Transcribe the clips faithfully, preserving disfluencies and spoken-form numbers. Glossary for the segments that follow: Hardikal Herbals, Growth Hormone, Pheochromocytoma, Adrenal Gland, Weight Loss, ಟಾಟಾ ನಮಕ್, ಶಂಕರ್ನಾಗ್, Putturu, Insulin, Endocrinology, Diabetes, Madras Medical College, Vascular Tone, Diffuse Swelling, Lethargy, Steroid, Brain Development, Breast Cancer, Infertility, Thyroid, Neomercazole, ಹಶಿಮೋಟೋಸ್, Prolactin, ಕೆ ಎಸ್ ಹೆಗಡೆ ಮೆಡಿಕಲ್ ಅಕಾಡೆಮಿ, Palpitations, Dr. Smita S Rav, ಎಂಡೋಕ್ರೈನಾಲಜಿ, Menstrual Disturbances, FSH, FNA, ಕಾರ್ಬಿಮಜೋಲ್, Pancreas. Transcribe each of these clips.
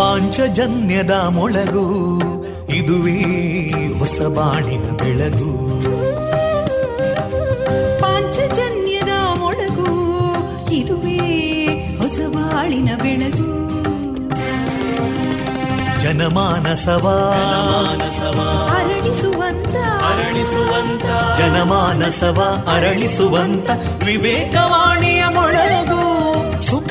ಪಾಂಚಜನ್ಯದ ಮೊಳಗು, ಇದುವೇ ಹೊಸ ಬಾಳಿನ ಬೆಳಗು. ಪಾಂಚಜನ್ಯದ ಮೊಳಗು, ಇದುವೇ ಹೊಸ ಬಾಳಿನ ಬೆಳಗು. ಜನಮಾನಸವ ಅರಳಿಸುವಂತ ಅರಳಿಸುವಂತ ಜನಮಾನಸವ ಅರಳಿಸುವಂತ ವಿವೇಕವಾಣಿಯ ಮೊಳಗು. ಸುಖ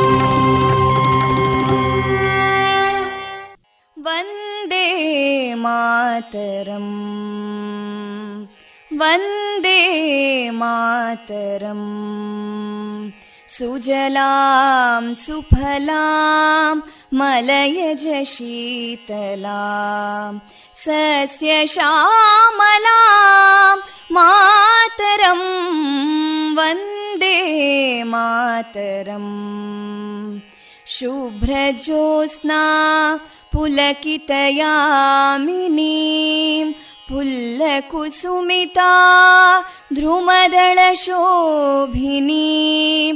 ವಂದೇ ಮಾತರಂ, ವಂದೇ ಮಾತರಂ. ಸುಜಲಾಂ ಸುಫಲಾಂ ಮಲಯಜ ಶೀತಲಾಂ ಸಸ್ಯ ಶ್ಯಾಮಲಾಂ ಮಾತರಂ ವಂದೇ ಮಾತರಂ. ಶುಭ್ರಜೋತ್ಸ್ನಾ ಪುಲಕಿತಯಾಮಿನೀಂ ಪುಲ್ಲಕುಸುಮಿತಾ ದ್ರುಮದಳಶೋಭಿನೀಂ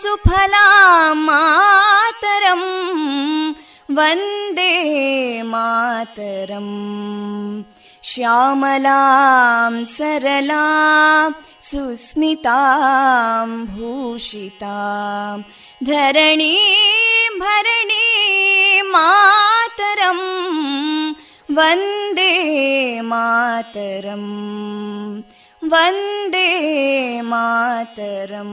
ಸುಫಲಾಂ ಮಾತರಂ ವಂದೇ ಮಾತರಂ. ಶ್ಯಾಮಲಾಂ ಸರಳಾಂ ಸುಸ್ಮಿತಾಂ ಭೂಷಿತಾಂ ಧರಣೀಂ ಭರಣೀಂ ಮಾತರಂ ವಂದೇ ಮಾತರಂ ವಂದೇ ಮಾತರಂ.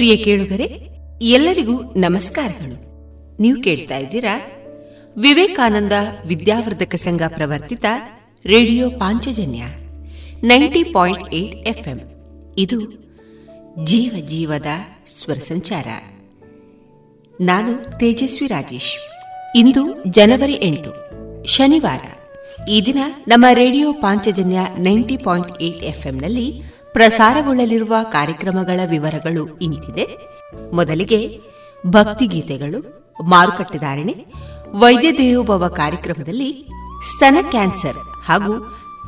ಪ್ರಿಯ ಕೇಳುಗರೆ, ಎಲ್ಲರಿಗೂ ನಮಸ್ಕಾರಗಳು. ನೀವು ಕೇಳ್ತಾ ಇದ್ದೀರಾ ವಿವೇಕಾನಂದ ವಿದ್ಯಾವರ್ಧಕ ಸಂಘ ಪ್ರವರ್ತಿತ radio Panchajanya ninety point eight FM. ಇದು ಜೀವ ಜೀವದ ಸ್ವರ ಸಂಚಾರ. ನಾನು ತೇಜಸ್ವಿ ರಾಜೇಶ್. ಇಂದು ಜನವರಿ ಎಂಟು, ಶನಿವಾರ. ಈ ದಿನ ನಮ್ಮ radio Panchajanya ninety point eight ಎಫ್ಎಂನಲ್ಲಿ ಪ್ರಸಾರಗೊಳ್ಳಲಿರುವ ಕಾರ್ಯಕ್ರಮಗಳ ವಿವರಗಳು ಇಂತಿದೆ. ಮೊದಲಿಗೆ ಭಕ್ತಿಗೀತೆಗಳು, ಮಾರುಕಟ್ಟೆದಾರಣೆ, ವೈದ್ಯ ದೇವೋಭವ ಕಾರ್ಯಕ್ರಮದಲ್ಲಿ ಸ್ತನ ಕ್ಯಾನ್ಸರ್ ಹಾಗೂ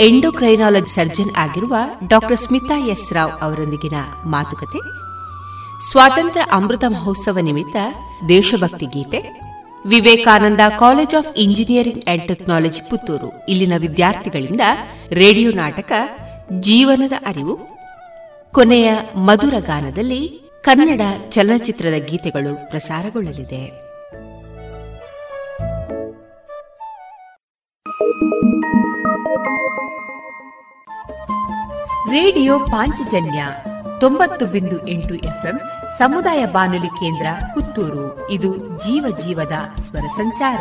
ಎಂಡೋಕ್ರೈನಾಲಜಿ ಸರ್ಜನ್ ಆಗಿರುವ ಡಾಕ್ಟರ್ ಸ್ಮಿತಾ ಎಸ್ ರಾವ್ ಅವರೊಂದಿಗಿನ ಮಾತುಕತೆ, ಸ್ವಾತಂತ್ರ್ಯ ಅಮೃತ ಮಹೋತ್ಸವ ನಿಮಿತ್ತ ದೇಶಭಕ್ತಿ ಗೀತೆ, Vivekananda college of engineering and technology Puttur ಇಲ್ಲಿನ ವಿದ್ಯಾರ್ಥಿಗಳಿಂದ ರೇಡಿಯೋ ನಾಟಕ ಜೀವನದ ಅರಿವು, ಕೊನೆಯ ಮಧುರ ಗಾನದಲ್ಲಿ ಕನ್ನಡ ಚಲನಚಿತ್ರದ ಗೀತೆಗಳು ಪ್ರಸಾರಗೊಳ್ಳಲಿದೆ. ರೇಡಿಯೋ ಪಾಂಚಜನ್ಯ ತೊಂಬತ್ತು ಬಿಂದು ಎಂಟು ಎಫ್ಎಂ ಸಮುದಾಯ ಬಾನುಲಿ ಕೇಂದ್ರ ಪುತ್ತೂರು. ಇದು ಜೀವ ಜೀವದ ಸ್ವರ ಸಂಚಾರ.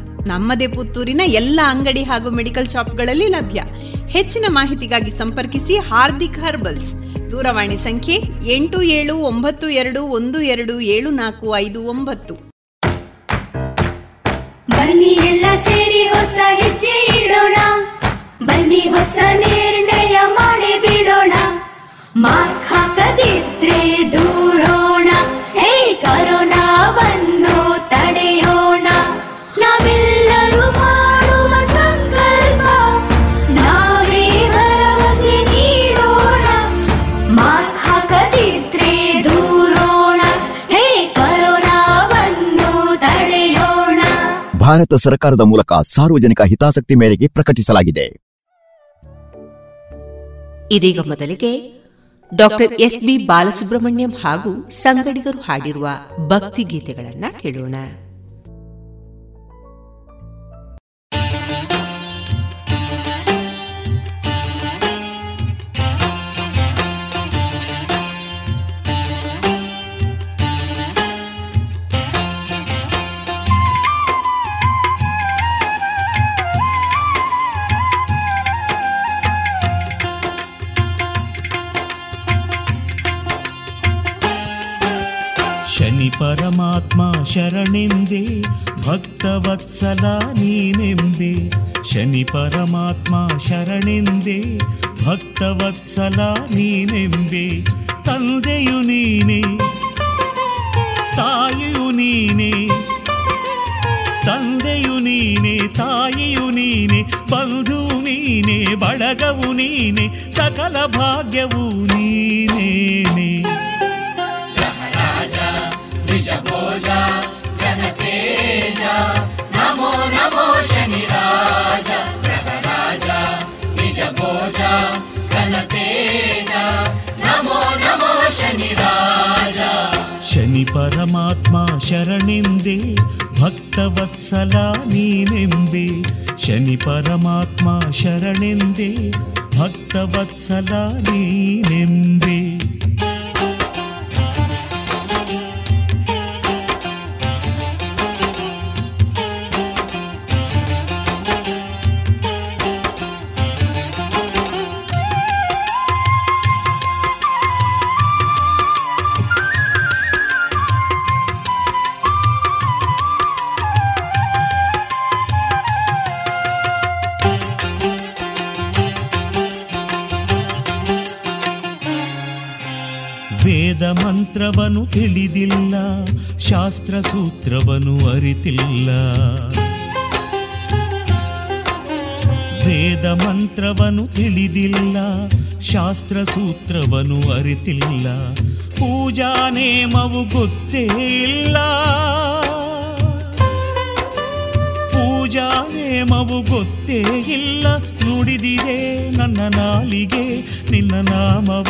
ನಮ್ಮದೇ ಪುತ್ತೂರಿನ ಎಲ್ಲ ಅಂಗಡಿ ಹಾಗೂ ಮೆಡಿಕಲ್ ಶಾಪ್ಗಳಲ್ಲಿ ಲಭ್ಯ. ಹೆಚ್ಚಿನ ಮಾಹಿತಿಗಾಗಿ ಸಂಪರ್ಕಿಸಿ ಹಾರ್ದಿಕ್ ಹರ್ಬಲ್ಸ್. ದೂರವಾಣಿ ಸಂಖ್ಯೆ ಎಂಟು ಏಳು ಒಂಬತ್ತು ಎರಡು ಒಂದು ಎರಡು ಏಳು ನಾಲ್ಕು ಐದು ಒಂಬತ್ತು. ಬನ್ನಿ ಎಲ್ಲ ಸೇರಿ ಹೊಸ ಹೆಜ್ಜೆ ಇಡೋಣ, ಬನ್ನಿ ಹೊಸ ನಿರ್ಣಯ ಮಾಡಿ ಬಿಡೋಣ. ಮಾಸ್ಕ್ ಹಾಕದಿದ್ರೆ ದೂರೋಣ, ಹೇ ಕರೋನಾವನ್ನು ತಡೆಯೋಣ. ಭಾರತ ಸರ್ಕಾರದ ಮೂಲಕ ಸಾರ್ವಜನಿಕ ಹಿತಾಸಕ್ತಿ ಮೇರೆಗೆ ಪ್ರಕಟಿಸಲಾಗಿದೆ. ಇದೀಗ ಮೊದಲಿಗೆ ಡಾಕ್ಟರ್ ಎಸ್ ಬಿ ಬಾಲಸುಬ್ರಹ್ಮಣ್ಯಂ ಹಾಗೂ ಸಂಗಡಿಗರು ಹಾಡಿರುವ ಭಕ್ತಿ ಗೀತೆಗಳನ್ನ ಕೇಳೋಣ. ಪರಮಾತ್ಮ ಶರಣೆಂದೆ ಭಕ್ತವತ್ಸಲ ನೀನೆಂದೆ, ಶನಿ ಪರಮಾತ್ಮ ಶರಣೆಂದೆ ಭಕ್ತವತ್ಸಲ ನೀನೆಂದೆ. ತಂದೆಯು ನೀನೆ, ತಾಯಿಯು ನೀನೆ, ತಂದೆಯು ನೀನೆ, ತಾಯಿಯು ನೀನೆ, ಬಂಧು ನೀನೆ, ಬಳಗವು ನೀನೆ, ಸಕಲ ಭಾಗ್ಯವು ನೀನೆ. ಬೋಜಾ ಗಣತೇಜ ನಮೋ ನಮೋ ಶನಿ ರಾಜ ಗ್ರಹರಾಜ ನಿಜ ಭೋಜಾ ಗಣತೇಜ ನಮೋ ನಮೋ ಶನಿ ರಾಜ. ಶನಿ ಪರಮಾತ್ಮ ಶರಣೆಂದೆ ಭಕ್ತವತ್ಸಲ ನೀನೆಂದೆ, ಶನಿ ಪರಮಾತ್ಮ ಶರಣೆಂದೆ ಭಕ್ತವತ್ಸಲ ನೀನೆಂದೆ. ವೇದ ಮಂತ್ರವನು ತಿಳಿದಿಲ್ಲ, ಶಾಸ್ತ್ರ ಸೂತ್ರವನು ಅರಿತಿಲ್ಲ. ವೇದ ಮಂತ್ರವನು ತಿಳಿದಿಲ್ಲ, ಶಾಸ್ತ್ರ ಸೂತ್ರವನು ಅರಿತಿಲ್ಲ, ಪೂಜಾ ನೇಮವು ಗೊತ್ತೇ ಇಲ್ಲ, ಪೂಜಾ ನೇಮವು ಗೊತ್ತೇ ಇಲ್ಲ. ನುಡಿದಿದೆ ನನ್ನ ನಾಲಿಗೆ ನಿನ್ನ ನಾಮವ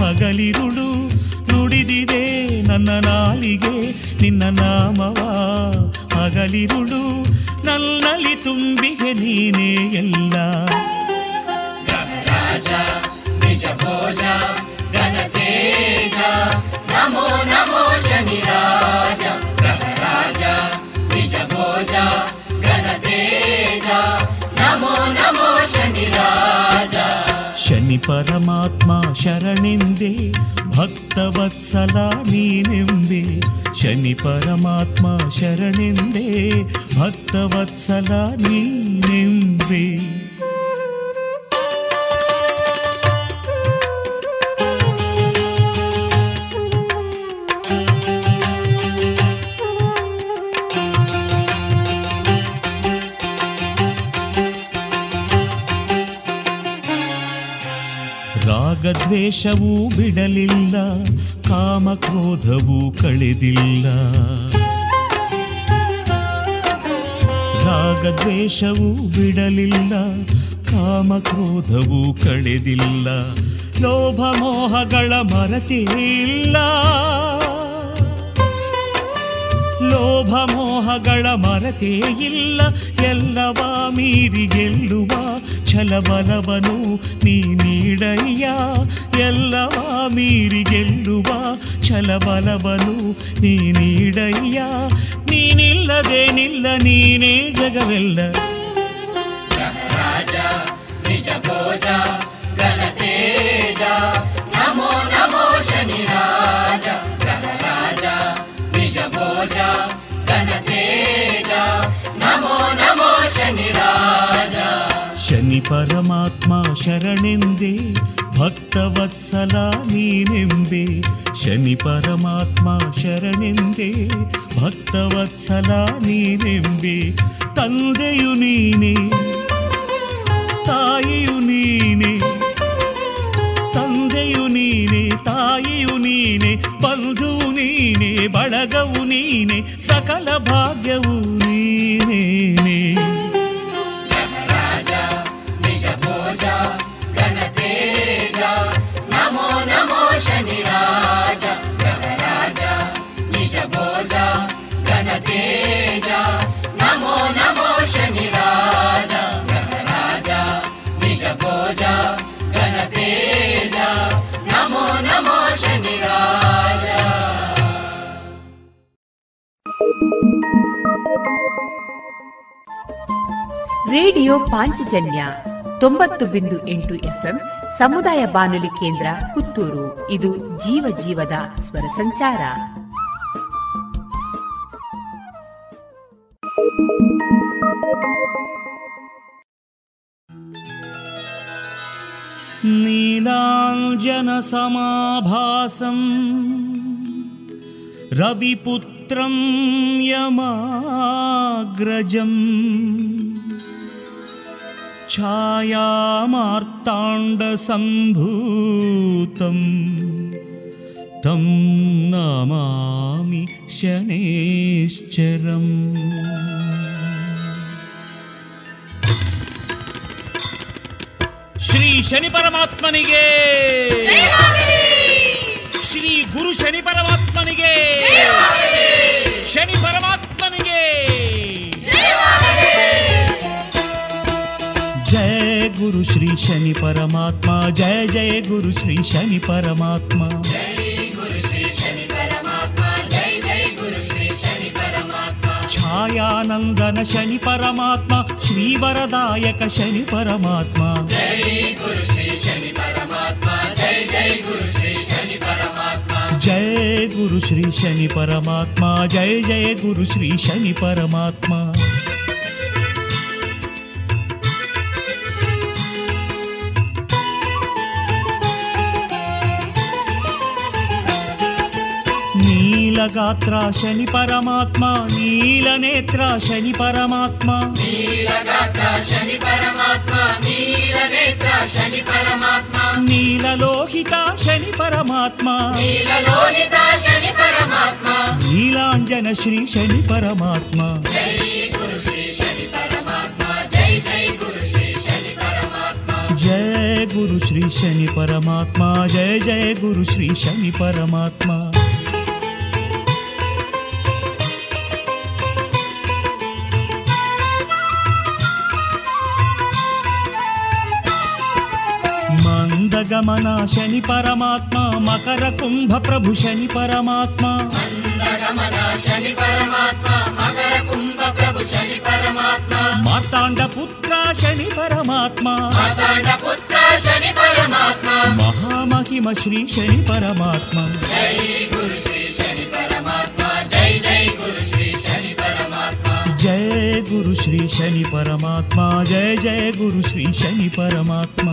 ಹಗಲಿರುಳು, ನುಡಿದಿದೆ ನನ್ನ ನಾಲಿಗೆ ನಿನ್ನ ನಾಮವ ಹಗಲಿರುಳು, ನನ್ನಲ್ಲಿ ತುಂಬಿಗೆ ನೀನೇ ಎಲ್ಲ. ಗಂಗಾಜ ನಿಜ ಭೋಜ ಗಣತೇಜ ನಮೋ ನಮೋ ಶನಿರಾಜ. ಗಂಗಾಜ ನಿಜ ಭೋಜ ಗಣತೇಜ ನಮೋ ನಮೋ ಶನಿರಾಜ. ಶನಿ ಪರಮಾತ್ಮ ಶರಣೆಂದೇ ಭಕ್ತವತ್ಸಲ ನೀನೆಂಬೆ, ಶನಿ ಪರಮಾತ್ಮ ಶರಣೆಂದೇ ಭಕ್ತವತ್ಸಲ ನೀನೆಂಬೆ. ರಾಗದ್ವೇಷವೂ ಬಿಡಲಿಲ್ಲ, ಕಾಮಕ್ರೋಧವೂ ಕಳೆದಿಲ್ಲ, ರಾಗದ್ವೇಷವೂ ಬಿಡಲಿಲ್ಲ, ಕಾಮಕ್ರೋಧವೂ ಕಳೆದಿಲ್ಲ, ಲೋಭ ಮೋಹಗಳ ಮರೆತೇ ಇಲ್ಲ, ಲೋಭ ಮೋಹಗಳ ಮರೆತೇ ಇಲ್ಲ. ಎಲ್ಲವ ಮೀರಿ ಗೆಲ್ಲುವ ಛಲಬಲವನು ನೀ ನೀಡಯ್ಯ, ಎಲ್ಲವ ಮೀರಿ ಗೆಲ್ಲುವ ಛಲಬಲವನು ನೀ ನೀಡಯ್ಯ. ನೀನಿಲ್ಲದೆ ನಿಲ್ಲ ನೀನೇ ಜಗವೆಲ್ಲ. ರಾಜ ನಿಜ ಭೋಜ ಗಣತೇಜ ನಮೋ ನಮೋ ಶನಿ ರಾಜ. ರಾಜ ನಿಜ ಭೋಜ ಗಣತೇಜ ನಮೋ ನಮೋ ಶನಿ ರಾಜ. ಶನಿ ಪರಮಾತ್ಮ ಶರಣೆಂದೇ ಭಕ್ತವತ್ಸಲ ನೀನೆಂಬೆ, ಶನಿ ಪರಮಾತ್ಮ ಶರಣೆಂದೇ ಭಕ್ತವತ್ಸಲ ನೀನೆಂಬೆ. ತಂದೆಯು ನೀನೆ ತಾಯಿಯು ನೀನೆ, ತಂದೆಯು ನೀನೆ ತಾಯಿಯು ನೀನೆ, ಬಂಧುವು ನೀನೆ ಬಳಗವು ನೀನೆ, ಸಕಲ ಭಾಗ್ಯವು ನೀನೆ. ರೇಡಿಯೋ ಪಾಂಚಜನ್ಯ ತೊಂಬತ್ತು ಬಿಂದು ಎಂಟು ಎಫ್ಎಂ ಸಮುದಾಯ ಬಾನುಲಿ ಕೇಂದ್ರ ಪುತ್ತೂರು. ಇದು ಜೀವ ಜೀವದ ಸ್ವರ ಸಂಚಾರ. ನೀಲಾಂಜನ ಸಮಾಭಾಸಂ ರವಿಪುತ್ರಂ ಯಮಾಗ್ರಜಂ ಛಾಯಾಮಾರ್ತಾಂಡಸಂಭೂತಂ ತಂ ನಮಾಮಿ ಶನೇಶ್ಚರಂ. ಶ್ರೀ ಶನಿ ಪರಮಾತ್ಮನಿಗೆ, ಶ್ರೀ ಗುರು ಶನಿ ಪರಮಾತ್ಮನಿಗೆ, ಶನಿ ಪರಮಾತ್ಮನಿಗೆ जय गुरु श्री शनि परमात्मा. जय जय गुरु श्री शनि परमात्मा. जय गुरु श्री शनि परमात्मा. जय जय गुरु श्री शनि परमात्मा. छायानंदन शनि परमात्मा, श्री वरदायक शनि परमात्मा. जय गुरु श्री शनि परमात्मा. जय जय गुरु श्री शनि परमात्मा. जय गुरु श्री शनि परमात्मा. जय जय गुरु श्री शनि परमात्मा. ನೀಲಗಾತ್ರ ಶನಿ ಪರಮಾತ್ಮ ನೀಲನೇತ್ರ ಶನಿ ಪರಮಾತ್ಮ ನೀಲಗಾತ್ರ ಶನಿ ಪರಮಾತ್ಮ ನೀಲನೇತ್ರ ಶನಿ ಪರಮಾತ್ಮ ನೀಲಲೋಹಿತ ಶನಿ ಪರಮಾತ್ಮ ನೀಲಲೋಹಿತ ಶನಿ ಪರಮಾತ್ಮ ನೀಲಾಂಜನ ಶ್ರೀ ಶನಿ ಪರಮಾತ್ಮ ಜಯ ಗುರು ಶ್ರೀ ಶನಿ ಪರಮಾತ್ಮ ಜಯ ಜಯ ಗುರು ಶ್ರೀ ಶನಿ ಪರಮಾತ್ಮ. ಮಂದಗಮನ ಶನಿ ಪರಮಾತ್ಮ ಮಕರ ಕುಂಭ ಪ್ರಭು ಶನಿ ಪರಮಾತ್ಮ ಮಂದಗಮನ ಶನಿ ಪರಮಾತ್ಮ ಮಕರ ಕುಂಭ ಪ್ರಭು ಶನಿ ಪರಮಾತ್ಮ ಮಾರ್ತಾಂಡ ಪುತ್ರ ಶನಿ ಪರಮಾತ್ಮ ಮಾರ್ತಾಂಡ ಪುತ್ರ ಶನಿ ಪರಮಾತ್ಮ ಮಹಾಮಹಿಮ ಶ್ರೀ ಶನಿ ಪರಮಾತ್ಮ ಜೈ ಗುರು ಶ್ರೀ ಶನಿ ಪರಮಾತ್ಮ ಜೈ ಜೈ ಗುರು ಶ್ರೀ ಶನಿ ಪರಮಾತ್ಮ ಜಯ ಗುರು ಶ್ರೀ ಶನಿ ಪರಮಾತ್ಮ ಜಯ ಜಯ ಗುರು ಶ್ರೀ ಶನಿ ಪರಮಾತ್ಮ.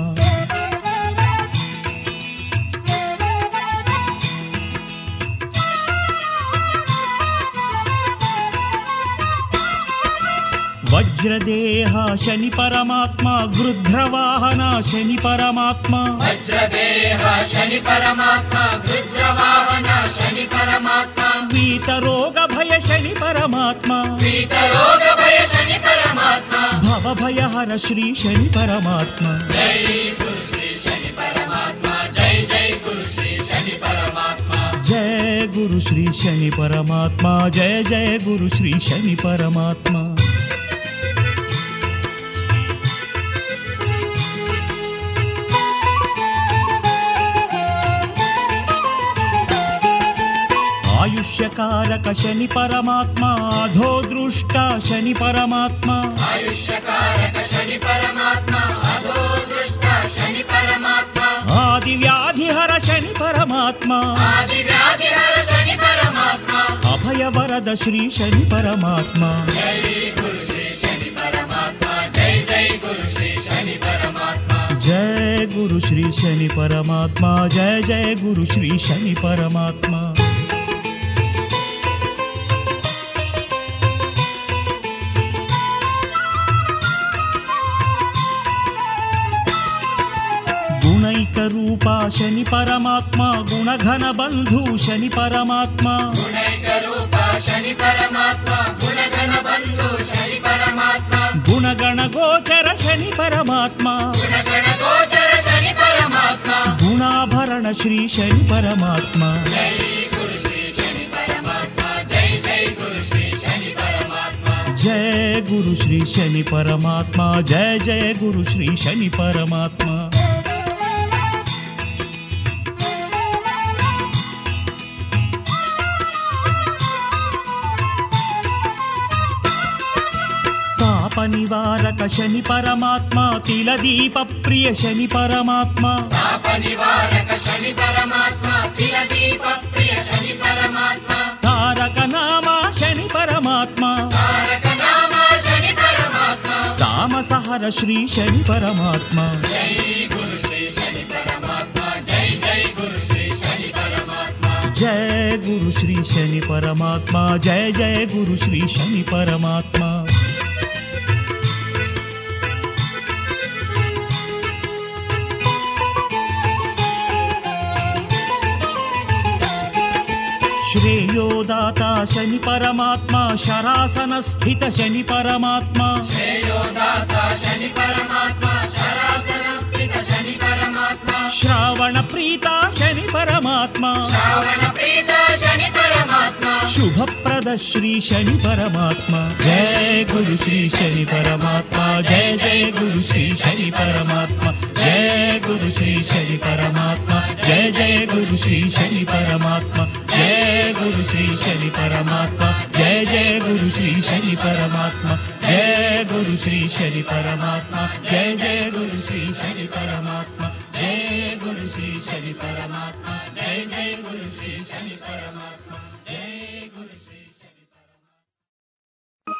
ವಜ್ರದೇಹ ಶನಿ ಪರಮಾತ್ಮ ಗೃಧ್ರವಾಹನ ಶನಿ ಪರಮಾತ್ಮ ವಜ್ರದೇಹ ಶನಿ ಪರಮಾತ್ಮ ಗೃಧ್ರವಾಹನ ಶನಿ ಪರಮಾತ್ಮ ಪೀತರೋಗ ಭಯ ಶನಿ ಪರಮಾತ್ಮ ಪೀತರೋಗ ಭಯ ಶನಿ ಪರಮಾತ್ಮ ಭವಭಯ ಹರ ಶ್ರೀ ಶನಿ ಪರಮಾತ್ಮ ಜೈ ಗುರು ಶ್ರೀ ಶನಿ ಪರಮಾತ್ಮ ಜೈ ಜೈ ಗುರು ಶ್ರೀ ಶನಿ ಪರಮಾತ್ಮ ಜಯ ಗುರು ಶ್ರೀ ಶನಿ ಪರಮಾತ್ಮ ಜಯ ಜಯ ಗುರು ಶ್ರೀ ಶನಿ ಪರಮಾತ್ಮ. ಆಯುಷ್ಯಕಾರಕ ಶನಿ ಪರಮಾತ್ಮ ಅಧೋ ದೃಷ್ಟ ಶನಿ ಪರಮಾತ್ಮ ಆಯುಷ್ಯಕಾರಕ ಶನಿ ಪರಮಾತ್ಮ ಅಧೋ ದೃಷ್ಟ ಶನಿ ಪರಮಾತ್ಮ ಆದಿವ್ಯಾಧಿಹರ ಶನಿ ಪರಮಾತ್ಮ ಆದಿವ್ಯಾಧಿಹರ ಶನಿ ಪರಮಾತ್ಮ ಅಭಯ ವರದ ಶ್ರೀ ಶನಿ ಪರಮಾತ್ಮ ಜೈ ಗುರು ಶ್ರೀ ಶನಿ ಪರಮಾತ್ಮ ಜೈ ಜೈ ಗುರು ಶ್ರೀ ಶನಿ ಪರಮಾತ್ಮ ಜಯ ಗುರು ಶ್ರೀ ಶನಿ ಪರಮಾತ್ಮ ಜಯ ಜಯ ಗುರು ಶ್ರೀ ಶನಿ ಪರಮಾತ್ಮ. ಗುಣೈಕ ರೂಪ ಶನಿ ಪರಮಾತ್ಮ ಗುಣಘನ ಬಂಧು ಶನಿ ಪರಮಾತ್ಮ ಗುಣೈಕ ರೂಪ ಶನಿ ಪರಮಾತ್ಮ ಗುಣಘನ ಬಂಧು ಶನಿ ಪರಮಾತ್ಮ ಗುಣಗಣ ಗೋಚರ ಶನಿ ಪರಮಾತ್ಮ ಗುಣಗಣ ಗೋಚರ ಶನಿ ಪರಮಾತ್ಮ ಗುಣಾಭರಣ ಶ್ರೀ ಶನಿ ಪರಮಾತ್ಮ ಜೈ ಗುರು ಶ್ರೀ ಶನಿ ಪರಮಾತ್ಮ ಜೈ ಜೈ ಗುರು ಶ್ರೀ ಶನಿ ಪರಮಾತ್ಮ ಜಯ ಗುರು ಶ್ರೀ ಶನಿ ಪರಮಾತ್ಮ ಜಯ ಜಯ ಗುರು ಶ್ರೀ ಶನಿ ಪರಮಾತ್ಮ. ನಿವಾರಕ ಶನಿ ಪರಮಾತ್ಮ ತಿಲದೀಪ ಪ್ರಿಯ ಶನಿ ಪರಮಾತ್ಮ ತಾಪ ನಿವಾರಕ ಶನಿ ಪರಮಾತ್ಮ ತಿಲದೀಪ ಪ್ರಿಯ ಶನಿ ಪರಮಾತ್ಮ ತಾರಕ ನಾಮ ಶನಿ ಪರಮಾತ್ಮ ತಾರಕ ನಾಮ ಶನಿ ಪರಮಾತ್ಮ ತಾಮಸಹರ ಶ್ರೀ ಶನಿ ಪರಮಾತ್ಮ ಜೈ ಗುರು ಶ್ರೀ ಶನಿ ಪರಮಾತ್ಮ ಜೈ ಜೈ ಗುರು ಶ್ರೀ ಶನಿ ಪರಮಾತ್ಮ ಜಯ ಗುರು ಶ್ರೀ ಶನಿ ಪರಮಾತ್ಮ ಜಯ ಜಯ ಗುರು ಶ್ರೀ ಶನಿ ಪರಮಾತ್ಮ. ಶ್ರೇಯೋದಾತ ಶನಿ ಪರಮಾತ್ಮ ಶರಾಸನ ಸ್ಥಿತ ಶನಿ ಪರಮಾತ್ಮ ಶ್ರೇಯೋದಾತ ಶನಿ ಪರಮಾತ್ಮ ಶರಾಸನ ಸ್ಥಿತ ಶನಿ ಪರಮಾತ್ಮ ಶ್ರಾವಣ ಪ್ರೀತ ಶನಿ ಪರಮಾತ್ಮ ಶ್ರಾವಣ ಪ್ರೀತ ಶನಿ ಪರಮಾತ್ಮ ಶುಭಪ್ರದ ಶ್ರೀ ಶನಿ ಪರಮಾತ್ಮ ಜಯ ಗುರು ಶ್ರೀ ಶನಿ ಪರಮಾತ್ಮ ಜಯ ಜಯ ಗುರು ಶ್ರೀ ಶನಿ ಪರಮಾತ್ಮ ಜಯ ಗುರು ಶ್ರೀ ಶನಿ ಪರಮಾತ್ಮ ಜಯ ಜಯ ಗುರು ಶ್ರೀ ಶನಿ ಪರಮಾತ್ಮ ಜಯ ಗುರು ಶ್ರೀ ಶನಿ ಪರಮಾತ್ಮ ಜಯ ಜಯ ಗುರು ಶ್ರೀ ಶನಿ ಪರಮಾತ್ಮ ಜಯ ಗುರು ಶ್ರೀ ಶನಿ ಪರಮಾತ್ಮ ಜಯ ಜಯ ಗುರು ಶ್ರೀ ಶನಿ ಪರಮಾತ್ಮ ಜಯ ಗುರು ಶ್ರೀ ಶನಿ ಪರಮಾತ್ಮ ಜಯ ಜಯ ಗುರು ಶ್ರೀ ಶನಿ ಪರಮಾತ್ಮ ಜಯ ಗುರು ಶ್ರೀ ಶನಿ ಪರಮಾತ್ಮ.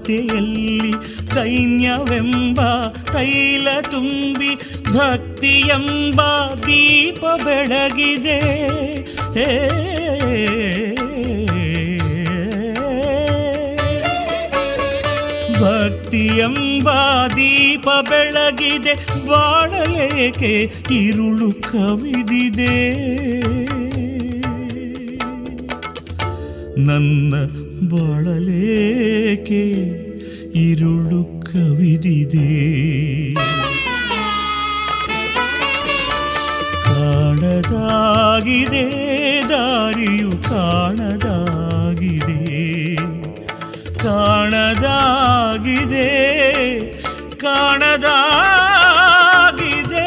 ಗಾಥೆಯಲ್ಲಿ ದೈನ್ಯವೆಂಬ ತೈಲ ತುಂಬಿ ಭಕ್ತಿಯೆಂಬ ದೀಪ ಬೆಳಗಿದೆ. ಹೇ ಭಕ್ತಿಯೆಂಬ ದೀಪ ಬೆಳಗಿದೆ, ಬಾಳಲೇಕೆ ಇರುಳು ಕವಿದಿದೆ. ನನ್ನ ಬಾಳಲೇಕೆ ಇರುಳು ಕವಿದಿದೆ. ಕಾಣದಾಗಿದೆ ದಾರಿಯು, ಕಾಣದಾಗಿದೆ ಕಾಣದಾಗಿದೆ ಕಾಣದಾಗಿದೆ.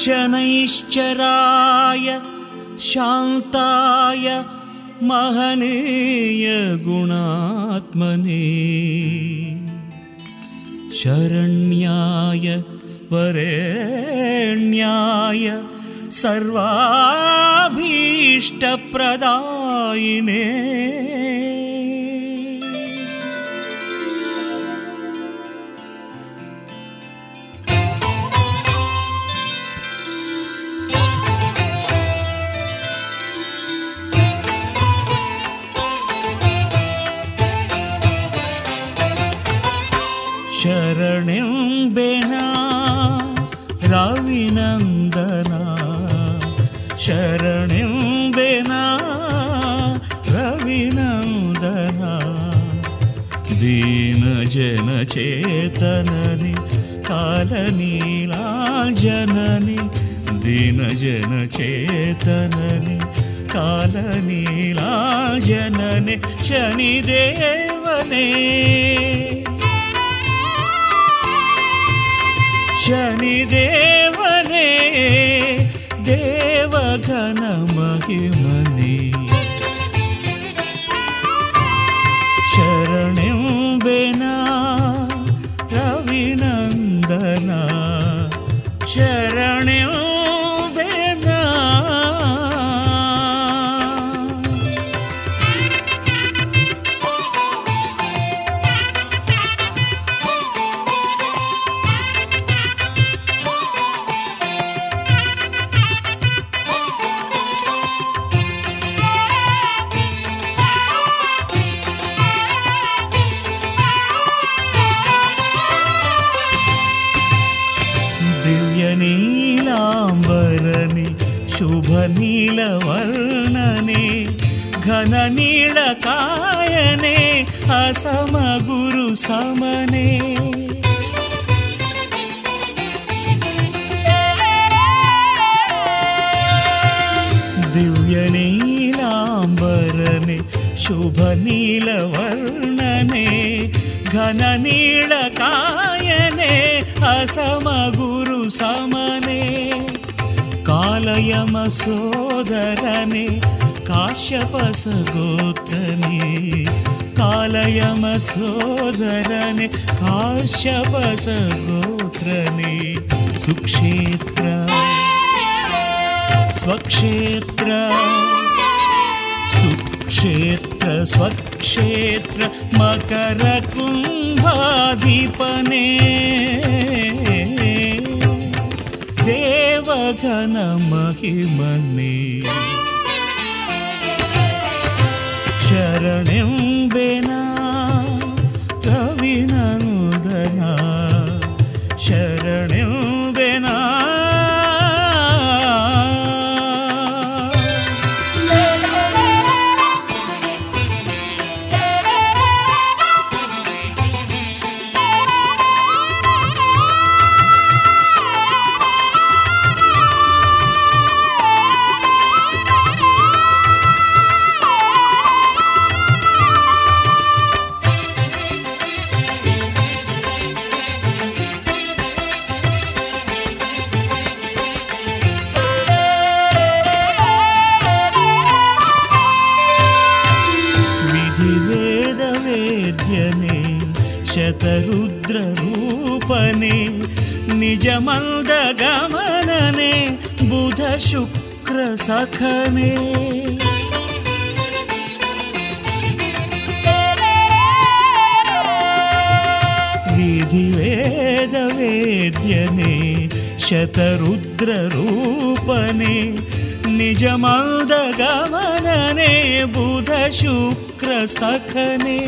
ಶನೈಶ್ಚರಾಯ ಶಾಂತಾಯ ಮಹನೀಯ ಗುಣಾತ್ಮನೇ, ಶರಣ್ಯಾಯ ವರೆಣ್ಯಾಯ ಸರ್ವಾಭೀಷ್ಟಪ್ರದಾಯಿನೇ, ಶರಣೆಂಬೆನಾ ರವಿನಂದನ, ಶರಣೆಂಬೆನಾ ರವಿನಂದನ, ದೀನಜನ ಚೇತನನೆ ಕಾಲನೀಲಾಂಜನನೆ, ದೀನಜನ ಚೇತನನೆ ಕಾಲನೀಲಾಂಜನನೆ, ಶನಿದೇವನೇ ಶನಿದೇವನೇ, ದೇವಘನ ಮಹಿಮನೆ, ಶರಣೆಂಬೆನಾ ರವಿನಂದನ, ಶರಣೆಂಬೆನಾ. ನೀಲವರ್ಣನೆ ಘನ ನೀಳಕಾಯನೆ ಅಸಮ ಗುರು ಸಮನೆ, ದಿವ್ಯ ನೀಲಾಂಬರನೆ ಶುಭ ನೀಲವರ್ಣನೆ ಘನ ನೀಳಕಾಯನೆ ಅಸಮ ಗುರು ಸಮನೆ, ಕಾಲಯಮ ಸೋದರನೆ ಕಾಶ್ಯಪ ಸಗೋತ್ರನೆ, ಕಾಲಯಮ ಸೋದರನೆ ಕಾಶ್ಯಪ ಸಗೋತ್ರನೆ, ಸುಕ್ಷೇತ್ರ ಸ್ವಕ್ಷೇತ್ರ, ಸುಕ್ಷೇತ್ರ ಸ್ವಕ್ಷೇತ್ರ ಮಕರ ಕುಂಭಾಧಿಪನೆ, ದೇವಘನ ಮಹಿಮನೆ, ಶರಣೆಂಬೆನಾ ನಿಜ ಮಂದ ಗಮನನೆ ಬುಧ ಶುಕ್ರ ಸಖನೆ ವಿಧಿ ವೇದ ವೇದ್ಯನೆ ಶತರುದ್ರ ರೂಪನೆ ನಿಜ ಮಂದ ಗಮನನೆ ಬುಧ ಶುಕ್ರ ಸಖನೆ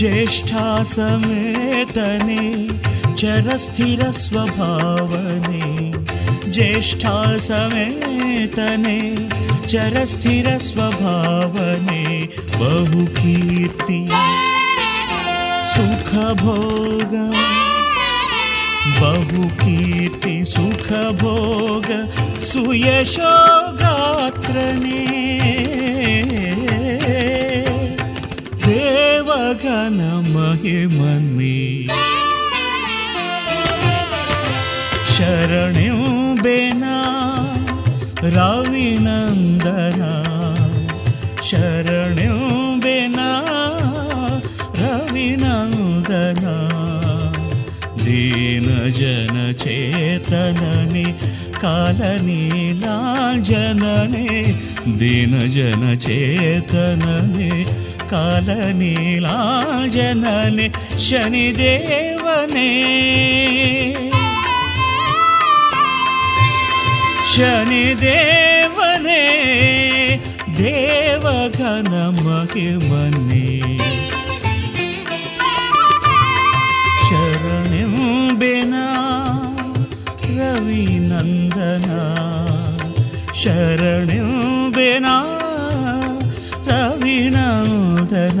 ಜ್ಯೇಷ್ಠಾ ಸಮೇತನೆ ಚರಸ್ಥಿರ ಸ್ವಭಾವನೆ ಜ್ಯೇಷ್ಠಾ ಸಮೇತನೆ ಚರಸ್ಥಿರ ಸ್ವಭಾವನೆ ಬಹುಕೀರ್ತಿ ಸುಖಭೋಗ ಬಹುಕೀರ್ತಿ ಸುಖಭೋಗ ಸುಯಶೋ ಗಾತ್ರನೇ ದೇವಗಣ ಮಹಿಮನ್ನೇ ಶರಣ್ಯಂ ಬೇನ ರವಿನಂದನ ಶರಣ್ಯಂ ಬೇನ ರವಿನಂದನ ದೀನಜನ ಚೇತನನೆ ಕಾಲನೀಲಾಂಜನನೆ ದೀನಜನ ಚೇತನನೆ ಕಾಲನೀಲಾಂಜನನೆ ಶನಿದೇವನೇ ಶನಿದೇವನೇ ದೇವಗಣ ಮಹಿಮನೆ ಶರಣೆಂ ಬೇನ ರವಿನಂದನ ಶರಣೆಂ ಬೇನ ರವಿನಂದನ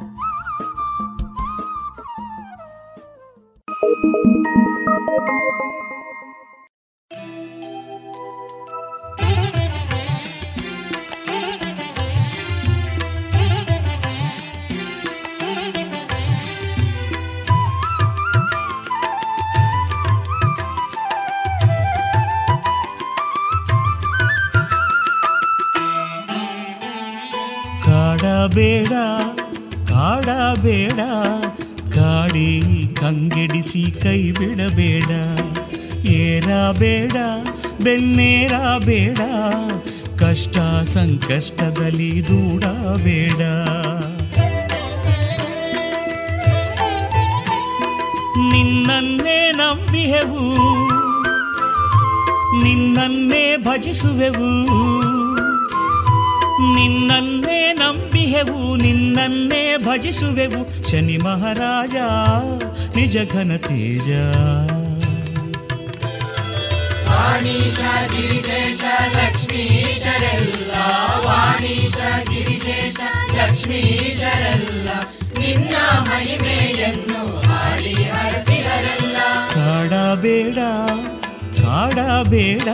ಬೇಡ ಕಾಡ ಬೇಡ ಕಾಡಿ ಕಂಗೆಡಿಸಿ ಕೈ ಬಿಡಬೇಡ. ಏರ ಬೇಡ ಬೆನ್ನೇರ ಬೇಡ, ಕಷ್ಟ ಸಂಕಷ್ಟದಲ್ಲಿ ದೂಡ ಬೇಡ. ನಿನ್ನನ್ನೇ ನಂಬಿಹೆವು, ನಿನ್ನನ್ನೇ ಭಜಿಸುವೆವು, ನಿನ್ನನ್ನೇ ನಂಬಿಹೆವು, ನಿನ್ನನ್ನೇ ಭಜಿಸುವೆವು. ಶನಿ ಮಹಾರಾಜ ನಿಜ ಘನ ತೇಜ, ವಾಣೀಶ ಗಿರಿದೇಶ ಲಕ್ಷ್ಮೀಶರೆಲ್ಲ, ವಾಣೀಶ ಗಿರಿದೇಶ ಲಕ್ಷ್ಮೀಶರೆಲ್ಲ, ನಿನ್ನ ಮಹಿಮೆಯನ್ನು ಹಾಡಿ ಹರಸಿಹರೆಲ್ಲ. ಕಾಡಬೇಡ ಕಾಡಬೇಡ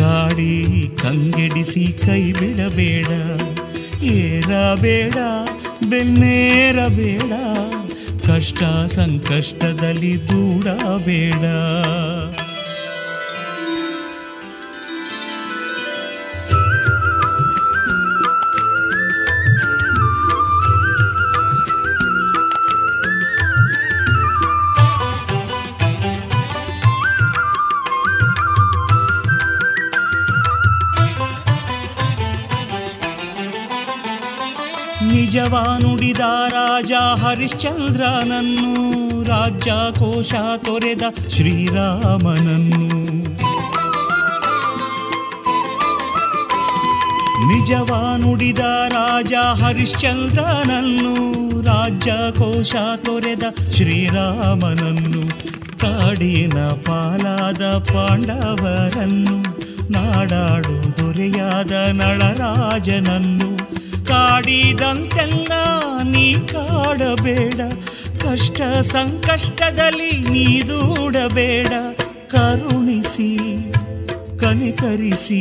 ಕಾಡಿ ಕಂಗೆಡಿಸಿ ಕೈ ಬಿಡಬೇಡ. ಏರಬೇಡ ಬೆನ್ನೇರಬೇಡ, ಕಷ್ಟ ಸಂಕಷ್ಟದಲ್ಲಿ ದೂಡಬೇಡ. ನಿಜವಾನುಡಿದ ರಾಜ ಹರಿಶ್ಚಂದ್ರನನ್ನು, ರಾಜ್ಯಕೋಶ ತೊರೆದ ಶ್ರೀರಾಮನನ್ನು. ನಿಜವಾನುಡಿದ ರಾಜ ಹರಿಶ್ಚಂದ್ರನನ್ನು, ರಾಜ್ಯಕೋಶ ತೊರೆದ ಶ್ರೀರಾಮನನ್ನು. ಕಾಡಿನ ಪಾಲಾದ ಪಾಂಡವರನ್ನು, ನಾಡಾಡು ದೊರೆಯಾದ ನಳರಾಜನನ್ನು. ಕಾಡಿದಂತೆಲ್ಲ ನೀ ಕಾಡಬೇಡ, ಕಷ್ಟ ಸಂಕಷ್ಟದಲ್ಲಿ ನೀ ದೂಡಬೇಡ. ಕರುಣಿಸಿ ಕನಿಕರಿಸಿ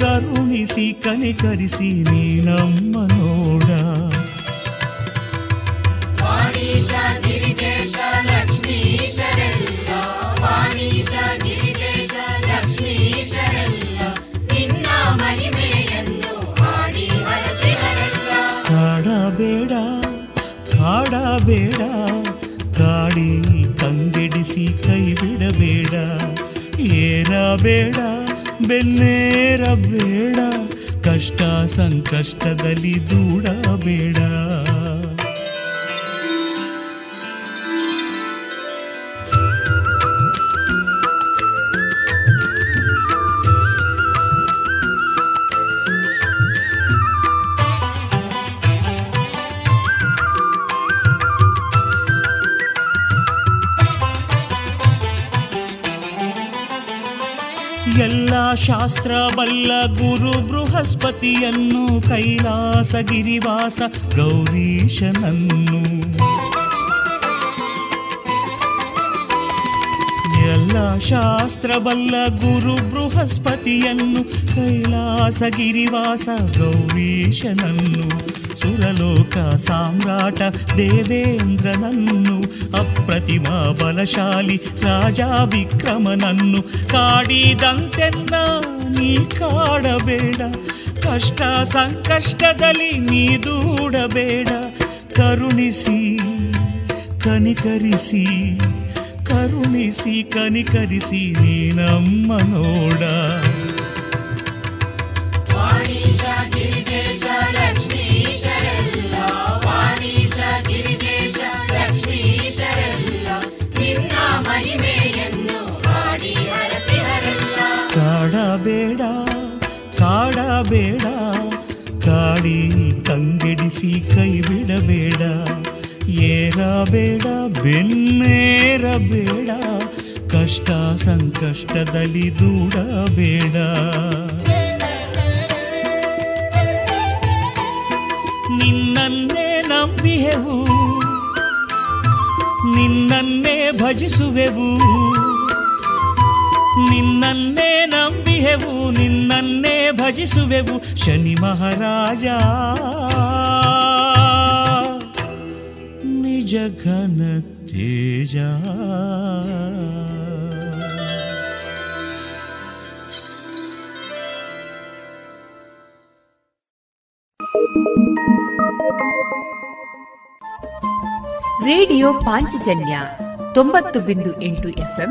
ಕರುಣಿಸಿ ಕನಿಕರಿಸಿ ನೀ ನಮ್ಮ ನೋಡ. ಕಾಡಬೇಡ ಕಾಡಬೇಡ ಕಾಡಿ ಕಂಗೆಡಿಸಿ ಕೈ ಬಿಡಬೇಡ, ಏರಬೇಡ ಬೆನ್ನೇರಬೇಡ, ಕಷ್ಟ ಸಂಕಷ್ಟದಲ್ಲಿ ದೂಡಬೇಡ. ಎಲ್ಲ ಶಾಸ್ತ್ರ ಬಲ್ಲ ಗುರು ಬೃಹಸ್ಪತಿಯನ್ನು ಕೈಲಾಸ ಗಿರಿವಾಸ ಗೌರೀಶನನ್ನು, ಎಲ್ಲ ಶಾಸ್ತ್ರ ಬಲ್ಲ ಗುರು ಬೃಹಸ್ಪತಿಯನ್ನು ಕೈಲಾಸ ಗಿರಿವಾಸ ಗೌರೀಶನನ್ನು, ಸುರಲೋಕ ಸಾಮ್ರಾಟ ದೇವೇಂದ್ರನನ್ನು, ಅಪ್ರತಿಮಾ ಬಲಶಾಲಿ ರಾಜಾ ವಿಕ್ರಮನನ್ನು ಕಾಡಿದಂತೆನ್ನ ನೀ ಕಾಡಬೇಡ, ಕಷ್ಟ ಸಂಕಷ್ಟದಲ್ಲಿ ನೀ ದೂಡಬೇಡ, ಕರುಣಿಸಿ ಕನಿಕರಿಸಿ ಕರುಣಿಸಿ ಕನಿಕರಿಸಿ ನೀ ನಮ್ಮ ನೋಡ. ಕಾಡಬೇಡ ಕಾಡಬೇಡ ಕಾಡಿ ಕಂಗೆಡಿಸಿ ಕೈ ಬಿಡಬೇಡ, ಏರಬೇಡ ಬೆನ್ನೇರಬೇಡ, ಕಷ್ಟ ಸಂಕಷ್ಟದಲ್ಲಿ ದೂಡಬೇಡ. ನಿನ್ನನ್ನೇ ನಂಬಿಹೆವು ನಿನ್ನನ್ನೇ ಭಜಿಸುವೆವು, ನಿನ್ನನ್ನೇ ನಂಬಿಹೆವು ನಿನ್ನನ್ನೇ ಭಜಿಸುವೆವು, ಶನಿ ಮಹಾರಾಜ ನಿಜ ಘನ ತೇಜ. ರೇಡಿಯೋ ಪಾಂಚಜನ್ಯ ತೊಂಬತ್ತು ಬಿಂದು ಎಂಟು ಎಫ್ಎಂ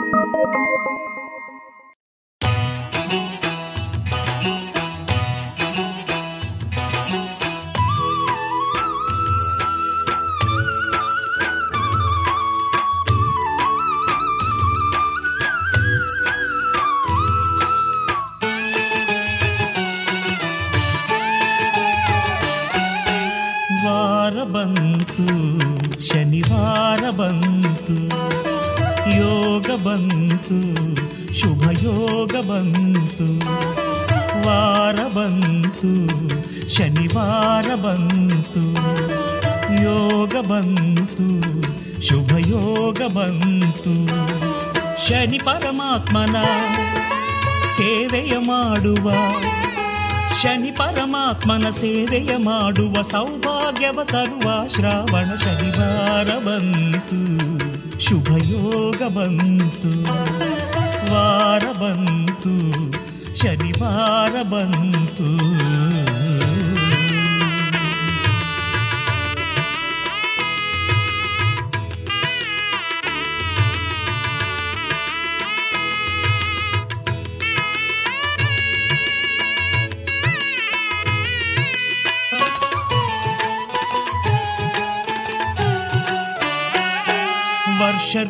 ಶನಿವಾರ ಬಂತು, ಯೋಗ ಬಂತು, ಶುಭ ಯೋಗ ಬಂತು, ವಾರ ಬಂತು, ಶನಿವಾರ ಬಂತು, ಯೋಗ ಬಂತು, ಶುಭ ಯೋಗ ಬಂತು. ಶನಿ ಪರಮಾತ್ಮನ ಸೇವೆಯ ಮಾಡುವ, ಶನಿ ಪರಮಾತ್ಮನ ಸೇವೆಯ ಮಾಡುವ ಸೌಭಾಗ್ಯವ ತರುವ ಶ್ರಾವಣ ಶನಿವಾರ ಬಂತು, ಶುಭಯೋಗ ಬಂತು, ವಾರ ಬಂತು, ಶನಿವಾರ ಬಂತು.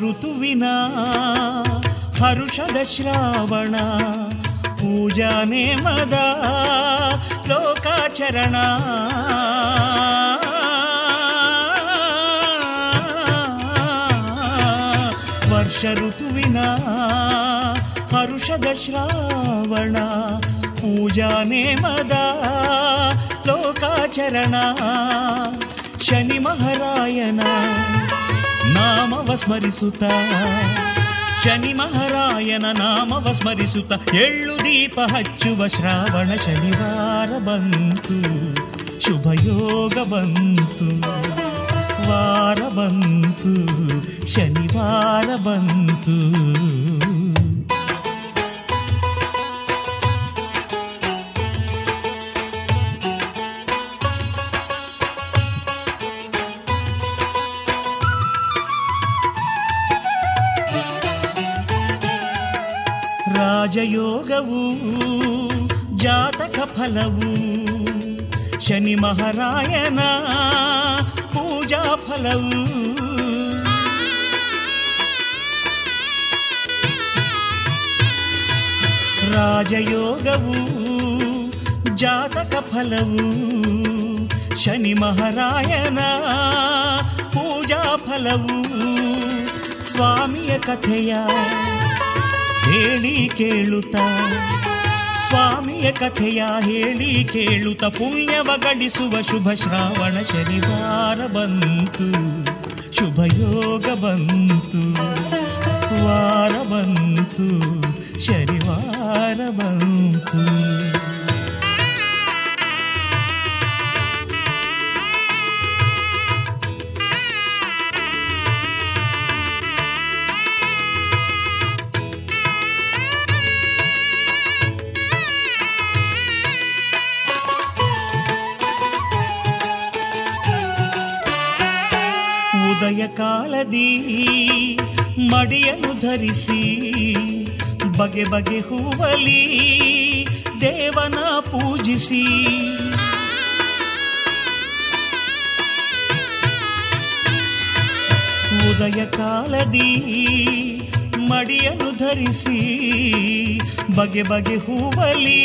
ಋತುವಿನ ಹರುಷದ ಶ್ರಾವಣ, ಪೂಜಾ ನೇಮದ ಲೋಕಾಚರಣ, ವರ್ಷ ಋತುವಿನ ಹರುಷದ ಶ್ರಾವಣ, ಪೂಜಾ ನೇಮದ ಲೋಕಾಚರಣ, ಚರಣ ಶನಿ ಮಹಾರಾಯನ ನಾಮವ ಸ್ಮರಿಸುತ್ತ ಶನಿ ಮಹಾರಾಯನ ನಾಮವ ಸ್ಮರಿಸುತ್ತ ಎಳ್ಳು ದೀಪ ಹಚ್ಚುವ ಶ್ರಾವಣ ಶನಿವಾರ ಬಂತು ಶುಭಯೋಗ ಬಂತು ವಾರ ಬಂತು ಶನಿವಾರ ಬಂತು. ರಾಜಯೋಗವು ಜಾತಕ ಫಲವು ಶನಿ ಮಹಾರಾಯನ ಪೂಜಾ ಫಲವು ರಾಜಯೋಗವು ಜಾತಕ ಫಲವು ಶನಿ ಮಹಾರಾಯನ ಪೂಜಾ ಫಲವು ಸ್ವಾಮಿಯ ಕಥೆಯ ಹೇಳಿ ಕೇಳುತ್ತ ಸ್ವಾಮಿಯ ಕಥೆಯ ಹೇಳಿ ಕೇಳುತ್ತ ಪುಣ್ಯವ ಗಳಿಸುವ ಶುಭ ಶ್ರಾವಣ ಶನಿವಾರ ಬಂತು ಶುಭಯೋಗ ಬಂತು ವಾರ ಬಂತು ಶನಿವಾರ ಬಂತು. ಉದಯ ಕಾಲದಿ ಮಡಿಯನ್ನು ಧರಿಸಿ ಬಗೆ ಬಗೆ ಹೂವಲಿ ದೇವನ ಪೂಜಿಸಿ ಉದಯ ಕಾಲದಿ ಮಡಿಯನ್ನು ಧರಿಸಿ ಬಗೆ ಬಗೆ ಹೂವಲಿ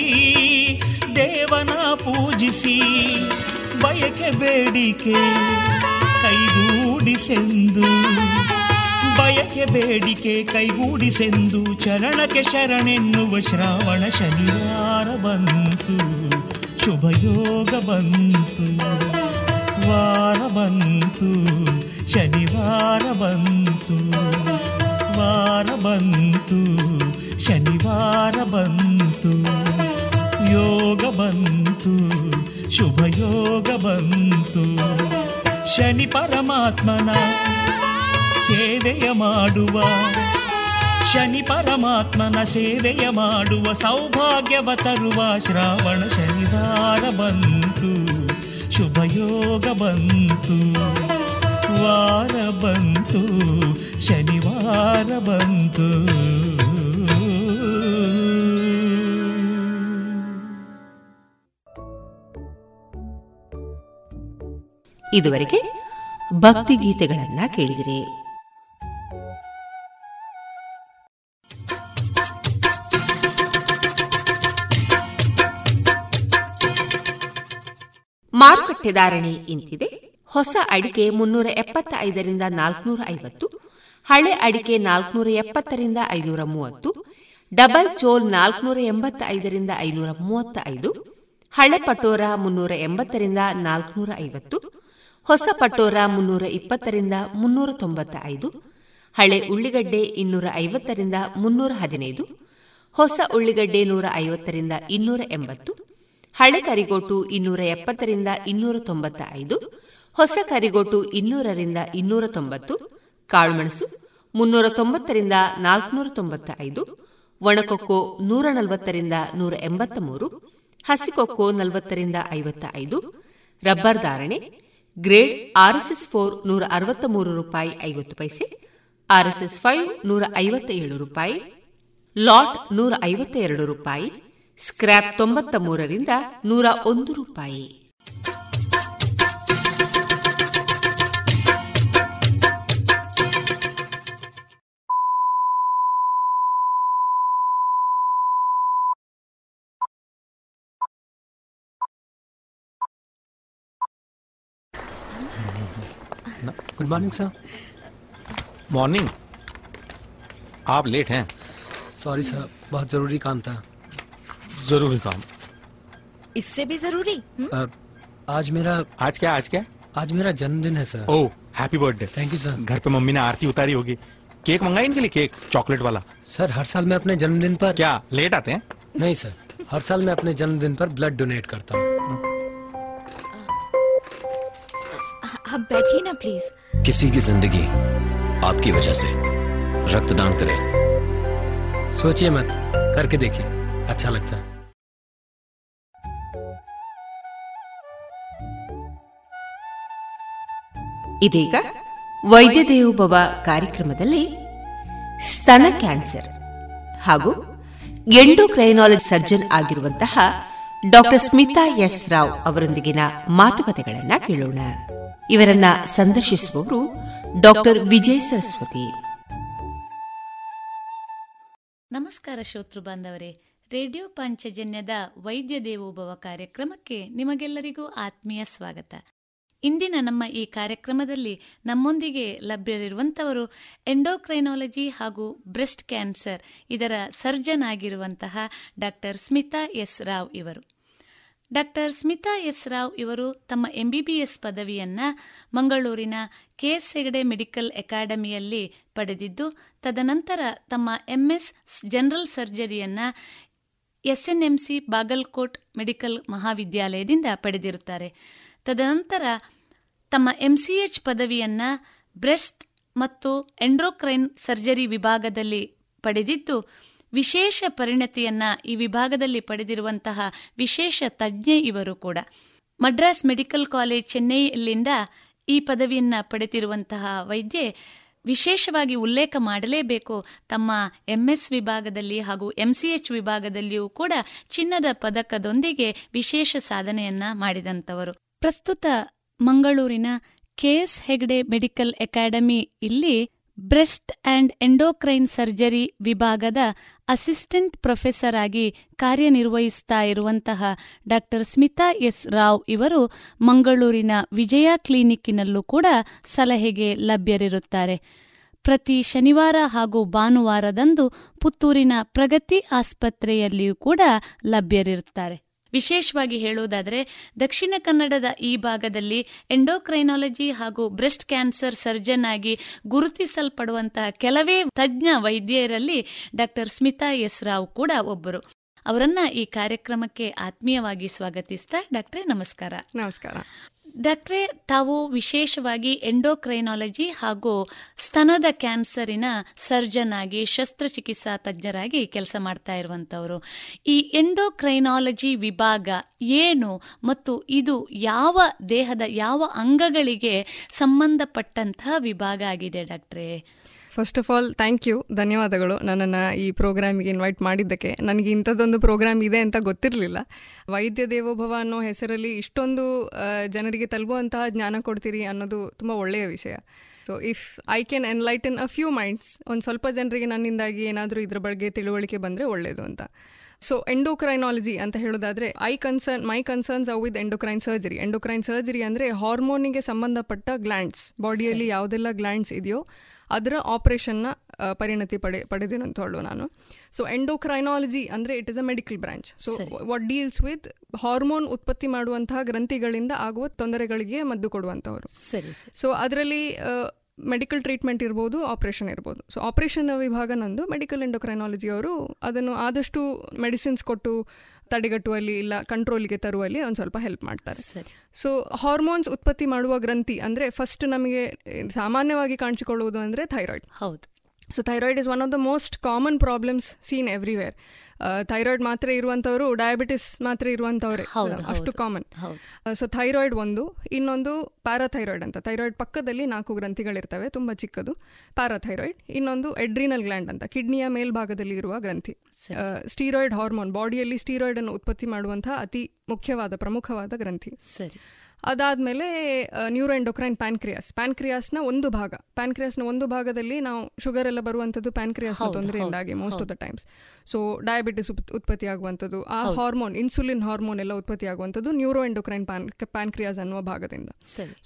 ದೇವನ ಪೂಜಿಸಿ ಬಯಕೆ ಬೇಡಿಕೆ ಕೈಗೂಡಿಸೆಂದು ಬಯಕೆ ಬೇಡಿಕೆ ಕೈಗೂಡಿಸೆಂದು ಚರಣಕ್ಕೆ ಶರಣೆನ್ನುವ ಶ್ರಾವಣ ಶನಿವಾರ ಬಂತು ಶುಭಯೋಗ ಬಂತು ವಾರ ಬಂತು ಶನಿವಾರ ಬಂತು ವಾರ ಬಂತು ಶನಿವಾರ ಬಂತು ಯೋಗ ಬಂತು ಶುಭಯೋಗ ಬಂತು. ಶನಿ ಪರಮಾತ್ಮನ ಸೇವೆಯ ಮಾಡುವ ಶನಿ ಪರಮಾತ್ಮನ ಸೇವೆಯ ಮಾಡುವ ಸೌಭಾಗ್ಯವ ತರುವ ಶ್ರಾವಣ ಶನಿವಾರ ಬಂತು ಶುಭಯೋಗ ಬಂತು ವಾರ ಬಂತು ಶನಿವಾರ ಬಂತು. ಇದುವರೆಗೆ ಭಕ್ತಿಗೀತೆಗಳನ್ನ ಕೇಳಿದಿರಿ. ಮಾರುಕಟ್ಟೆ ಧಾರಣೆ ಇಂತಿದೆ. ಹೊಸ ಅಡಿಕೆ ಮುನ್ನೂರ ಎಪ್ಪತ್ತ ಐದರಿಂದ ನಾಲ್ಕನೂರ ಐವತ್ತು, ಹಳೆ ಅಡಿಕೆ ನಾಲ್ಕನೂರ ಎಪ್ಪತ್ತರಿಂದ ಐನೂರ ಮೂವತ್ತು, ಡಬಲ್ ಚೋಲ್ ನಾಲ್ಕನೂರ ಎಂಬತ್ತ ಐದರಿಂದ ಐನೂರ ಮೂವತ್ತ ಐದು, ಹಳೆ ಪಟೋರ ಮುನ್ನೂರ ಎಂಬತ್ತರಿಂದ ನಾಲ್ಕನೂರ ಐವತ್ತು, ಹೊಸ ಪಟೋರ ಮುನ್ನೂರ ಇಪ್ಪತ್ತರಿಂದ ಮುನ್ನೂರ ತೊಂಬತ್ತ ಐದು, ಹಳೆ ಉಳ್ಳಿಗಡ್ಡೆ ಇನ್ನೂರ ಐವತ್ತರಿಂದ ಮುನ್ನೂರ ಹದಿನೈದು, ಹೊಸ ಉಳ್ಳಿಗಡ್ಡೆ ನೂರ ಐವತ್ತರಿಂದ ಇನ್ನೂರ ಎಂಬತ್ತು, ಹಳೆ ಕರಿಗೋಟು ಇನ್ನೂರ ಎಪ್ಪತ್ತರಿಂದ ಇನ್ನೂರ ತೊಂಬತ್ತ ಐದು, ಹೊಸ ಕರಿಗೋಟು ಇನ್ನೂರರಿಂದ ಇನ್ನೂರ ತೊಂಬತ್ತು, ಕಾಳುಮೆಣಸು ಮುನ್ನೂರ ತೊಂಬತ್ತರಿಂದ ನಾಲ್ಕನೂರ ತೊಂಬತ್ತ ಐದು, ಒಣಕೊಕ್ಕೋ ನೂರ ನಲವತ್ತರಿಂದ ನೂರ ಎಂಬತ್ತ ಮೂರು, ಹಸಿಕೊಕ್ಕೋ ನಲವತ್ತರಿಂದ ಐವತ್ತ ಐದು, ರಬ್ಬರ್ ಧಾರಣೆ ಗ್ರೇಡ್ ಆರ್ಎಸ್ಎಸ್ ಫೋರ್ ನೂರ ಅರವತ್ತ ಮೂರು ರೂಪಾಯಿ ಐವತ್ತು ಪೈಸೆ, ಆರ್ಎಸ್ಎಸ್ ಫೈವ್ ನೂರ ಐವತ್ತ ಏಳು ರೂಪಾಯಿ, ಲಾಟ್ ನೂರ ಐವತ್ತ ಎರಡು ರೂಪಾಯಿ, ಸ್ಕ್ರಾಪ್ ತೊಂಬತ್ತ ಮೂರರಿಂದ ನೂರ ಒಂದು ರೂಪಾಯಿ. Good morning sir. मॉर्निंग, आप लेट हैं. सॉरी सर, बहुत ज़रूरी काम था. ज़रूरी काम? इससे भी ज़रूरी? आज मेरा आज क्या आज क्या आज मेरा जन्मदिन है sir. Oh happy birthday. Thank you sir. घर पे मम्मी ने आरती उतारी होगी। केक मंगाई इनके लिए, केक चॉकलेट वाला। सर हर साल मैं अपने जन्मदिन पर क्या लेट आते हैं? नहीं सर, हर साल मैं अपने जन्मदिन पर ब्लड डोनेट करता हूँ। आप बैठिए ना प्लीज। किसी की जिंदगी आपकी वजह से, रक्तदान करें। सोचिए मत, करके देखिए, अच्छा लगता है। ಇದೀಗ ವೈದ್ಯ ದೇವೋಭವ ಕಾರ್ಯಕ್ರಮದಲ್ಲಿ ಸ್ತನ ಕ್ಯಾನ್ಸರ್ ಹಾಗೂ ಎಂಡೋಕ್ರೈನಾಲಜಿ ಸರ್ಜನ್ ಆಗಿರುವಂತಹ ಡಾಕ್ಟರ್ ಸ್ಮಿತಾ ಎಸ್ ರಾವ್ ಅವರೊಂದಿಗಿನ ಮಾತುಕತೆಗಳನ್ನ ಕೇಳೋಣ. ಇವರನ್ನ ಸಂದರ್ಶಿಸುವವರು ಡಾಕ್ಟರ್ ವಿಜಯ ಸರಸ್ವತಿ. ನಮಸ್ಕಾರ ಶ್ರೋತೃ ಬಾಂಧವರೇ, ರೇಡಿಯೋ ಪಾಂಚಜನ್ಯದ ವೈದ್ಯ ದೇವೋಭವ ಕಾರ್ಯಕ್ರಮಕ್ಕೆ ನಿಮಗೆಲ್ಲರಿಗೂ ಆತ್ಮೀಯ ಸ್ವಾಗತ. ಇಂದಿನ ನಮ್ಮ ಈ ಕಾರ್ಯಕ್ರಮದಲ್ಲಿ ನಮ್ಮೊಂದಿಗೆ ಲಭ್ಯವಿರುವಂಥವರು ಎಂಡೋಕ್ರೈನಾಲಜಿ ಹಾಗೂ ಬ್ರೆಸ್ಟ್ ಕ್ಯಾನ್ಸರ್ ಇದರ ಸರ್ಜನ್ ಆಗಿರುವಂತಹ ಡಾಕ್ಟರ್ ಸ್ಮಿತಾ ಎಸ್ ರಾವ್ ಇವರು. ಡಾಕ್ಟರ್ ಸ್ಮಿತಾ ಎಸ್ ರಾವ್ ಇವರು ತಮ್ಮ ಎಂಬಿಬಿಎಸ್ ಪದವಿಯನ್ನು ಮಂಗಳೂರಿನ ಕೆ ಎಸ್ ಹೆಗಡೆ ಮೆಡಿಕಲ್ ಅಕಾಡೆಮಿಯಲ್ಲಿ ಪಡೆದಿದ್ದು, ತದನಂತರ ತಮ್ಮ ಎಂ ಎಸ್ ಜನರಲ್ ಸರ್ಜರಿಯನ್ನು S N M C Bagalkot medical ಮಹಾವಿದ್ಯಾಲಯದಿಂದ ಪಡೆದಿರುತ್ತಾರೆ. ತದನಂತರ ತಮ್ಮ ಎಂ ಸಿ ಎಚ್ ಪದವಿಯನ್ನು ಬ್ರೆಸ್ಟ್ ಮತ್ತು ಎಂಡೋಕ್ರೈನ್ ಸರ್ಜರಿ ವಿಭಾಗದಲ್ಲಿ ಪಡೆದಿದ್ದು, ವಿಶೇಷ ಪರಿಣತಿಯನ್ನು ಈ ವಿಭಾಗದಲ್ಲಿ ಪಡೆದಿರುವಂತಹ ವಿಶೇಷ ತಜ್ಞ ಇವರು ಕೂಡ. ಮಡ್ರಾಸ್ ಮೆಡಿಕಲ್ ಕಾಲೇಜ್ ಚೆನ್ನೈಯಲ್ಲಿಂದ ಈ ಪದವಿಯನ್ನು ಪಡೆದಿರುವಂತಹ ವೈದ್ಯೆ ವಿಶೇಷವಾಗಿ ಉಲ್ಲೇಖ ಮಾಡಲೇಬೇಕು. ತಮ್ಮ ಎಂ ಎಸ್ ವಿಭಾಗದಲ್ಲಿ ಹಾಗೂ ಎಂ ಸಿ ಎಚ್ ವಿಭಾಗದಲ್ಲಿಯೂ ಕೂಡ ಚಿನ್ನದ ಪದಕದೊಂದಿಗೆ ವಿಶೇಷ ಸಾಧನೆಯನ್ನು ಮಾಡಿದಂಥವರು. ಪ್ರಸ್ತುತ ಮಂಗಳೂರಿನ K S Hegde medical academy ಇಲ್ಲಿ ಬ್ರೆಸ್ಟ್ ಅಂಡ್ ಎಂಡೋಕ್ರೈನ್ ಸರ್ಜರಿ ವಿಭಾಗದ ಅಸಿಸ್ಟೆಂಟ್ ಪ್ರೊಫೆಸರ್ ಆಗಿ ಕಾರ್ಯನಿರ್ವಹಿಸ್ತಾ ಇರುವಂತಹ ಡಾಕ್ಟರ್ ಸ್ಮಿತಾ ಎಸ್ ರಾವ್ ಇವರು ಮಂಗಳೂರಿನ ವಿಜಯ ಕ್ಲಿನಿಕ್ಕಿನಲ್ಲೂ ಕೂಡ ಸಲಹೆಗೆ ಲಭ್ಯರಿರುತ್ತಾರೆ. ಪ್ರತಿ ಶನಿವಾರ ಹಾಗೂ ಭಾನುವಾರದಂದು ಪುತ್ತೂರಿನ ಪ್ರಗತಿ ಆಸ್ಪತ್ರೆಯಲ್ಲಿಯೂ ಕೂಡ ಲಭ್ಯರಿರುತ್ತಾರೆ. ವಿಶೇಷವಾಗಿ ಹೇಳುವುದಾದರೆ ದಕ್ಷಿಣ ಕನ್ನಡದ ಈ ಭಾಗದಲ್ಲಿ ಎಂಡೋಕ್ರೈನಾಲಜಿ ಹಾಗೂ ಬ್ರೆಸ್ಟ್ ಕ್ಯಾನ್ಸರ್ ಸರ್ಜನ್ ಆಗಿ ಗುರುತಿಸಲ್ಪಡುವಂತಹ ಕೆಲವೇ ತಜ್ಞ ವೈದ್ಯರಲ್ಲಿ ಡಾಕ್ಟರ್ ಸ್ಮಿತಾ ಎಸ್ ರಾವ್ ಕೂಡ ಒಬ್ಬರು. ಅವರನ್ನ ಈ ಕಾರ್ಯಕ್ರಮಕ್ಕೆ ಆತ್ಮೀಯವಾಗಿ ಸ್ವಾಗತಿಸ್ತಾ, ಡಾಕ್ಟ್ರೇ ನಮಸ್ಕಾರ. ನಮಸ್ಕಾರ ಡಾಕ್ಟ್ರೇ, ತಾವು ವಿಶೇಷವಾಗಿ ಎಂಡೋಕ್ರೈನಾಲಜಿ ಹಾಗೂ ಸ್ತನದ ಕ್ಯಾನ್ಸರಿನ ಸರ್ಜನ್ ಆಗಿ ಶಸ್ತ್ರಚಿಕಿತ್ಸಾ ತಜ್ಞರಾಗಿ ಕೆಲಸ ಮಾಡ್ತಾ ಇರುವಂಥವರು. ಈ ಎಂಡೋಕ್ರೈನಾಲಜಿ ವಿಭಾಗ ಏನು ಮತ್ತು ಇದು ಯಾವ ದೇಹದ ಯಾವ ಅಂಗಗಳಿಗೆ ಸಂಬಂಧಪಟ್ಟಂತಹ ವಿಭಾಗ ಆಗಿದೆ ಡಾಕ್ಟ್ರೇ? First of all thank you, ಧನ್ಯವಾದಗಳು ನನ್ನನ್ನು ಈ ಪ್ರೋಗ್ರಾಮಿಗೆ ಇನ್ವೈಟ್ ಮಾಡಿದ್ದಕ್ಕೆ. ನನಗೆ ಇಂಥದ್ದೊಂದು ಪ್ರೋಗ್ರಾಮ್ ಇದೆ ಅಂತ ಗೊತ್ತಿರಲಿಲ್ಲ. ವೈದ್ಯ ದೇವೋಭವ ಅನ್ನೋ ಹೆಸರಲ್ಲಿ ಇಷ್ಟೊಂದು ಜನರಿಗೆ ತಲುಪುವಂತಹ ಜ್ಞಾನ ಕೊಡ್ತೀರಿ ಅನ್ನೋದು ತುಂಬ ಒಳ್ಳೆಯ ವಿಷಯ. So if I can enlighten a few minds, ಒಂದು ಸ್ವಲ್ಪ ಜನರಿಗೆ ನನ್ನಿಂದಾಗಿ ಏನಾದರೂ ಇದ್ರ ಬಗ್ಗೆ ತಿಳುವಳಿಕೆ ಬಂದರೆ ಒಳ್ಳೆಯದು ಅಂತ. ಸೊ ಎಂಡೋಕ್ರೈನಾಲಜಿ ಅಂತ ಹೇಳೋದಾದರೆ ಐ ಕನ್ಸರ್ನ್ ಮೈ ಕನ್ಸರ್ನ್ಸ್ ಅವು with endocrine surgery. Endocrine surgery ಅಂದರೆ ಹಾರ್ಮೋನಿಗೆ ಸಂಬಂಧಪಟ್ಟ ಗ್ಲ್ಯಾಂಡ್ಸ್, ಬಾಡಿಯಲ್ಲಿ ಯಾವುದೆಲ್ಲ ಗ್ಲ್ಯಾಂಡ್ಸ್ ಇದೆಯೋ ಅದರ ಆಪರೇಷನ್ನ ಪರಿಣತಿ ಪಡೆ ಪಡೆದಿರೋಂಥವಳು ನಾನು. ಸೊ ಎಂಡೋಕ್ರೈನಾಲಜಿ ಅಂದರೆ it is a medical branch. So what deals with hormone ಉತ್ಪತ್ತಿ ಮಾಡುವಂತಹ ಗ್ರಂಥಿಗಳಿಂದ ಆಗುವ ತೊಂದರೆಗಳಿಗೆ ಮದ್ದು ಕೊಡುವಂಥವ್ರು. ಸೊ ಅದರಲ್ಲಿ ಮೆಡಿಕಲ್ ಟ್ರೀಟ್ಮೆಂಟ್ ಇರ್ಬೋದು, ಆಪರೇಷನ್ ಇರ್ಬೋದು. ಸೊ ಆಪರೇಷನ್ ವಿಭಾಗ ನಂದು. ಮೆಡಿಕಲ್ ಎಂಡೋಕ್ರೈನಾಲಜಿ ಅವರು ಅದನ್ನು ಆದಷ್ಟು ಮೆಡಿಸಿನ್ಸ್ ಕೊಟ್ಟು ತಡೆಗಟ್ಟುವಲ್ಲಿ ಇಲ್ಲ ಕಂಟ್ರೋಲ್ಗೆ ತರುವಲ್ಲಿ ಒಂದು ಸ್ವಲ್ಪ ಹೆಲ್ಪ್ ಮಾಡ್ತಾರೆ. ಸೊ ಹಾರ್ಮೋನ್ಸ್ ಉತ್ಪತ್ತಿ ಮಾಡುವ ಗ್ರಂಥಿ ಅಂದರೆ ಫಸ್ಟ್ ನಮಗೆ ಸಾಮಾನ್ಯವಾಗಿ ಕಾಣಿಸಿಕೊಳ್ಳುವುದು ಅಂದರೆ ಥೈರಾಯ್ಡ್. ಹೌದು. So thyroid is one of the most common problems seen everywhere. Thyroid ಮಾತ್ರ ಇರುವಂಥವರು ಡಯಾಬಿಟಿಸ್ ಮಾತ್ರ ಇರುವಂಥವ್ರೆ, ಅಷ್ಟು ಕಾಮನ್. ಸೊ ಥೈರಾಯ್ಡ್ ಒಂದು. ಇನ್ನೊಂದು ಪ್ಯಾರಾಥೈರಾಯ್ಡ್ ಅಂತ, ಥೈರಾಯ್ಡ್ ಪಕ್ಕದಲ್ಲಿ ನಾಲ್ಕು ಗ್ರಂಥಿಗಳಿರ್ತವೆ, ತುಂಬ ಚಿಕ್ಕದು, ಪ್ಯಾರಾಥೈರಾಯ್ಡ್. ಇನ್ನೊಂದು ಎಡ್ರಿನಲ್ ಗ್ಲ್ಯಾಂಡ್ ಅಂತ, ಕಿಡ್ನಿಯ ಮೇಲ್ಭಾಗದಲ್ಲಿ ಇರುವ ಗ್ರಂಥಿ. ಸ್ಟೀರಾಯ್ಡ್ ಹಾರ್ಮೋನ್, ಬಾಡಿಯಲ್ಲಿ ಸ್ಟೀರಾಯ್ಡ್ ಅನ್ನು ಉತ್ಪತ್ತಿ ಮಾಡುವಂತಹ ಅತಿ ಮುಖ್ಯವಾದ ಪ್ರಮುಖವಾದ ಗ್ರಂಥಿ. ಅದಾದಮೇಲೆ ನ್ಯೂರೋ ಎಂಡೋಕ್ರೈನ್ ಪ್ಯಾನ್ಕ್ರಿಯಾಸ್ ಪ್ಯಾನ್ಕ್ರಿಯಾಸ್ನ ಒಂದು ಭಾಗ ಪ್ಯಾನ್ಕ್ರಿಯಾಸ್ನ ಒಂದು ಭಾಗದಲ್ಲಿ ನಾವು ಶುಗರ್ ಎಲ್ಲ ಬರುವಂಥದ್ದು ಪ್ಯಾನ್ಕ್ರಿಯಾಸ್ನ ತೊಂದರೆಯಿಂದಾಗಿ most of the times. So diabetes ಉತ್ಪತ್ತಿ ಆಗುವಂಥದ್ದು, ಆ ಹಾರ್ಮೋನ್ ಇನ್ಸುಲಿನ್ ಹಾರ್ಮೋನ್ ಎಲ್ಲ ಉತ್ಪತ್ತಿ ಆಗುವಂಥದ್ದು ನ್ಯೂರೋ ಎಂಡೋಕ್ರೈನ್ ಪ್ಯಾನ್ ಪ್ಯಾನ್ಕ್ರಿಯಾಸ್ ಅನ್ನುವ ಭಾಗದಿಂದ.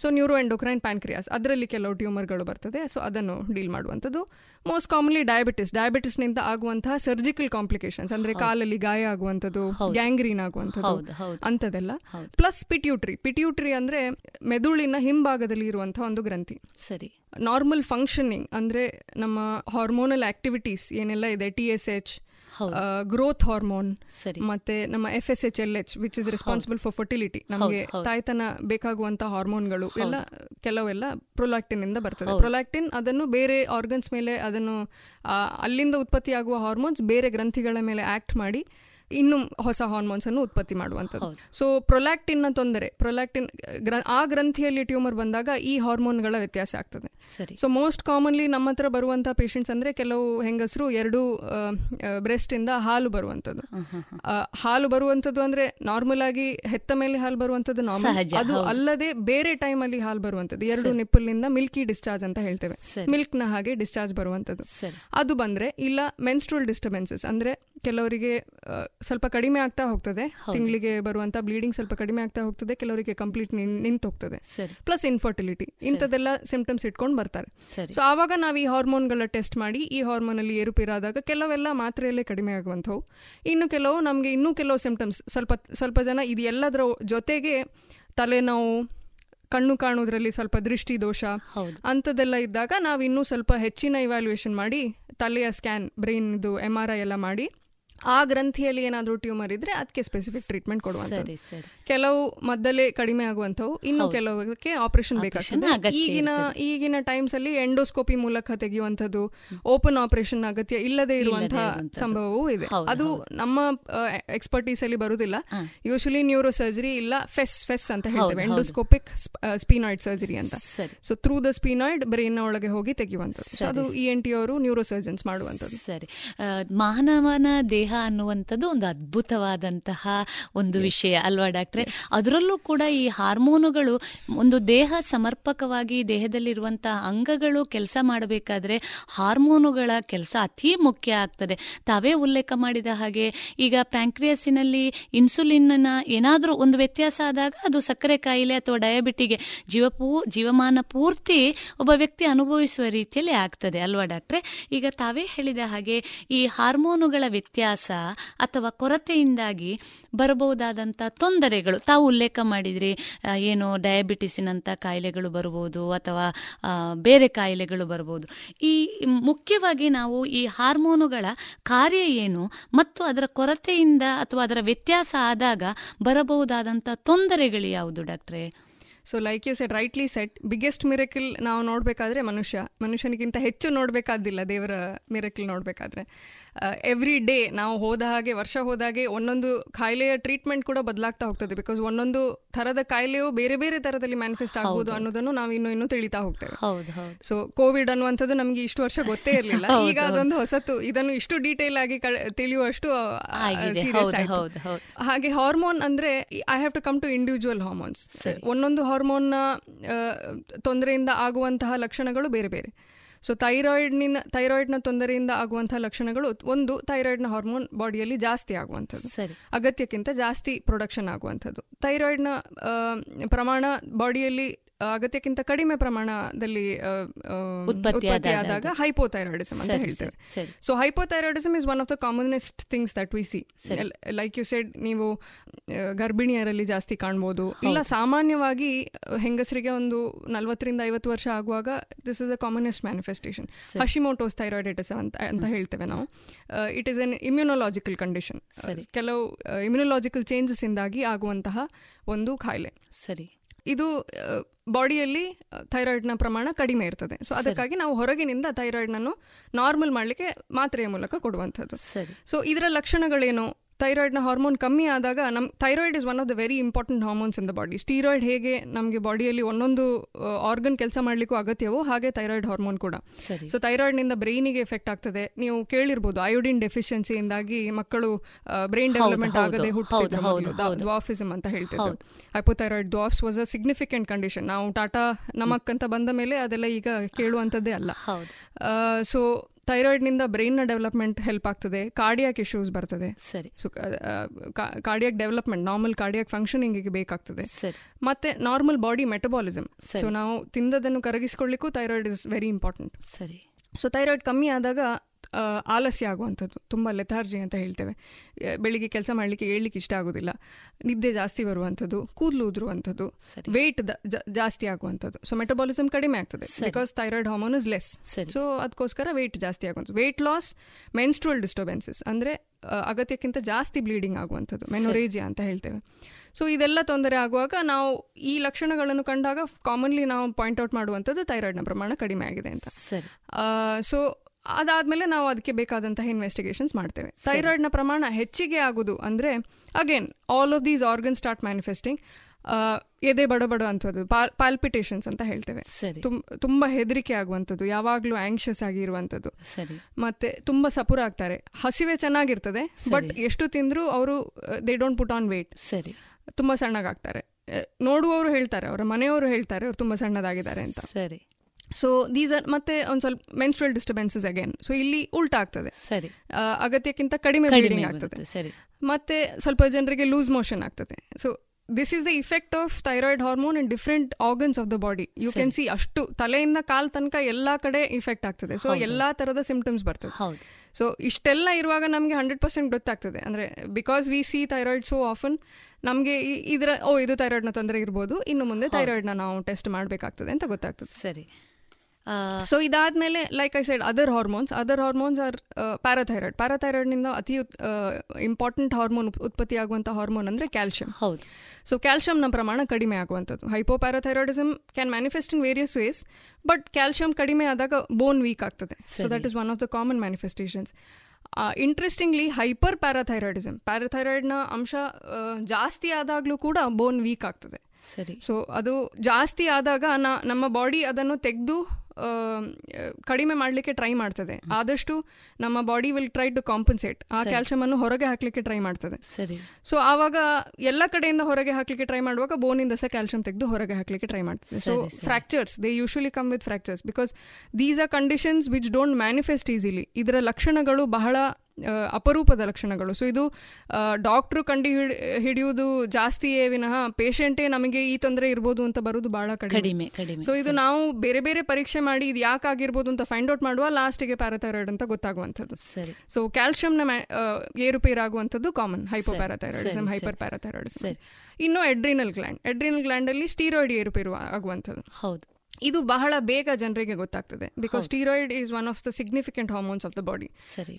ಸೊ ನ್ಯೂರೋ ಎಂಡೋಕ್ರೈನ್ ಪ್ಯಾನ್ಕ್ರಿಯಾಸ್ ಅದರಲ್ಲಿ ಕೆಲವು ಟ್ಯೂಮರ್ಗಳು ಬರ್ತದೆ. ಸೊ ಅದನ್ನು ಡೀಲ್ ಮಾಡುವಂಥದ್ದು. ಮೋಸ್ಟ್ ಕಾಮನ್ಲಿ ಡಯಾಬಿಟಿಸ್ ಡಯಾಬಿಟಿಸ್ನಿಂದ ಆಗುವಂತಹ ಸರ್ಜಿಕಲ್ ಕಾಂಪ್ಲಿಕೇಶನ್ಸ್ ಅಂದರೆ ಕಾಲಲ್ಲಿ ಗಾಯ ಆಗುವಂಥದ್ದು, ಗ್ಯಾಂಗ್ರೀನ್ ಆಗುವಂಥದ್ದು ಅಂಥದ್ದೆಲ್ಲ. ಪ್ಲಸ್ ಪಿಟ್ಯೂಟ್ರಿ ಪಿಟ್ಯೂಟ್ರಿ ಅಂದರೆ ಮೆದುಳಿನ ಹಿಂಭಾಗದಲ್ಲಿ ಇರುವಂತಹ ಒಂದು ಗ್ರಂಥಿ. ಸರಿ, ನಾರ್ಮಲ್ ಫಂಕ್ಷನಿಂಗ್ ಅಂದರೆ ನಮ್ಮ ಹಾರ್ಮೋನಲ್ ಆಕ್ಟಿವಿಟೀಸ್ ಏನೆಲ್ಲ ಇದೆ, T S H, growth hormone, ಮತ್ತೆ ನಮ್ಮ F S H L H which is responsible for fertility, ನಮಗೆ ತಾಯ್ತನ ಬೇಕಾಗುವಂತಹ ಹಾರ್ಮೋನ್ಗಳು ಎಲ್ಲ ಕೆಲವೆಲ್ಲ ಪ್ರೊಲಾಕ್ಟಿನ್ ಇಂದ ಬರ್ತದೆ. ಪ್ರೊಲಾಕ್ಟಿನ್ ಅದನ್ನು ಬೇರೆ ಆರ್ಗನ್ಸ್ ಮೇಲೆ, ಅದನ್ನು ಅಲ್ಲಿಂದ ಉತ್ಪತ್ತಿಯಾಗುವ ಹಾರ್ಮೋನ್ಸ್ ಬೇರೆ ಗ್ರಂಥಿಗಳ ಮೇಲೆ ಆಕ್ಟ್ ಮಾಡಿ ಇನ್ನು ಹೊಸ ಹಾರ್ಮೋನ್ಸ್ ಅನ್ನು ಉತ್ಪತ್ತಿ ಮಾಡುವಂಥದ್ದು. ಸೊ ಪ್ರೊಲ್ಯಾಕ್ಟಿನ್ನ ತೊಂದರೆ, ಪ್ರೊಲ್ಯಾಕ್ಟಿನ್ ಆ ಗ್ರಂಥಿಯಲ್ಲಿ ಟ್ಯೂಮರ್ ಬಂದಾಗ ಈ ಹಾರ್ಮೋನ್ಗಳ ವ್ಯತ್ಯಾಸ ಆಗ್ತದೆ. ಸೊ ಮೋಸ್ಟ್ ಕಾಮನ್ಲಿ ನಮ್ಮ ಹತ್ರ ಬರುವಂಥ ಪೇಷಂಟ್ಸ್ ಅಂದರೆ ಕೆಲವು ಹೆಂಗಸರು ಎರಡು ಬ್ರೆಸ್ಟಿಂದ ಹಾಲು ಬರುವಂಥದ್ದು. ಹಾಲು ಬರುವಂಥದ್ದು ಅಂದರೆ ನಾರ್ಮಲ್ ಆಗಿ ಹೆತ್ತ ಮೇಲೆ ಹಾಲು ಬರುವಂಥದ್ದು ನಾರ್ಮಲ್, ಅದು ಅಲ್ಲದೆ ಬೇರೆ ಟೈಮಲ್ಲಿ ಹಾಲು ಬರುವಂಥದ್ದು, ಎರಡು ನಿಪ್ಪಲ್ನಿಂದ ಮಿಲ್ಕಿ ಡಿಸ್ಚಾರ್ಜ್ ಅಂತ ಹೇಳ್ತೇವೆ, ಮಿಲ್ಕ್ನ ಹಾಗೆ ಡಿಸ್ಚಾರ್ಜ್ ಬರುವಂಥದ್ದು ಅದು ಬಂದರೆ, ಇಲ್ಲ ಮೆನ್ಸ್ಟ್ರಲ್ ಡಿಸ್ಟರ್ಬೆನ್ಸಸ್ ಅಂದರೆ ಕೆಲವರಿಗೆ ಸ್ವಲ್ಪ ಕಡಿಮೆ ಆಗ್ತಾ ಹೋಗ್ತದೆ, ತಿಂಗಳಿಗೆ ಬರುವಂತ ಬ್ಲೀಡಿಂಗ್ ಸ್ವಲ್ಪ ಕಡಿಮೆ ಆಗ್ತಾ ಹೋಗ್ತದೆ, ಕೆಲವರಿಗೆ ಕಂಪ್ಲೀಟ್ ನಿಂತು ಹೋಗ್ತದೆ, ಪ್ಲಸ್ ಇನ್ಫರ್ಟಿಲಿಟಿ ಇಂಥದ್ದೆಲ್ಲ ಸಿಂಪ್ಟಮ್ಸ್ ಇಟ್ಕೊಂಡು ಬರ್ತಾರೆ. ಸೊ ಆವಾಗ ನಾವು ಈ ಹಾರ್ಮೋನ್ಗಳ ಟೆಸ್ಟ್ ಮಾಡಿ ಈ ಹಾರ್ಮೋನಲ್ಲಿ ಏರುಪೇರಾದಾಗ ಕೆಲವೆಲ್ಲ ಮಾತ್ರೆಯಲ್ಲೇ ಕಡಿಮೆ ಆಗುವಂಥವು, ಇನ್ನು ಕೆಲವು ನಮಗೆ ಇನ್ನೂ ಕೆಲವು ಸಿಂಪ್ಟಮ್ಸ್ ಸ್ವಲ್ಪ ಸ್ವಲ್ಪ ಜನ ಇದು ಎಲ್ಲದರ ಜೊತೆಗೆ ತಲೆನೋವು, ಕಣ್ಣು ಕಾಣುವುದರಲ್ಲಿ ಸ್ವಲ್ಪ ದೃಷ್ಟಿ ದೋಷ ಅಂಥದ್ದೆಲ್ಲ ಇದ್ದಾಗ ನಾವು ಇನ್ನೂ ಸ್ವಲ್ಪ ಹೆಚ್ಚಿನ ಇವ್ಯಾಲ್ಯೂಯೇಷನ್ ಮಾಡಿ ತಲೆಯ ಸ್ಕ್ಯಾನ್, ಬ್ರೈನ್ ಇದು ಎಮ್ ಆರ್ ಐ ಎಲ್ಲ ಮಾಡಿ ಆ ಗ್ರಂಥಿಯಲ್ಲಿ ಏನಾದರೂ ಟ್ಯೂಮರ್ ಇದ್ರೆ ಅದಕ್ಕೆ ಸ್ಪೆಸಿಫಿಕ್ ಟ್ರೀಟ್ಮೆಂಟ್ ಕೊಡುವಂಥದ್ದು. ಕೆಲವು ಮದ್ದಲ್ಲೇ ಕಡಿಮೆ ಆಗುವಂಥವು, ಇನ್ನು ಕೆಲವಕ್ಕೆ ಆಪರೇಷನ್ ಬೇಕಾಗ್ತದೆ. ಈಗಿನ ಈಗಿನ ಟೈಮ್ಸ್ ಅಲ್ಲಿ ಎಂಡೋಸ್ಕೋಪಿ ಮೂಲಕ ತೆಗೆಯುವಂಥದ್ದು, ಓಪನ್ ಆಪರೇಷನ್ ಅಗತ್ಯ ಇಲ್ಲದೆ ಇರುವಂತಹ ಸಂಭವವೂ ಇದೆ. ಅದು ನಮ್ಮ ಎಕ್ಸ್ಪರ್ಟೀಸ್ ಅಲ್ಲಿ ಬರುವುದಿಲ್ಲ. ಯೂಶಲಿ ನ್ಯೂರೋ ಸರ್ಜರಿ ಇಲ್ಲ ಫೆಸ್ ಫೆಸ್ ಅಂತ ಹೇಳ್ತೇವೆ, ಎಂಡೋಸ್ಕೋಪಿಕ್ ಸ್ಪಿನಾಯ್ಡ್ ಸರ್ಜರಿ ಅಂತ. So through the sphenoid brain ನ ಒಳಗೆ ಹೋಗಿ ತೆಗೆಯುವಂಥದ್ದು, ಅದು ಇ ಎನ್ ಟಿ ಅವರು ನ್ಯೂರೋ ಸರ್ಜನ್ಸ್ ಮಾಡುವಂಥದ್ದು. ಸರಿ, ಮಾನವನ ದೇಹ ಅನ್ನುವಂಥದ್ದು ಒಂದು ಅದ್ಭುತವಾದಂತಹ ಒಂದು ವಿಷಯ ಅಲ್ವಾ ಡಾಕ್ಟ್ರೆ? ಅದರಲ್ಲೂ ಕೂಡ ಈ ಹಾರ್ಮೋನುಗಳು ಒಂದು ದೇಹ ಸಮರ್ಪಕವಾಗಿ ದೇಹದಲ್ಲಿರುವಂತಹ ಅಂಗಗಳು ಕೆಲಸ ಮಾಡಬೇಕಾದ್ರೆ ಹಾರ್ಮೋನುಗಳ ಕೆಲಸ ಅತಿ ಮುಖ್ಯ ಆಗ್ತದೆ. ತಾವೇ ಉಲ್ಲೇಖ ಮಾಡಿದ ಹಾಗೆ ಈಗ ಪ್ಯಾಂಕ್ರಿಯಸ್ಸಿನಲ್ಲಿ ಇನ್ಸುಲಿನ್ನ ಏನಾದರೂ ಒಂದು ವ್ಯತ್ಯಾಸ ಆದಾಗ ಅದು ಸಕ್ಕರೆ ಕಾಯಿಲೆ ಅಥವಾ ಡಯಾಬಿಟಿಗೆ ಜೀವಪೂ ಜೀವಮಾನ ಪೂರ್ತಿ ಒಬ್ಬ ವ್ಯಕ್ತಿ ಅನುಭವಿಸುವ ರೀತಿಯಲ್ಲಿ ಆಗ್ತದೆ ಅಲ್ವಾ ಡಾಕ್ಟ್ರೆ? ಈಗ ತಾವೇ ಹೇಳಿದ ಹಾಗೆ ಈ ಹಾರ್ಮೋನುಗಳ ವ್ಯತ್ಯಾಸ ಅಥವಾ ಕೊರತೆಯಿಂದಾಗಿ ಬರಬಹುದಾದಂಥ ತೊಂದರೆಗಳು ತಾವು ಉಲ್ಲೇಖ ಮಾಡಿದ್ರಿ. ಏನು ಡಯಾಬಿಟಿಸಿನಂಥ ಕಾಯಿಲೆಗಳು ಬರಬಹುದು ಅಥವಾ ಬೇರೆ ಕಾಯಿಲೆಗಳು ಬರಬಹುದು. ಈ ಮುಖ್ಯವಾಗಿ ನಾವು ಈ ಹಾರ್ಮೋನುಗಳ ಕಾರ್ಯ ಏನು ಮತ್ತು ಅದರ ಕೊರತೆಯಿಂದ ಅಥವಾ ಅದರ ವ್ಯತ್ಯಾಸ ಆದಾಗ ಬರಬಹುದಾದಂಥ ತೊಂದರೆಗಳು ಯಾವುದು ಡಾಕ್ಟ್ರೇ? So like you said rightly said biggest miracle ನಾವು ನೋಡಬೇಕಾದ್ರೆ ಮನುಷ್ಯ ಮನುಷ್ಯನಿಗಿಂತ ಹೆಚ್ಚು ನೋಡಬೇಕಾದಿಲ್ಲ, ದೇವರ ಮಿರಕಲ್ ನೋಡಬೇಕಾದ್ರೆ. ಎವ್ರಿ ಡೇ ನಾವು ಹೋದ ಹಾಗೆ, ವರ್ಷ ಹೋದಾಗೆ ಒಂದೊಂದು ಕಾಯಿಲೆಯ ಟ್ರೀಟ್ಮೆಂಟ್ ಕೂಡ ಬದಲಾಗ್ತಾ ಹೋಗ್ತದೆ. ಬಿಕಾಸ್ ಒಂದೊಂದು ಥರದ ಕಾಯಿಲೆಯು ಬೇರೆ ಬೇರೆ ಥರದಲ್ಲಿ ಮ್ಯಾನಿಫೆಸ್ಟ್ ಆಗ್ಬೋದು ಅನ್ನೋದನ್ನು ನಾವು ಇನ್ನೂ ಇನ್ನೂ ತಿಳಿತಾ ಹೋಗ್ತೇವೆ. ಸೊ ಕೋವಿಡ್ ಅನ್ನುವಂಥದ್ದು ನಮಗೆ ಇಷ್ಟು ವರ್ಷ ಗೊತ್ತೇ ಇರಲಿಲ್ಲ, ಈಗ ಅದೊಂದು ಹೊಸತು, ಇದನ್ನು ಇಷ್ಟು ಡೀಟೇಲ್ ಆಗಿ ತಿಳಿಯುವಷ್ಟು ಸೀರಿಯಸ್ ಆಯಿತು. ಹಾಗೆ ಹಾರ್ಮೋನ್ ಅಂದರೆ I have to come to individual hormones. ಒಂದೊಂದು ಹಾರ್ಮೋನ್ನ ತೊಂದರೆಯಿಂದ ಆಗುವಂತಹ ಲಕ್ಷಣಗಳು ಬೇರೆ ಬೇರೆ. ಸೊ ಥೈರಾಯ್ಡ್ನಿಂದ ಥೈರಾಯ್ಡ್ನ ತೊಂದರೆಯಿಂದ ಆಗುವಂತಹ ಲಕ್ಷಣಗಳು ಒಂದು, ಥೈರಾಯ್ಡ್ನ ಹಾರ್ಮೋನ್ ಬಾಡಿಯಲ್ಲಿ ಜಾಸ್ತಿ ಆಗುವಂಥದ್ದು, ಅಗತ್ಯಕ್ಕಿಂತ ಜಾಸ್ತಿ ಪ್ರೊಡಕ್ಷನ್ ಆಗುವಂಥದ್ದು. ಥೈರಾಯ್ಡ್ನ ಪ್ರಮಾಣ ಬಾಡಿಯಲ್ಲಿ ಅಗತ್ಯಕ್ಕಿಂತ ಕಡಿಮೆ ಪ್ರಮಾಣದಲ್ಲಿ ಉತ್ಪತ್ತಿಯಾದಾಗ ಹೈಪೋಥೈರಾಯ್ಡಿಸಮ್ ಅಂತ ಹೇಳ್ತೇವೆ. So hypothyroidism is one of the commonest things that we see. Like you said, ನೀವು ಗರ್ಭಿಣಿಯರಲ್ಲಿ ಜಾಸ್ತಿ ಕಾಣ್ಬೋದು. ಇಲ್ಲ, ಸಾಮಾನ್ಯವಾಗಿ ಹೆಂಗಸರಿಗೆ ಒಂದು ನಲವತ್ತರಿಂದ ಐವತ್ತು ವರ್ಷ ಆಗುವಾಗ this is a commonest manifestation. ಹಶಿಮೋಟೋಸ್ thyroiditis ಅಂತ ಅಂತ ಹೇಳ್ತೇವೆ ನಾವು. It is an immunological condition, ಕೆಲವು ಇಮ್ಯುನೊಲಾಜಿಕಲ್ ಚೇಂಜಸ್ ಇಂದಾಗಿ ಆಗುವಂತಹ ಒಂದು ಕಾಯಿಲೆ. ಸರಿ, ಇದು ಬಾಡಿಯಲ್ಲಿ ಥೈರಾಯ್ಡ್ನ ಪ್ರಮಾಣ ಕಡಿಮೆ ಇರ್ತದೆ. ಸೊ ಅದಕ್ಕಾಗಿ ನಾವು ಹೊರಗಿನಿಂದ ಥೈರಾಯ್ಡ್ನನ್ನು ನಾರ್ಮಲ್ ಮಾಡಲಿಕ್ಕೆ ಮಾತ್ರೆಯ ಮೂಲಕ ಕೊಡುವಂಥದ್ದು. ಸೊ ಇದರ ಲಕ್ಷಣಗಳೇನು? ಥೈರಾಯ್ಡ್ನ ಹಾರ್ಮೋನ್ ಕಮ್ಮಿ ಆದಾಗ ನಮ್ಮ thyroid is one of the very important hormones in the body. Steroid ಹೇಗೆ ನಮಗೆ ಬಾಡಿಯಲ್ಲಿ ಒಂದೊಂದು ಆರ್ಗನ್ ಕೆಲಸ ಮಾಡಲಿಕ್ಕೂ ಅಗತ್ಯವೋ ಹಾಗೆ ಥೈರಾಯ್ಡ್ ಹಾರ್ಮೋನ್ ಕೂಡ. ಸೊ ಥೈರಾಯ್ಡ್ನಿಂದ ಬ್ರೈನಿಗೆ ಎಫೆಕ್ಟ್ ಆಗ್ತದೆ. ನೀವು ಕೇಳಿರ್ಬೋದು ಅಯೋಡಿನ್ ಡೆಫಿಷಿಯನ್ಸಿಯಿಂದಾಗಿ ಮಕ್ಕಳು ಬ್ರೈನ್ ಡೆವಲಪ್ಮೆಂಟ್ ಆಗದೆ ಹುಟ್ಟುತ್ತೆ, ಡ್ವಾರ್ಫಿಸಮ್ ಅಂತ ಹೇಳ್ತಿದ್ರು. Hypothyroid dwarfs was a significant condition. ನಾವು ಟಾಟಾ ನಮಕ್ ಅಂತ ಬಂದ ಮೇಲೆ ಅದೆಲ್ಲ ಈಗ ಕೇಳುವಂಥದ್ದೇ ಅಲ್ಲ. ಸೊ ಥೈರಾಯ್ಡ್ನಿಂದ ಬ್ರೈನ್ನ ಡೆವಲಪ್ಮೆಂಟ್ ಹೆಲ್ಪ್ ಆಗ್ತದೆ, ಕಾರ್ಡಿಯಾಕ್ ಇಶ್ಯೂಸ್ ಬರ್ತದೆ. ಸರಿ, so cardiac development, normal cardiac ಫಂಕ್ಷನಿಂಗಿಗೆ ಬೇಕಾಗ್ತದೆ. ಮತ್ತೆ ನಾರ್ಮಲ್ ಬಾಡಿ ಮೆಟಬಾಲಿಸಮ್, ಸೊ ನಾವು ತಿಂದದನ್ನು ಕರಗಿಸ್ಕೊಳ್ಳಿಕ್ಕೂ ಥೈರಾಯ್ಡ್ ಇಸ್ ವೆರಿ ಇಂಪಾರ್ಟೆಂಟ್. ಸರಿ, ಸೊ ಥೈರಾಯ್ಡ್ ಕಮ್ಮಿ ಆದಾಗ ಆಲಸ್ಯ ಆಗುವಂಥದ್ದು, ತುಂಬ ಲೆಥಾರ್ಜಿ ಅಂತ ಹೇಳ್ತೇವೆ. ಬೆಳಿಗ್ಗೆ ಕೆಲಸ ಮಾಡಲಿಕ್ಕೆ ಏಳಲಿಕ್ಕೆ ಇಷ್ಟ ಆಗೋದಿಲ್ಲ, ನಿದ್ದೆ ಜಾಸ್ತಿ ಬರುವಂಥದ್ದು, ಕೂದಲು ಉದುರುವಂಥದ್ದು, ವೆಯ್ಟ್ ಜಾಸ್ತಿ ಆಗುವಂಥದ್ದು. ಸೊ ಮೆಟಬಾಲಿಸಮ್ ಕಡಿಮೆ ಆಗ್ತದೆ because thyroid hormone is less. So ಅದಕ್ಕೋಸ್ಕರ ವೆಯ್ಟ್ ಜಾಸ್ತಿ ಆಗುವಂಥದ್ದು. ವೆಯ್ಟ್ ಲಾಸ್, ಮೆನ್ಸ್ಟ್ರಲ್ ಡಿಸ್ಟರ್ಬೆನ್ಸಸ್ ಅಂದರೆ ಅಗತ್ಯಕ್ಕಿಂತ ಜಾಸ್ತಿ ಬ್ಲೀಡಿಂಗ್ ಆಗುವಂಥದ್ದು, ಮೆನೊರೇಜಿಯಾ ಅಂತ ಹೇಳ್ತೇವೆ. ಸೊ ಇದೆಲ್ಲ ತೊಂದರೆ ಆಗುವಾಗ ನಾವು ಈ ಲಕ್ಷಣಗಳನ್ನು ಕಂಡಾಗ ಕಾಮನ್ಲಿ ನಾವು ಪಾಯಿಂಟ್ಔಟ್ ಮಾಡುವಂಥದ್ದು ಥೈರಾಯ್ಡ್ನ ಪ್ರಮಾಣ ಕಡಿಮೆ ಆಗಿದೆ ಅಂತ. ಸೊ ಅದಾದಮೇಲೆ ನಾವು ಅದಕ್ಕೆ ಬೇಕಾದಂತಹ ಇನ್ವೆಸ್ಟಿಗೇಷನ್ಸ್ ಮಾಡ್ತೇವೆ. ಥೈರಾಯ್ಡ್ನ ಪ್ರಮಾಣ ಹೆಚ್ಚಿಗೆ ಆಗೋದು ಅಂದರೆ again all of these organ start manifesting. ಎದೆ ಬಡಬಡ ಅಂಥದ್ದು, ಪಾಲ್ಪಿಟೇಷನ್ಸ್ ಅಂತ ಹೇಳ್ತೇವೆ. ತುಂಬ ಹೆದರಿಕೆ ಆಗುವಂಥದ್ದು, ಯಾವಾಗಲೂ ಆಂಕ್ಷಿಯಸ್ ಆಗಿರುವಂಥದ್ದು. ಮತ್ತೆ ತುಂಬ ಸಪುರ ಆಗ್ತಾರೆ, ಹಸಿವೆ ಚೆನ್ನಾಗಿರ್ತದೆ ಬಟ್ ಎಷ್ಟು ತಿಂದರೂ ಅವರು they don't put on weight. ಸರಿ, ತುಂಬ ಸಣ್ಣಗಾಗ್ತಾರೆ. ನೋಡುವವರು ಹೇಳ್ತಾರೆ, ಅವರ ಮನೆಯವರು ಹೇಳ್ತಾರೆ ಅವ್ರು ತುಂಬ ಸಣ್ಣದಾಗಿದ್ದಾರೆ ಅಂತ. ಸರಿ, ಸೊ ದೀಸ್ ಆರ್. ಮತ್ತೆ ಒಂದು ಸ್ವಲ್ಪ ಮೆನ್ಸ್ಟ್ರಲ್ ಡಿಸ್ಟರ್ಬೆನ್ಸಸ್ ಅಗೇನ್. ಸೊ ಇಲ್ಲಿ ಉಲ್ಟಾ ಆಗ್ತದೆ. ಸರಿ, ಅಗತ್ಯಕ್ಕಿಂತ ಕಡಿಮೆ ಬ್ಲೀಡಿಂಗ್ ಆಗ್ತದೆ. ಸರಿ, ಮತ್ತೆ ಸ್ವಲ್ಪ ಜನರಿಗೆ ಲೂಸ್ ಮೋಷನ್ ಆಗ್ತದೆ. So this is the effect of thyroid hormone in different organs of the body. You can see, ಅಷ್ಟು ತಲೆಯಿಂದ ಕಾಲ್ ತನಕ ಎಲ್ಲಾ ಕಡೆ ಇಫೆಕ್ಟ್ ಆಗ್ತದೆ. ಸೊ ಎಲ್ಲಾ ತರದ ಸಿಂಪ್ಟಮ್ಸ್ ಬರ್ತದೆ. ಸೊ ಇಷ್ಟೆಲ್ಲ ಇರುವಾಗ ನಮಗೆ ಹಂಡ್ರೆಡ್ ಪರ್ಸೆಂಟ್ ಗೊತ್ತಾಗ್ತದೆ ಅಂದರೆ because we see thyroid so often, ನಮಗೆ ಇದರ ಓ ಇದು ಥೈರಾಯ್ಡ್ನ ತೊಂದರೆ ಇರ್ಬೋದು, ಇನ್ನು ಮುಂದೆ ಥೈರಾಯ್ಡ್ನ ನಾವು ಟೆಸ್ಟ್ ಮಾಡಬೇಕಾಗ್ತದೆ ಅಂತ ಗೊತ್ತಾಗ್ತದೆ. ಸರಿ, ಸೊ ಇದಾದ್ಮೇಲೆ like I said other hormones. Other hormones are parathyroid. ಪ್ಯಾರಾಥೈರಾಯ್ಡ್ನಿಂದ ಅತಿ ಇಂಪಾರ್ಟೆಂಟ್ ಹಾರ್ಮೋನ್ ಉತ್ಪತ್ತಿ ಆಗುವಂಥ ಹಾರ್ಮೋನ್ ಅಂದರೆ ಕ್ಯಾಲ್ಶಿಯಂ. ಹೌದು. ಸೊ ಕ್ಯಾಲ್ಶಿಯಂನ ಪ್ರಮಾಣ ಕಡಿಮೆ ಆಗುವಂಥದ್ದು. Hypoparathyroidism can manifest in various ways, but calcium ಕಡಿಮೆ ಆದಾಗ ಬೋನ್ ವೀಕ್ ಆಗ್ತದೆ. So that is one of the common manifestations. Interestingly hyper parathyroidism, ಪ್ಯಾರಾಥೈರಾಯ್ಡ್ನ ಅಂಶ ಜಾಸ್ತಿ ಆದಾಗಲೂ ಕೂಡ ಬೋನ್ ವೀಕ್ ಆಗ್ತದೆ. ಸರಿ, ಸೊ ಅದು ಜಾಸ್ತಿ ಆದಾಗ ನಮ್ಮ ಬಾಡಿ ಅದನ್ನು ತೆಗೆದು ಕಡಿಮೆ ಮಾಡಲಿಕ್ಕೆ ಟ್ರೈ ಮಾಡ್ತದೆ. ಆದಷ್ಟು ನಮ್ಮ body will try to compensate, ಆ ಕ್ಯಾಲ್ಶಿಯಂ ಅನ್ನು ಹೊರಗೆ ಹಾಕಲಿಕ್ಕೆ ಟ್ರೈ ಮಾಡ್ತದೆ. ಸರಿ, ಸೊ ಆವಾಗ ಎಲ್ಲ ಕಡೆಯಿಂದ ಹೊರಗೆ ಹಾಕಲಿಕ್ಕೆ ಟ್ರೈ ಮಾಡುವಾಗ ಬೋನಿಂದ ಸಹ ಕ್ಯಾಲ್ಶಿಯಂ ತೆಗೆದು ಹೊರಗೆ ಹಾಕಲಿಕ್ಕೆ ಟ್ರೈ ಮಾಡ್ತದೆ. So fractures, they usually come with fractures because these are conditions which don't manifest easily. ಇದರ ಲಕ್ಷಣಗಳು ಬಹಳ ಅಪರೂಪದ ಲಕ್ಷಣಗಳು. ಸೊ ಇದು ಡಾಕ್ಟ್ರು ಕಂಡು ಹಿಡಿ ಹಿಡಿಯುವುದು ಜಾಸ್ತಿಯೇ ವಿನಃ ಪೇಷಂಟೇ ನಮಗೆ ಈ ತೊಂದರೆ ಇರ್ಬೋದು ಅಂತ ಬರೋದು ಬಹಳ ಕಡಿಮೆ. ಸೊ ಇದು ನಾವು ಬೇರೆ ಬೇರೆ ಪರೀಕ್ಷೆ ಮಾಡಿ ಇದು ಯಾಕಾಗಿರ್ಬೋದು ಅಂತ ಫೈಂಡ್ ಔಟ್ ಮಾಡುವ ಲಾಸ್ಟಿಗೆ ಪ್ಯಾರಾಥೈರಾಯ್ಡ್ ಅಂತ ಗೊತ್ತಾಗುವಂಥದ್ದು. ಸೊ ಕ್ಯಾಲ್ಶಿಯಂನ ಏರುಪೇರಾಗುವಂಥದ್ದು ಕಾಮನ್ ಹೈಪೋಪ್ಯಾರಾಥೈರಾಯ್ಡಿಸಮ್, ಹೈಪರ್ ಪ್ಯಾರಾಥೈರಾಯ್ಡಿಸಮ್. ಇನ್ನು ಎಡ್ರಿನಲ್ ಗ್ಲ್ಯಾಂಡ್, ಎಡ್ರಿನಲ್ ಗ್ಲ್ಯಾಂಡಲ್ಲಿ ಸ್ಟೀರಾಯ್ಡ್ ಏರುಪೇರು ಆಗುವಂಥದ್ದು. ಹೌದು, ಇದು ಬಹಳ ಬೇಗ ಜನರಿಗೆ ಗೊತ್ತಾಗ್ತದೆ because steroid is one of the significant hormones of the body.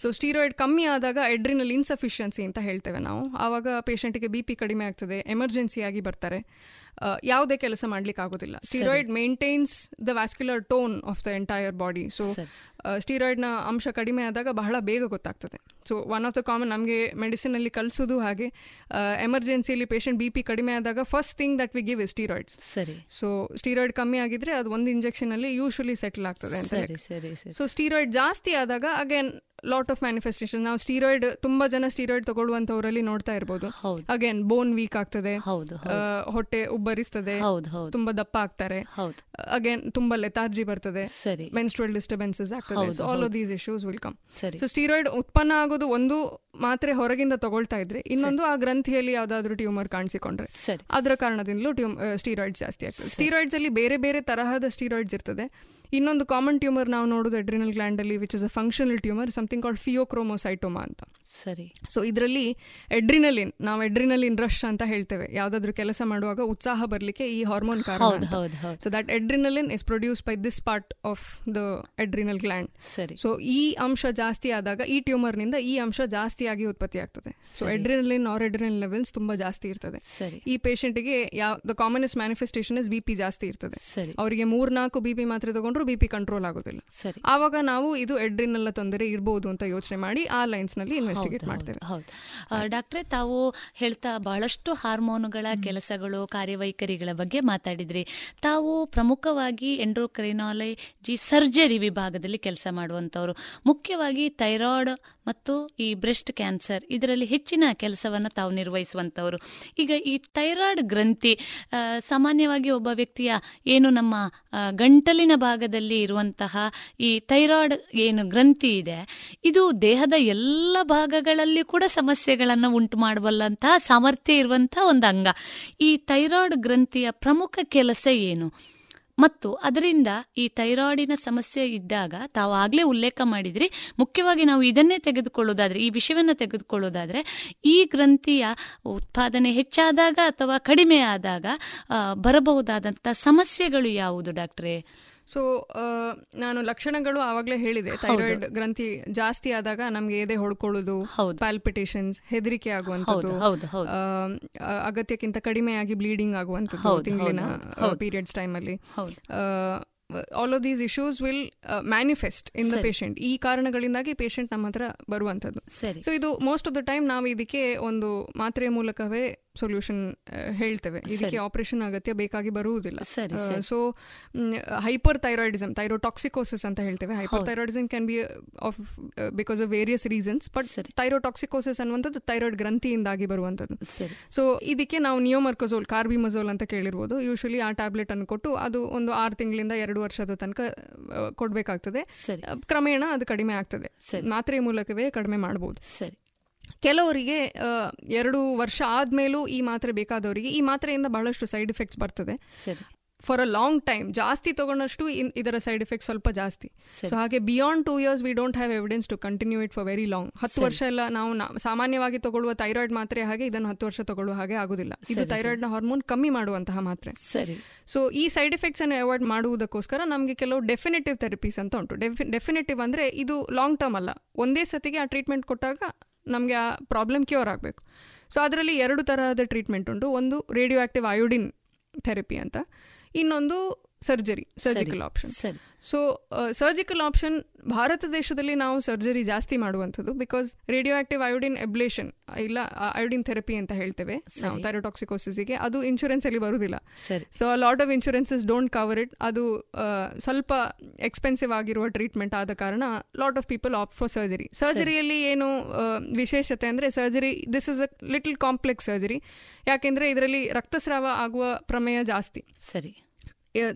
So steroid ಕಮ್ಮಿ ಆದಾಗ ಎಡ್ರಿನಲ್ ಇನ್ಸಫಿಷಿಯನ್ಸಿ ಅಂತ ಹೇಳ್ತೇವೆ ನಾವು. ಆವಾಗ ಪೇಷಂಟ್ಗೆ ಬಿ ಪಿ ಕಡಿಮೆ ಆಗ್ತದೆ, ಎಮರ್ಜೆನ್ಸಿಯಾಗಿ ಬರ್ತಾರೆ, ಯಾವುದೇ ಕೆಲಸ ಮಾಡ್ಲಿಕ್ಕೆ ಆಗೋದಿಲ್ಲ. Steroid maintains the vascular tone of the entire body. So ಸ್ಟೀರಾಯ್ಡ್ನ ಅಂಶ ಕಡಿಮೆ ಆದಾಗ ಬಹಳ ಬೇಗ ಗೊತ್ತಾಗ್ತದೆ. So one of the common ನಮಗೆ ಮೆಡಿಸಿನಲ್ಲಿ ಕಲಿಸೋದು ಹಾಗೆ, ಎಮರ್ಜೆನ್ಸಿಯಲ್ಲಿ ಪೇಷಂಟ್ ಬಿ ಪಿ ಕಡಿಮೆ ಆದಾಗ first thing that we give is steroids. ಸರಿ, ಸೊ ಸ್ಟೀರಾಯ್ಡ್ ಕಮ್ಮಿ ಆಗಿದ್ರೆ ಅದು ಒಂದು ಇಂಜೆಕ್ಷನಲ್ಲಿ ಯೂಶುವಲಿ ಸೆಟಲ್ ಆಗ್ತದೆ ಅಂತ. ಸೊ ಸ್ಟೀರಾಯ್ಡ್ ಜಾಸ್ತಿ ಆದಾಗ ಅಗೇನ್ ಲಾಟ್ ಆಫ್ ಮ್ಯಾನಿಫೆಸ್ಟೇಷನ್. ನಾವು ಸ್ಟೀರಾಯ್ಡ್ ತುಂಬಾ ಜನ ಸ್ಟೀರಾಯ್ಡ್ ತಗೊಳ್ಳುವಂತವರಲ್ಲಿ ನೋಡ್ತಾ ಇರ್ಬೋದು. ಅಗೇನ್ ಬೋನ್ ವೀಕ್ ಆಗ್ತದೆ, ಹೊಟ್ಟೆ ಉಬ್ಬರಿಸ್ತದೆ, ತುಂಬಾ ದಪ್ಪ ಆಗ್ತಾರೆ, ಅಗೇನ್ ತುಂಬಾ ಲೆಥಾರ್ಜಿ ಬರ್ತದೆ, ಮೆನ್ಸ್ಟ್ರಲ್ ಡಿಸ್ಟರ್ಬೆನ್ಸಸ್ ಆಗ್ತದೆ. So all of these issues will come. So steroid ಉತ್ಪನ್ನ ಆಗೋದು ಒಂದು ಮಾತ್ರೆ ಹೊರಗಿಂದ ತಗೊಳ್ತಾ ಇದ್ರೆ, ಇನ್ನೊಂದು ಆ ಗ್ರಂಥಿಯಲ್ಲಿ ಯಾವ್ದಾದ್ರು ಟ್ಯೂಮರ್ ಕಾಣಿಸಿಕೊಂಡ್ರೆ ಅದರ ಕಾರಣದಿಂದಲೂ ಟ್ಯೂಮ್ ಸ್ಟೀರಾಯ್ಡ್ ಜಾಸ್ತಿ ಆಗ್ತದೆ. ಸ್ಟೀರಾಯ್ಡ್ಸ್ ಅಲ್ಲಿ ಬೇರೆ ಬೇರೆ ತರಹದ ಸ್ಟೀರಾಯ್ಡ್ಸ್ ಇರ್ತದೆ. ಇನ್ನೊಂದು ಕಾಮನ್ ಟ್ಯೂಮರ್ ನಾವು ನೋಡೋದು ಅಡ್ರಿನಲ್ ಗ್ಲ್ಯಾಂಡಲ್ಲಿ, which is a functional tumour, something called pheochromocytoma ಅಂತ. ಸರಿ, ಸೊ ಇದರಲ್ಲಿ ಅಡ್ರಿನಲಿನ್, ನಾವು ಅಡ್ರಿನಲಿನ್ ರಶ್ ಅಂತ ಹೇಳ್ತೇವೆ, ಯಾವುದಾದ್ರೂ ಕೆಲಸ ಮಾಡುವಾಗ ಉತ್ಸಾಹ ಬರಲಿಕ್ಕೆ ಈ ಹಾರ್ಮೋನ್ ಕಾರಣ. So that adrenaline is produce by this part of the adrenal gland. ಸರಿ, ಸೊ ಈ ಅಂಶ ಜಾಸ್ತಿ ಆದಾಗ, ಈ ಟ್ಯೂಮರ್ನಿಂದ ಈ ಅಂಶ ಜಾಸ್ತಿಯಾಗಿ ಉತ್ಪತ್ತಿ ಆಗ್ತದೆ. So adrenaline or adrenal levels ತುಂಬಾ ಜಾಸ್ತಿ ಇರ್ತದೆ. ಈ ಪೇಷಂಟ್ಗೆ ಯಾವ the commonest manifestation is B P ಜಾಸ್ತಿ ಇರ್ತದೆ. ಅವರಿಗೆ ಮೂರ್ನಾಲ್ಕು ಬಿ ಪಿ ಮಾತ್ರೆ ತಗೊಂಡ್ರು ಬಿ ಪಿ ಕಂಟ್ರೋಲ್ ಆಗೋದಿಲ್ಲ. ಆವಾಗ ನಾವು ಇದು ಅಡ್ರಿನಲ್ನ ತೊಂದರೆ ಇರಬಹುದು ಆಗ್ಬೋದು ಅಂತ ಯೋಚನೆ ಮಾಡಿ ಆ ಲೈನ್ಸ್ನಲ್ಲಿ ಇನ್ವೆಸ್ಟಿಗೇಟ್ ಮಾಡ್ತೇವೆ. ಹೌದು ಡಾಕ್ಟ್ರೆ, ತಾವು ಹೇಳ್ತಾ ಬಹಳಷ್ಟು ಹಾರ್ಮೋನುಗಳ ಕೆಲಸಗಳು ಕಾರ್ಯವೈಖರಿಗಳ ಬಗ್ಗೆ ಮಾತಾಡಿದ್ರಿ. ತಾವು ಪ್ರಮುಖವಾಗಿ ಎಂಡೋಕ್ರಿನಾಲಜಿ ಸರ್ಜರಿ ವಿಭಾಗದಲ್ಲಿ ಕೆಲಸ ಮಾಡುವಂಥವ್ರು, ಮುಖ್ಯವಾಗಿ ಥೈರಾಯ್ಡ್ ಮತ್ತು ಈ ಬ್ರೆಸ್ಟ್ ಕ್ಯಾನ್ಸರ್ ಇದರಲ್ಲಿ ಹೆಚ್ಚಿನ ಕೆಲಸವನ್ನು ತಾವು ನಿರ್ವಹಿಸುವಂಥವ್ರು. ಈಗ ಈ ಥೈರಾಯ್ಡ್ ಗ್ರಂಥಿ ಸಾಮಾನ್ಯವಾಗಿ ಒಬ್ಬ ವ್ಯಕ್ತಿಯ ಏನು ನಮ್ಮ ಗಂಟಲಿನ ಭಾಗದಲ್ಲಿ ಇರುವಂತಹ ಈ ಥೈರಾಯ್ಡ್ ಏನು ಗ್ರಂಥಿ ಇದೆ, ಇದು ದೇಹದ ಎಲ್ಲ ಭಾಗಗಳಲ್ಲಿ ಕೂಡ ಸಮಸ್ಯೆಗಳನ್ನು ಉಂಟು ಮಾಡಬಲ್ಲಂತಹ ಸಾಮರ್ಥ್ಯ ಇರುವಂತಹ ಒಂದು ಅಂಗ. ಈ ಥೈರಾಯ್ಡ್ ಗ್ರಂಥಿಯ ಪ್ರಮುಖ ಕೆಲಸ ಏನು ಮತ್ತು ಅದರಿಂದ ಈ ಥೈರಾಯ್ಡಿನ ಸಮಸ್ಯೆ ಇದ್ದಾಗ ತಾವು ಆಗಲೇ ಉಲ್ಲೇಖ ಮಾಡಿದ್ರಿ, ಮುಖ್ಯವಾಗಿ ನಾವು ಇದನ್ನೇ ತೆಗೆದುಕೊಳ್ಳೋದಾದರೆ, ಈ ವಿಷಯವನ್ನು ತೆಗೆದುಕೊಳ್ಳೋದಾದರೆ, ಈ ಗ್ರಂಥಿಯ ಉತ್ಪಾದನೆ ಹೆಚ್ಚಾದಾಗ ಅಥವಾ ಕಡಿಮೆ ಆದಾಗ ಬರಬಹುದಾದಂಥ ಸಮಸ್ಯೆಗಳು ಯಾವುದು ಡಾಕ್ಟ್ರೇ? ಸೊ ನಾನು ಲಕ್ಷಣಗಳು ಆವಾಗಲೇ ಹೇಳಿದೆ, ಥೈರಾಯ್ಡ್ ಗ್ರಂಥಿ ಜಾಸ್ತಿ ಆದಾಗ ನಮ್ಗೆ ಎದೆ ಹೊಡ್ಕೊಳ್ಳೋದು, ಪ್ಯಾಲ್ಪಿಟೇಷನ್ಸ್, ಹೆದರಿಕೆ ಆಗುವಂಥದ್ದು, ಅಗತ್ಯಕ್ಕಿಂತ ಕಡಿಮೆಯಾಗಿ ಬ್ಲೀಡಿಂಗ್ ಆಗುವಂಥದ್ದು ತಿಂಗಳಿನ ಪೀರಿಯಡ್ಸ್ ಟೈಮಲ್ಲಿ, all of these issues will manifest in the patient. ಈ ಕಾರಣಗಳಿಂದಾಗಿ ಪೇಷಂಟ್ ನಮ್ಮ ಹತ್ರ ಬರುವಂಥದ್ದು. ಸೊ ಇದು ಮೋಸ್ಟ್ ಆಫ್ ದ ಟೈಮ್ ನಾವು ಇದಕ್ಕೆ ಒಂದು ಮಾತ್ರೆಯ ಮೂಲಕವೇ ಸೊಲ್ಯೂಷನ್ ಹೇಳ್ತೇವೆ, ಇದಕ್ಕೆ ಆಪರೇಷನ್ ಅಗತ್ಯ ಬೇಕಾಗಿ ಬರುವುದಿಲ್ಲ. ಸೊ ಹೈಪರ್ ಥೈರಾಯ್ಡಿಸಮ್, ಥೈರೋಟಾಕ್ಸಿಕೋಸಿಸ್ ಅಂತ ಹೇಳ್ತೇವೆ. Hyper thyroidism can be of because of various reasons, but thyrotoxicosis ಅನ್ನುವಂಥದ್ದು ಥೈರಾಯ್ಡ್ ಗ್ರಂಥಿಯಿಂದಾಗಿ ಬರುವಂಥದ್ದು. ಸೊ ಇದಕ್ಕೆ ನಾವು ನಿಯೋಮರ್ಕೊಸೋಲ್, ಕಾರ್ಬಿಮಜೋಲ್ ಅಂತ ಕೇಳಿರ್ಬೋದು, ಯೂಶಲಿ ಆ ಟ್ಯಾಬ್ಲೆಟ್ ಅನ್ನು ಕೊಟ್ಟು ಅದು ಒಂದು ಆರು ತಿಂಗಳಿಂದ ಎರಡು ವರ್ಷದ ತನಕ ಕೊಡಬೇಕಾಗ್ತದೆ. ಕ್ರಮೇಣ ಅದು ಕಡಿಮೆ ಆಗ್ತದೆ, ಮಾತ್ರೆ ಮೂಲಕವೇ ಕಡಿಮೆ ಮಾಡಬಹುದು. ಸರಿ, ಕೆಲವರಿಗೆ ಎರಡು ವರ್ಷ ಆದ್ಮೇಲೂ ಈ ಮಾತ್ರೆ ಬೇಕಾದವರಿಗೆ ಈ ಮಾತ್ರೆಯಿಂದ ಬಹಳಷ್ಟು ಸೈಡ್ ಎಫೆಕ್ಟ್ಸ್ ಬರ್ತದೆ. ಸರಿ, ಫಾರ್ ಅ ಲಾಂಗ್ ಟೈಮ್ ಜಾಸ್ತಿ ತಗೊಂಡಷ್ಟು ಇದರ ಸೈಡ್ ಎಫೆಕ್ಟ್ ಸ್ವಲ್ಪ ಜಾಸ್ತಿ. ಸೊ ಹಾಗೆ beyond two years we don't have evidence to continue it for very long. ಹತ್ತು ವರ್ಷ ಎಲ್ಲ ನಾವು ಸಾಮಾನ್ಯವಾಗಿ ತಗೊಳ್ಳುವ ಥೈರಾಯ್ಡ್ ಮಾತ್ರೆ ಹಾಗೆ ಇದನ್ನು ಹತ್ತು ವರ್ಷ ತಗೊಳ್ಳುವ ಹಾಗೆ ಆಗುದಿಲ್ಲ. ಇದು ಥೈರಾಯ್ಡ್ನ ಹಾರ್ಮೋನ್ ಕಮ್ಮಿ ಮಾಡುವಂತಹ ಮಾತ್ರೆ. ಸರಿ, ಸೊ ಈ ಸೈಡ್ ಎಫೆಕ್ಟ್ಸ್ ಅನ್ನು ಅವಾಯ್ಡ್ ಮಾಡುವುದಕ್ಕೋಸ್ಕರ ನಮಗೆ ಕೆಲವು ಡೆಫಿನೆಟಿವ್ ಥೆರಪೀಸ್ ಅಂತ ಉಂಟು. ಡೆಫಿನೆಟಿವ್ ಅಂದ್ರೆ ಇದು ಲಾಂಗ್ ಟರ್ಮ್ ಅಲ್ಲ, ಒಂದೇ ಸತಿಗೆ ಆ ಟ್ರೀಟ್ಮೆಂಟ್ ಕೊಟ್ಟಾಗ ನಮಗೆ ಆ ಪ್ರಾಬ್ಲಮ್ ಕ್ಯೂರ್ ಆಗಬೇಕು. ಸೊ ಅದರಲ್ಲಿ ಎರಡು ತರಹದ ಟ್ರೀಟ್ಮೆಂಟ್ ಉಂಟು. ಒಂದು ರೇಡಿಯೋ ಆಕ್ಟಿವ್ ಅಯೋಡಿನ್ ಥೆರಪಿ ಅಂತ, ಇನ್ನೊಂದು surgery, surgical option. So surgical option Bharat ದೇಶದಲ್ಲಿ ನಾವು ಸರ್ಜರಿ ಜಾಸ್ತಿ ಮಾಡುವಂಥದ್ದು, because radio active iodine ablation ಇಲ್ಲ ಅಯೋಡಿನ್ ಥೆರಪಿ ಅಂತ ಹೇಳ್ತೇವೆ ನಾವು ಥೈರೋಟಾಕ್ಸಿಕೋಸಿಸ್ಗೆ, ಅದು ಇನ್ಶೂರೆನ್ಸ್ ಅಲ್ಲಿ ಬರುವುದಿಲ್ಲ. So lot of insurances don't cover it. ಅದು ಸ್ವಲ್ಪ ಎಕ್ಸ್ಪೆನ್ಸಿವ್ ಆಗಿರುವ ಟ್ರೀಟ್ಮೆಂಟ್ ಆದ ಕಾರಣ lot of people opt for surgery. ಸರ್ಜರಿಯಲ್ಲಿ ಏನು ವಿಶೇಷತೆ ಅಂದರೆ, surgery this is a little complex surgery, ಯಾಕೆಂದರೆ ಇದರಲ್ಲಿ ರಕ್ತಸ್ರಾವ ಆಗುವ ಪ್ರಮೇಯ ಜಾಸ್ತಿ. ಸರಿ,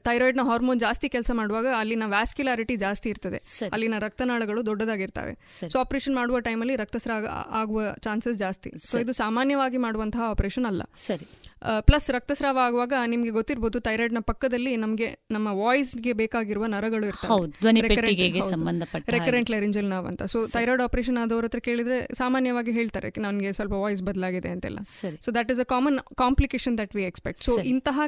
ಥೈರಾಯ್ಡ್ನ ಹಾರ್ಮೋನ್ ಜಾಸ್ತಿ ಕೆಲಸ ಮಾಡುವಾಗ ಅಲ್ಲಿನ ವ್ಯಾಸ್ಕ್ಯುಲಾರಿಟಿ ಜಾಸ್ತಿ ಇರ್ತದೆ, ಅಲ್ಲಿನ ರಕ್ತನಾಳಗಳು ದೊಡ್ಡದಾಗಿರ್ತವೆ. ಸೊ ಆಪರೇಷನ್ ಮಾಡುವ ಟೈಮಲ್ಲಿ ರಕ್ತಸ್ರಾವ ಆಗುವ ಚಾನ್ಸಸ್ ಜಾಸ್ತಿ. ಸೊ ಇದು ಸಾಮಾನ್ಯವಾಗಿ ಮಾಡುವಂತಹ ಆಪರೇಷನ್ ಅಲ್ಲ. ಸರಿ, ಪ್ಲಸ್ ರಕ್ತಸ್ರಾವ ಆಗುವಾಗ ನಿಮಗೆ ಗೊತ್ತಿರ್ಬೋದು, ಥೈರಾಯ್ಡ್ನ ಪಕ್ಕದಲ್ಲಿ ನಮಗೆ ನಮ್ಮ ವಾಯ್ಸ್ಗೆ ಬೇಕಾಗಿರುವ ನರಗಳು ಇರ್ತವೆ, ರೆಕರೆಂಟ್ ಲೆರಿಂಜಲ್ ನಾವ್ ಅಂತ. ಸೊ ಥೈರಾಯ್ಡ್ ಆಪರೇಷನ್ ಆದವ್ರ ಹತ್ರ ಕೇಳಿದ್ರೆ ಸಾಮಾನ್ಯವಾಗಿ ಹೇಳ್ತಾರೆ ನನಗೆ ಸ್ವಲ್ಪ ವಾಯ್ಸ್ ಬದಲಾಗಿದೆ ಅಂತೆಲ್ಲ. So that is a common complication that we expect. So ಇಂತಹ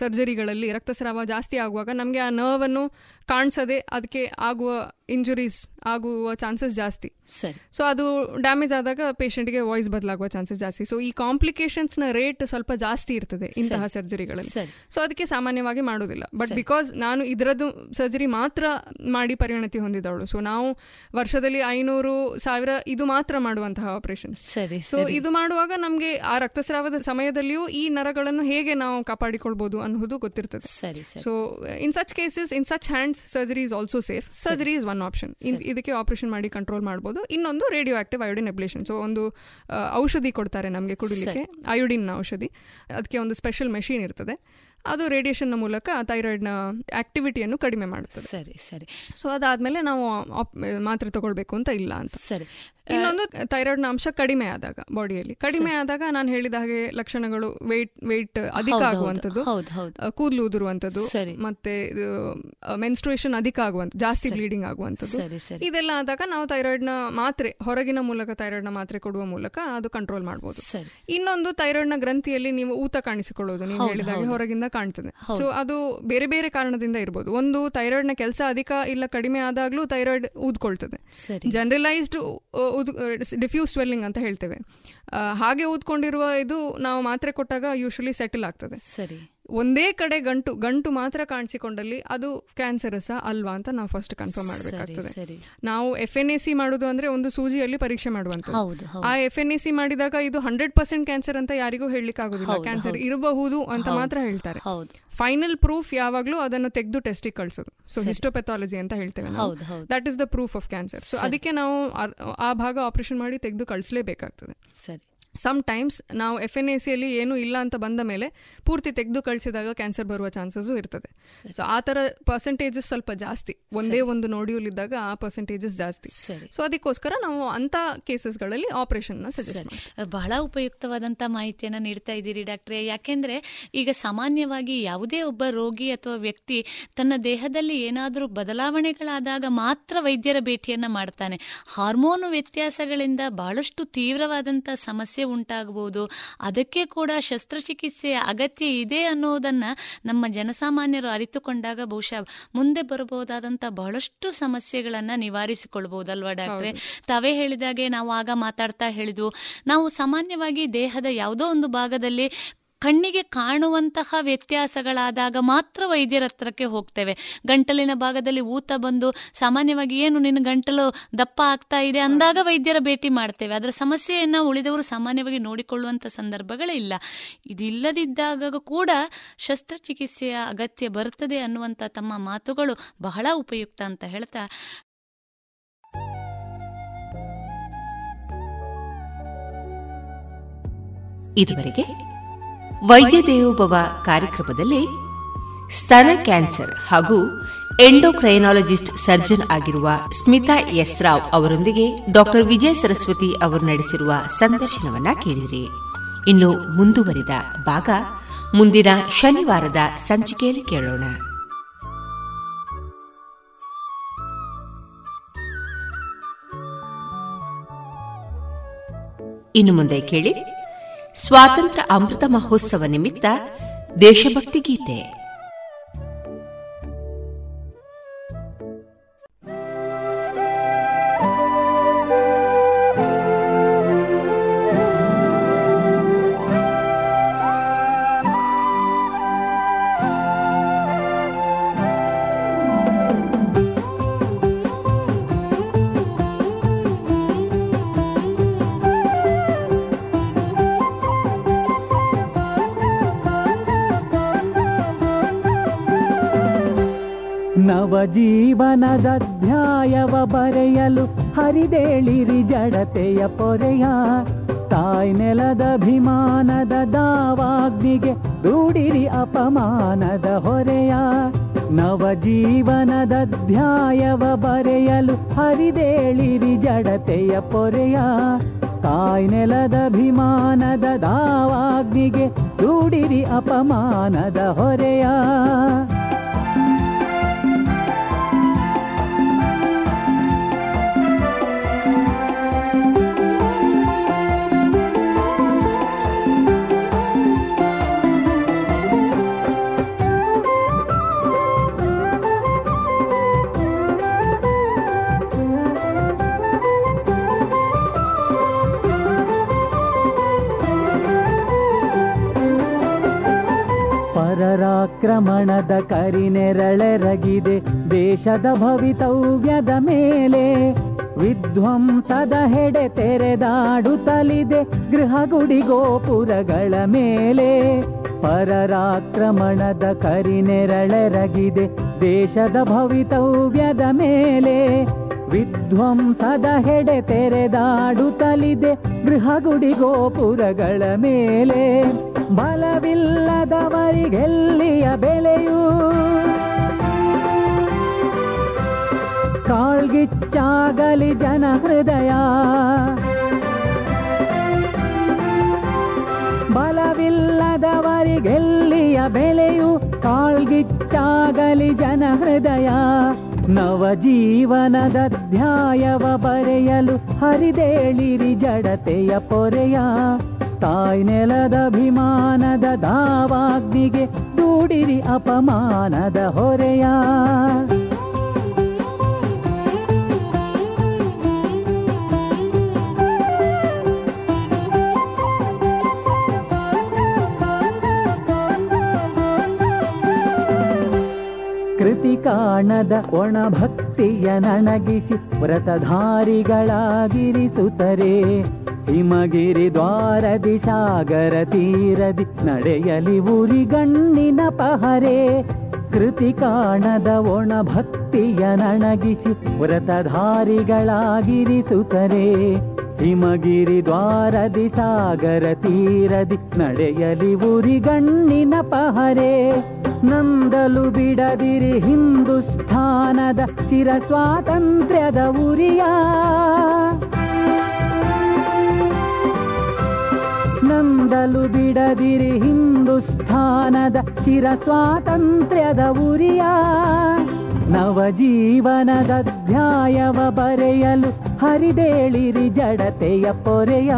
ಸರ್ಜರಿಗಳಲ್ಲಿ ರಕ್ತಸ್ರಾವ ಜಾಸ್ತಿ ಆಗುವಾಗ ನಮಗೆ ಆ ನರ್ವ್ ಅನ್ನು ಕಾಣಿಸದೆ ಅದಕ್ಕೆ ಆಗುವ ಇಂಜುರೀಸ್ ಆಗುವ ಚಾನ್ಸಸ್ ಜಾಸ್ತಿ. ಸೊ ಅದು ಡ್ಯಾಮೇಜ್ ಆದಾಗ ಪೇಷಂಟ್ಗೆ ವಾಯ್ಸ್ ಬದಲಾಗುವ ಚಾನ್ಸಸ್ ಜಾಸ್ತಿ. ಸೊ ಈ ಕಾಂಪ್ಲಿಕೇಶನ್ಸ್ನ ರೇಟ್ ಸ್ವಲ್ಪ ಜಾಸ್ತಿ ಇರ್ತದೆ ಇಂತಹ ಸರ್ಜರಿಗಳಲ್ಲಿ. ಸೊ ಅದಕ್ಕೆ ಸಾಮಾನ್ಯವಾಗಿ ಮಾಡೋದಿಲ್ಲ. ಬಟ್ ಬಿಕಾಸ್ ನಾನು ಇದರದ್ದು ಸರ್ಜರಿ ಮಾತ್ರ ಮಾಡಿ ಪರಿಣತಿ ಹೊಂದಿದವಳು, ಸೊ ನಾವು ವರ್ಷದಲ್ಲಿ ಐನೂರು ಸಾವಿರ ಇದು ಮಾತ್ರ ಮಾಡುವಂತಹ ಆಪರೇಷನ್. ಸೊ ಇದು ಮಾಡುವಾಗ ನಮಗೆ ಆ ರಕ್ತಸ್ರಾವದ ಸಮಯದಲ್ಲಿಯೂ ಈ ನರಗಳನ್ನು ಹೇಗೆ ನಾವು ಕಾಪಾಡಿಕೊಳ್ಬಹುದು ಅನ್ನೋದು ಗೊತ್ತಿರ್ತದೆ. So in such cases, in such hands, surgery is also safe. Surgery is one option. ಇದಕ್ಕೆ ಆಪರೇಷನ್ ಮಾಡಿ ಕಂಟ್ರೋಲ್ ಮಾಡಬಹುದು. ಇನ್ನೊಂದು radio active iodine ablation. So ಒಂದು ಔಷಧಿ ಕೊಡ್ತಾರೆ ನಮಗೆ ಕುಡಿಲಿಕ್ಕೆ, ಅಯೋಡಿನ್ ಔಷಧಿ, ಅದಕ್ಕೆ ಒಂದು ಸ್ಪೆಷಲ್ ಮೆಷಿನ್ ಇರ್ತದೆ, ಅದು ರೇಡಿಯೇಷನ್ನ ಮೂಲಕ ಥೈರಾಯ್ಡ್ನ ಆಕ್ಟಿವಿಟಿಯನ್ನು ಕಡಿಮೆ ಮಾಡುತ್ತದೆ. ಸರಿ ಸರಿ ಸೊ ಅದಾದಮೇಲೆ ನಾವು ಮಾತ್ರೆ ತಗೊಳ್ಬೇಕು ಅಂತ ಇಲ್ಲ ಅಂತ. ಸರಿ, ಇನ್ನೊಂದು ಥೈರಾಯ್ಡ್ನ ಅಂಶ ಕಡಿಮೆ ಆದಾಗ, ಬಾಡಿಯಲ್ಲಿ ಕಡಿಮೆ ಆದಾಗ ನಾನು ಹೇಳಿದ ಹಾಗೆ ಲಕ್ಷಣಗಳು ವೆಯ್ಟ್ ವೆಯ್ಟ್ ಅಧಿಕ ಆಗುವಂಥದ್ದು, ಕೂದಲು ಉದುರುವಂಥದ್ದು, ಮತ್ತೆ ಮೆನ್ಸ್ಟ್ರುಯೇಷನ್ ಅಧಿಕ ಆಗುವಂಥ, ಜಾಸ್ತಿ ಬ್ಲೀಡಿಂಗ್ ಆಗುವಂಥದ್ದು, ಇದೆಲ್ಲ ಆದಾಗ ನಾವು ಥೈರಾಯ್ಡ್ನ ಮಾತ್ರೆ ಹೊರಗಿನ ಮೂಲಕ ಥೈರಾಯ್ಡ್ನ ಮಾತ್ರೆ ಕೊಡುವ ಮೂಲಕ ಅದು ಕಂಟ್ರೋಲ್ ಮಾಡ್ಬೋದು. ಇನ್ನೊಂದು, ಥೈರಾಯ್ಡ್ನ ಗ್ರಂಥಿಯಲ್ಲಿ ನೀವು ಊತ ಕಾಣಿಸಿಕೊಳ್ಳೋದು, ನೀವು ಹೇಳಿದಾಗೆ ಹೊರಗಿಂದ ಕಾಣ್ತದೆ. ಸೊ ಅದು ಬೇರೆ ಬೇರೆ ಕಾರಣದಿಂದ ಇರಬಹುದು. ಒಂದು, ಥೈರಾಯ್ಡ್ನ ಕೆಲಸ ಅಧಿಕ ಇಲ್ಲ ಕಡಿಮೆ ಆದಾಗ್ಲೂ ಥೈರಾಯ್ಡ್ ಊದ್ಕೊಳ್ತದೆ. ಜನರಲೈಸ್ಡ್ ಡಿಫ್ಯೂಸ್ ಸ್ವೆಲ್ಲಿಂಗ್ ಅಂತ ಹೇಳ್ತೇವೆ. ಹಾಗೆ ಊದ್ಕೊಂಡಿರುವ ಇದು ನಾವು ಮಾತ್ರೆ ಕೊಟ್ಟಾಗ ಯೂಶಲಿ ಸೆಟಲ್ ಆಗ್ತದೆ. ಒಂದೇ ಕಡೆ ಗಂಟು ಗಂಟು ಮಾತ್ರ ಕಾಣಿಸಿಕೊಂಡಲ್ಲಿ ಅದು ಕ್ಯಾನ್ಸರಸ ಅಲ್ವಾ ಅಂತ ನಾವು ಫಸ್ಟ್ ಕನ್ಫರ್ಮ್ ಮಾಡಬೇಕಾಗ್ತದೆ. ನಾವು ಎಫ್ ಎನ್ ಎ ಸಿ ಮಾಡುದು ಅಂದ್ರೆ ಒಂದು ಸೂಜಿಯಲ್ಲಿ ಪರೀಕ್ಷೆ ಮಾಡುವಂಥದ್ದು. ಆ ಎಫ್ ಎನ್ ಎ ಸಿ ಮಾಡಿದಾಗ ಇದು ಹಂಡ್ರೆಡ್ ಪರ್ಸೆಂಟ್ ಕ್ಯಾನ್ಸರ್ ಅಂತ ಯಾರಿಗೂ ಹೇಳಲಿಕ್ಕೆ ಆಗುದಿಲ್ಲ, ಕ್ಯಾನ್ಸರ್ ಇರಬಹುದು ಅಂತ ಮಾತ್ರ ಹೇಳ್ತಾರೆ. ಫೈನಲ್ ಪ್ರೂಫ್ ಯಾವಾಗಲೂ ಅದನ್ನು ತೆಗೆದು ಟೆಸ್ಟಿಗೆ ಕಳಿಸೋದು. ಸೊ ಹಿಸ್ಟೋಪೆಥಾಲಜಿ ಅಂತ ಹೇಳ್ತೇವೆ, that is the proof of cancer. So ಅದಕ್ಕೆ ನಾವು ಆ ಭಾಗ ಆಪರೇಷನ್ ಮಾಡಿ ತೆಗೆದು ಕಳಿಸಲೇಬೇಕಾಗ್ತದೆ. ಸರಿ, ಸಮ್ ಟೈಮ್ಸ್ ನಾವು ಎಫ್ ಎನ್ ಎ ಸಿಯಲ್ಲಿ ಏನೂ ಇಲ್ಲ ಅಂತ ಬಂದ ಮೇಲೆ ಪೂರ್ತಿ ತೆಗೆದು ಕಳಿಸಿದಾಗ ಕ್ಯಾನ್ಸರ್ ಬರುವ ಚಾನ್ಸಸ್ಸು ಇರ್ತದೆ. ಸೊ ಆ ಥರ ಪರ್ಸೆಂಟೇಜಸ್ ಸ್ವಲ್ಪ ಜಾಸ್ತಿ, ಒಂದೇ ಒಂದು ನೋಡ್ಯೂಲಿದ್ದಾಗ ಆ ಪರ್ಸೆಂಟೇಜಸ್ ಜಾಸ್ತಿ. ಸೊ ಅದಕ್ಕೋಸ್ಕರ ನಾವು ಅಂಥ ಕೇಸಸ್ಗಳಲ್ಲಿ ಆಪರೇಷನ್ನ ಸಜೆಸ್ಟ್ ಮಾಡ್ತೀವಿ. ಬಹಳ ಉಪಯುಕ್ತವಾದಂಥ ಮಾಹಿತಿಯನ್ನು ನೀಡ್ತಾ ಇದ್ದೀರಿ ಡಾಕ್ಟ್ರೇ. ಯಾಕೆಂದರೆ ಈಗ ಸಾಮಾನ್ಯವಾಗಿ ಯಾವುದೇ ಒಬ್ಬ ರೋಗಿ ಅಥವಾ ವ್ಯಕ್ತಿ ತನ್ನ ದೇಹದಲ್ಲಿ ಏನಾದರೂ ಬದಲಾವಣೆಗಳಾದಾಗ ಮಾತ್ರ ವೈದ್ಯರ ಭೇಟಿಯನ್ನು ಮಾಡ್ತಾನೆ. ಹಾರ್ಮೋನು ವ್ಯತ್ಯಾಸಗಳಿಂದ ಬಹಳಷ್ಟು ತೀವ್ರವಾದಂಥ ಸಮಸ್ಯೆ ಉಂಟಾಗಬಹುದು, ಅದಕ್ಕೆ ಕೂಡ ಶಸ್ತ್ರಚಿಕಿತ್ಸೆಯ ಅಗತ್ಯ ಇದೆ ಅನ್ನೋದನ್ನ ನಮ್ಮ ಜನಸಾಮಾನ್ಯರು ಅರಿತುಕೊಂಡಾಗ ಬಹುಶಃ ಮುಂದೆ ಬರಬಹುದಾದಂತಹ ಬಹಳಷ್ಟು ಸಮಸ್ಯೆಗಳನ್ನ ನಿವಾರಿಸಿಕೊಳ್ಬಹುದಲ್ವಾ ಡಾಕ್ಟ್ರೆ? ತಾವೇ ಹೇಳಿದಾಗೆ ನಾವು ಆಗ ಮಾತಾಡ್ತಾ ಹೇಳಿದ್ವು, ನಾವು ಸಾಮಾನ್ಯವಾಗಿ ದೇಹದ ಯಾವುದೋ ಒಂದು ಭಾಗದಲ್ಲಿ ಕಣ್ಣಿಗೆ ಕಾಣುವಂತಹ ವ್ಯತ್ಯಾಸಗಳಾದಾಗ ಮಾತ್ರ ವೈದ್ಯರ ಹತ್ರಕ್ಕೆ ಹೋಗ್ತೇವೆ. ಗಂಟಲಿನ ಭಾಗದಲ್ಲಿ ಊತ ಬಂದು ಸಾಮಾನ್ಯವಾಗಿ ಏನು ನಿನ್ನ ಗಂಟಲು ದಪ್ಪ ಆಗ್ತಾ ಇದೆ ಅಂದಾಗ ವೈದ್ಯರ ಭೇಟಿ ಮಾಡ್ತೇವೆ. ಅದರ ಸಮಸ್ಯೆಯನ್ನು ಉಳಿದವರು ಸಾಮಾನ್ಯವಾಗಿ ನೋಡಿಕೊಳ್ಳುವಂಥ ಸಂದರ್ಭಗಳಿಲ್ಲ. ಇದಿಲ್ಲದಿದ್ದಾಗ ಕೂಡ ಶಸ್ತ್ರಚಿಕಿತ್ಸೆಯ ಅಗತ್ಯ ಬರ್ತದೆ ಅನ್ನುವಂಥ ತಮ್ಮ ಮಾತುಗಳು ಬಹಳ ಉಪಯುಕ್ತ ಅಂತ ಹೇಳ್ತಾ ಇದುವರೆಗೆ ವೈದ್ಯ ದೇವೋಭವ ಕಾರ್ಯಕ್ರಮದಲ್ಲಿ ಸ್ತನ ಕ್ಯಾನ್ಸರ್ ಹಾಗೂ ಎಂಡೋಕ್ರೈನಾಲಜಿಸ್ಟ್ ಸರ್ಜನ್ ಆಗಿರುವ ಸ್ಮಿತಾ ಎಸ್ ರಾವ್ ಅವರೊಂದಿಗೆ ಡಾಕ್ಟರ್ ವಿಜಯ ಸರಸ್ವತಿ ಅವರು ನಡೆಸಿರುವ ಸಂದರ್ಶನವನ್ನು ಕೇಳಿದಿರಿ. ಇನ್ನು ಮುಂದುವರಿದ ಭಾಗ ಮುಂದಿನ ಶನಿವಾರದ ಸಂಚಿಕೆಯಲ್ಲಿ ಕೇಳೋಣ. ಇನ್ನು ಮುಂದೆ ಕೇಳಿ ಸ್ವಾತಂತ್ರ್ಯ ಅಮೃತ ಮಹೋತ್ಸವ ನಿಮಿತ್ತ ದೇಶಭಕ್ತಿ ಗೀತೆ. ಜೀವನದ ಧ್ಯಾಯವ ಬರೆಯಲು ಹರಿದೇಳಿರಿ ಜಡತೆಯ ಪೊರೆಯ, ತಾಯ್ ನೆಲದ ಅಭಿಮಾನದ ದಾವಾಗ್ನಿಗೆ ದೂಡಿರಿ ಅಪಮಾನದ ಹೊರೆಯ. ನವ ಜೀವನದ ಧ್ಯಾಯವ ಬರೆಯಲು ಹರಿದೇಳಿರಿ ಜಡತೆಯ ಪೊರೆಯ, ತಾಯ್ ನೆಲದ ಅಭಿಮಾನದ ದಾವಾಗ್ನಿಗೆ ದೂಡಿರಿ ಅಪಮಾನದ ಹೊರೆಯ. ಕ್ರಮಣದ ಕರಿನೆರಳೆರಗಿದೆ ದೇಶದ ಭವಿತವ್ಯದ ಮೇಲೆ, ವಿಧ್ವಂಸದ ಹೆಡೆ ತೆರೆದಾಡುತ್ತಲಿದೆ ಗೃಹಗುಡಿ ಗೋಪುರಗಳ ಮೇಲೆ. ಪರರಾಕ್ರಮಣದ ಕರಿನೆರಳೆರಗಿದೆ ದೇಶದ ಭವಿತವ್ಯದ ಮೇಲೆ, ವಿಧ್ವಂಸದ ಹೆಡೆ ತೆರೆದಾಡುತ್ತಲಿದೆ ಗೃಹಗುಡಿ ಗೋಪುರಗಳ ಮೇಲೆ. ಬಲವಿಲ್ಲದವರಿಗೆಲ್ಲಿಯ ಬೆಲೆಯೂ ಕಾಳ್ಗಿಚ್ಚಾಗಲಿ ಜನ ಹೃದಯ, ಬಲವಿಲ್ಲದವರಿಗೆಲ್ಲಿಯ ಬೆಲೆಯೂ ಕಾಳ್ಗಿಚ್ಚಾಗಲಿ ಜನ ಹೃದಯ. ನವಜೀವನದ ಧ್ಯಾಯವ ಬರೆಯಲು ಹರಿದೇಳಿರಿ ಜಡತೆಯ ಪೊರೆಯ, ತಾಯ್ ನೆಲದ ಅಭಿಮಾನದ ದಾವಾಗ್ನಿಗೆ ದೂಡಿರಿ ಅಪಮಾನದ ಹೊರೆಯ. ಕೃತಿ ಕಾಣದ ಒಣ ಭಕ್ತಿಯ ನನಗಿಸಿ ವ್ರತಧಾರಿಗಳಾಗಿರಿಸುತ್ತರೆ. ಹಿಮಗಿರಿ ದ್ವಾರದಿ ಸಾಗರ ತೀರದಿ ನಡೆಯಲಿ ಉರಿಗಣ್ಣಿನ ಪಹರೆ. ಕೃತಿ ಕಾಣದ ಒಣ ಭಕ್ತಿಯ ನನಗಿಸಿ ವ್ರತಧಾರಿಗಳಾಗಿರಿಸುತ್ತರೆ. ಹಿಮಗಿರಿ ದ್ವಾರದಿ ಸಾಗರ ತೀರದಿ ನಡೆಯಲಿ ಉರಿಗಣ್ಣಿನ ಪಹರೆ. ನಂದಲು ಬಿಡದಿರಿ ಹಿಂದೂಸ್ಥಾನದ ಚಿರ ಸ್ವಾತಂತ್ರ್ಯದ ಉರಿಯ. ನಂದಲು ಬಿಡದಿರಿ ಹಿಂದೂಸ್ಥಾನದ ಚಿರ ಸ್ವಾತಂತ್ರ್ಯದ ಉರಿಯ. ನವಜೀವನದ ಅಧ್ಯಾಯವ ಬರೆಯಲು ಹರಿದೇಳಿರಿ ಜಡತೆಯ ಪೊರೆಯ.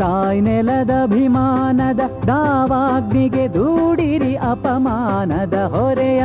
ತಾಯ್ನೆಲದ ಅಭಿಮಾನದ ದಾವಾಗ್ನಿಗೆ ದೂಡಿರಿ ಅಪಮಾನದ ಹೊರೆಯ.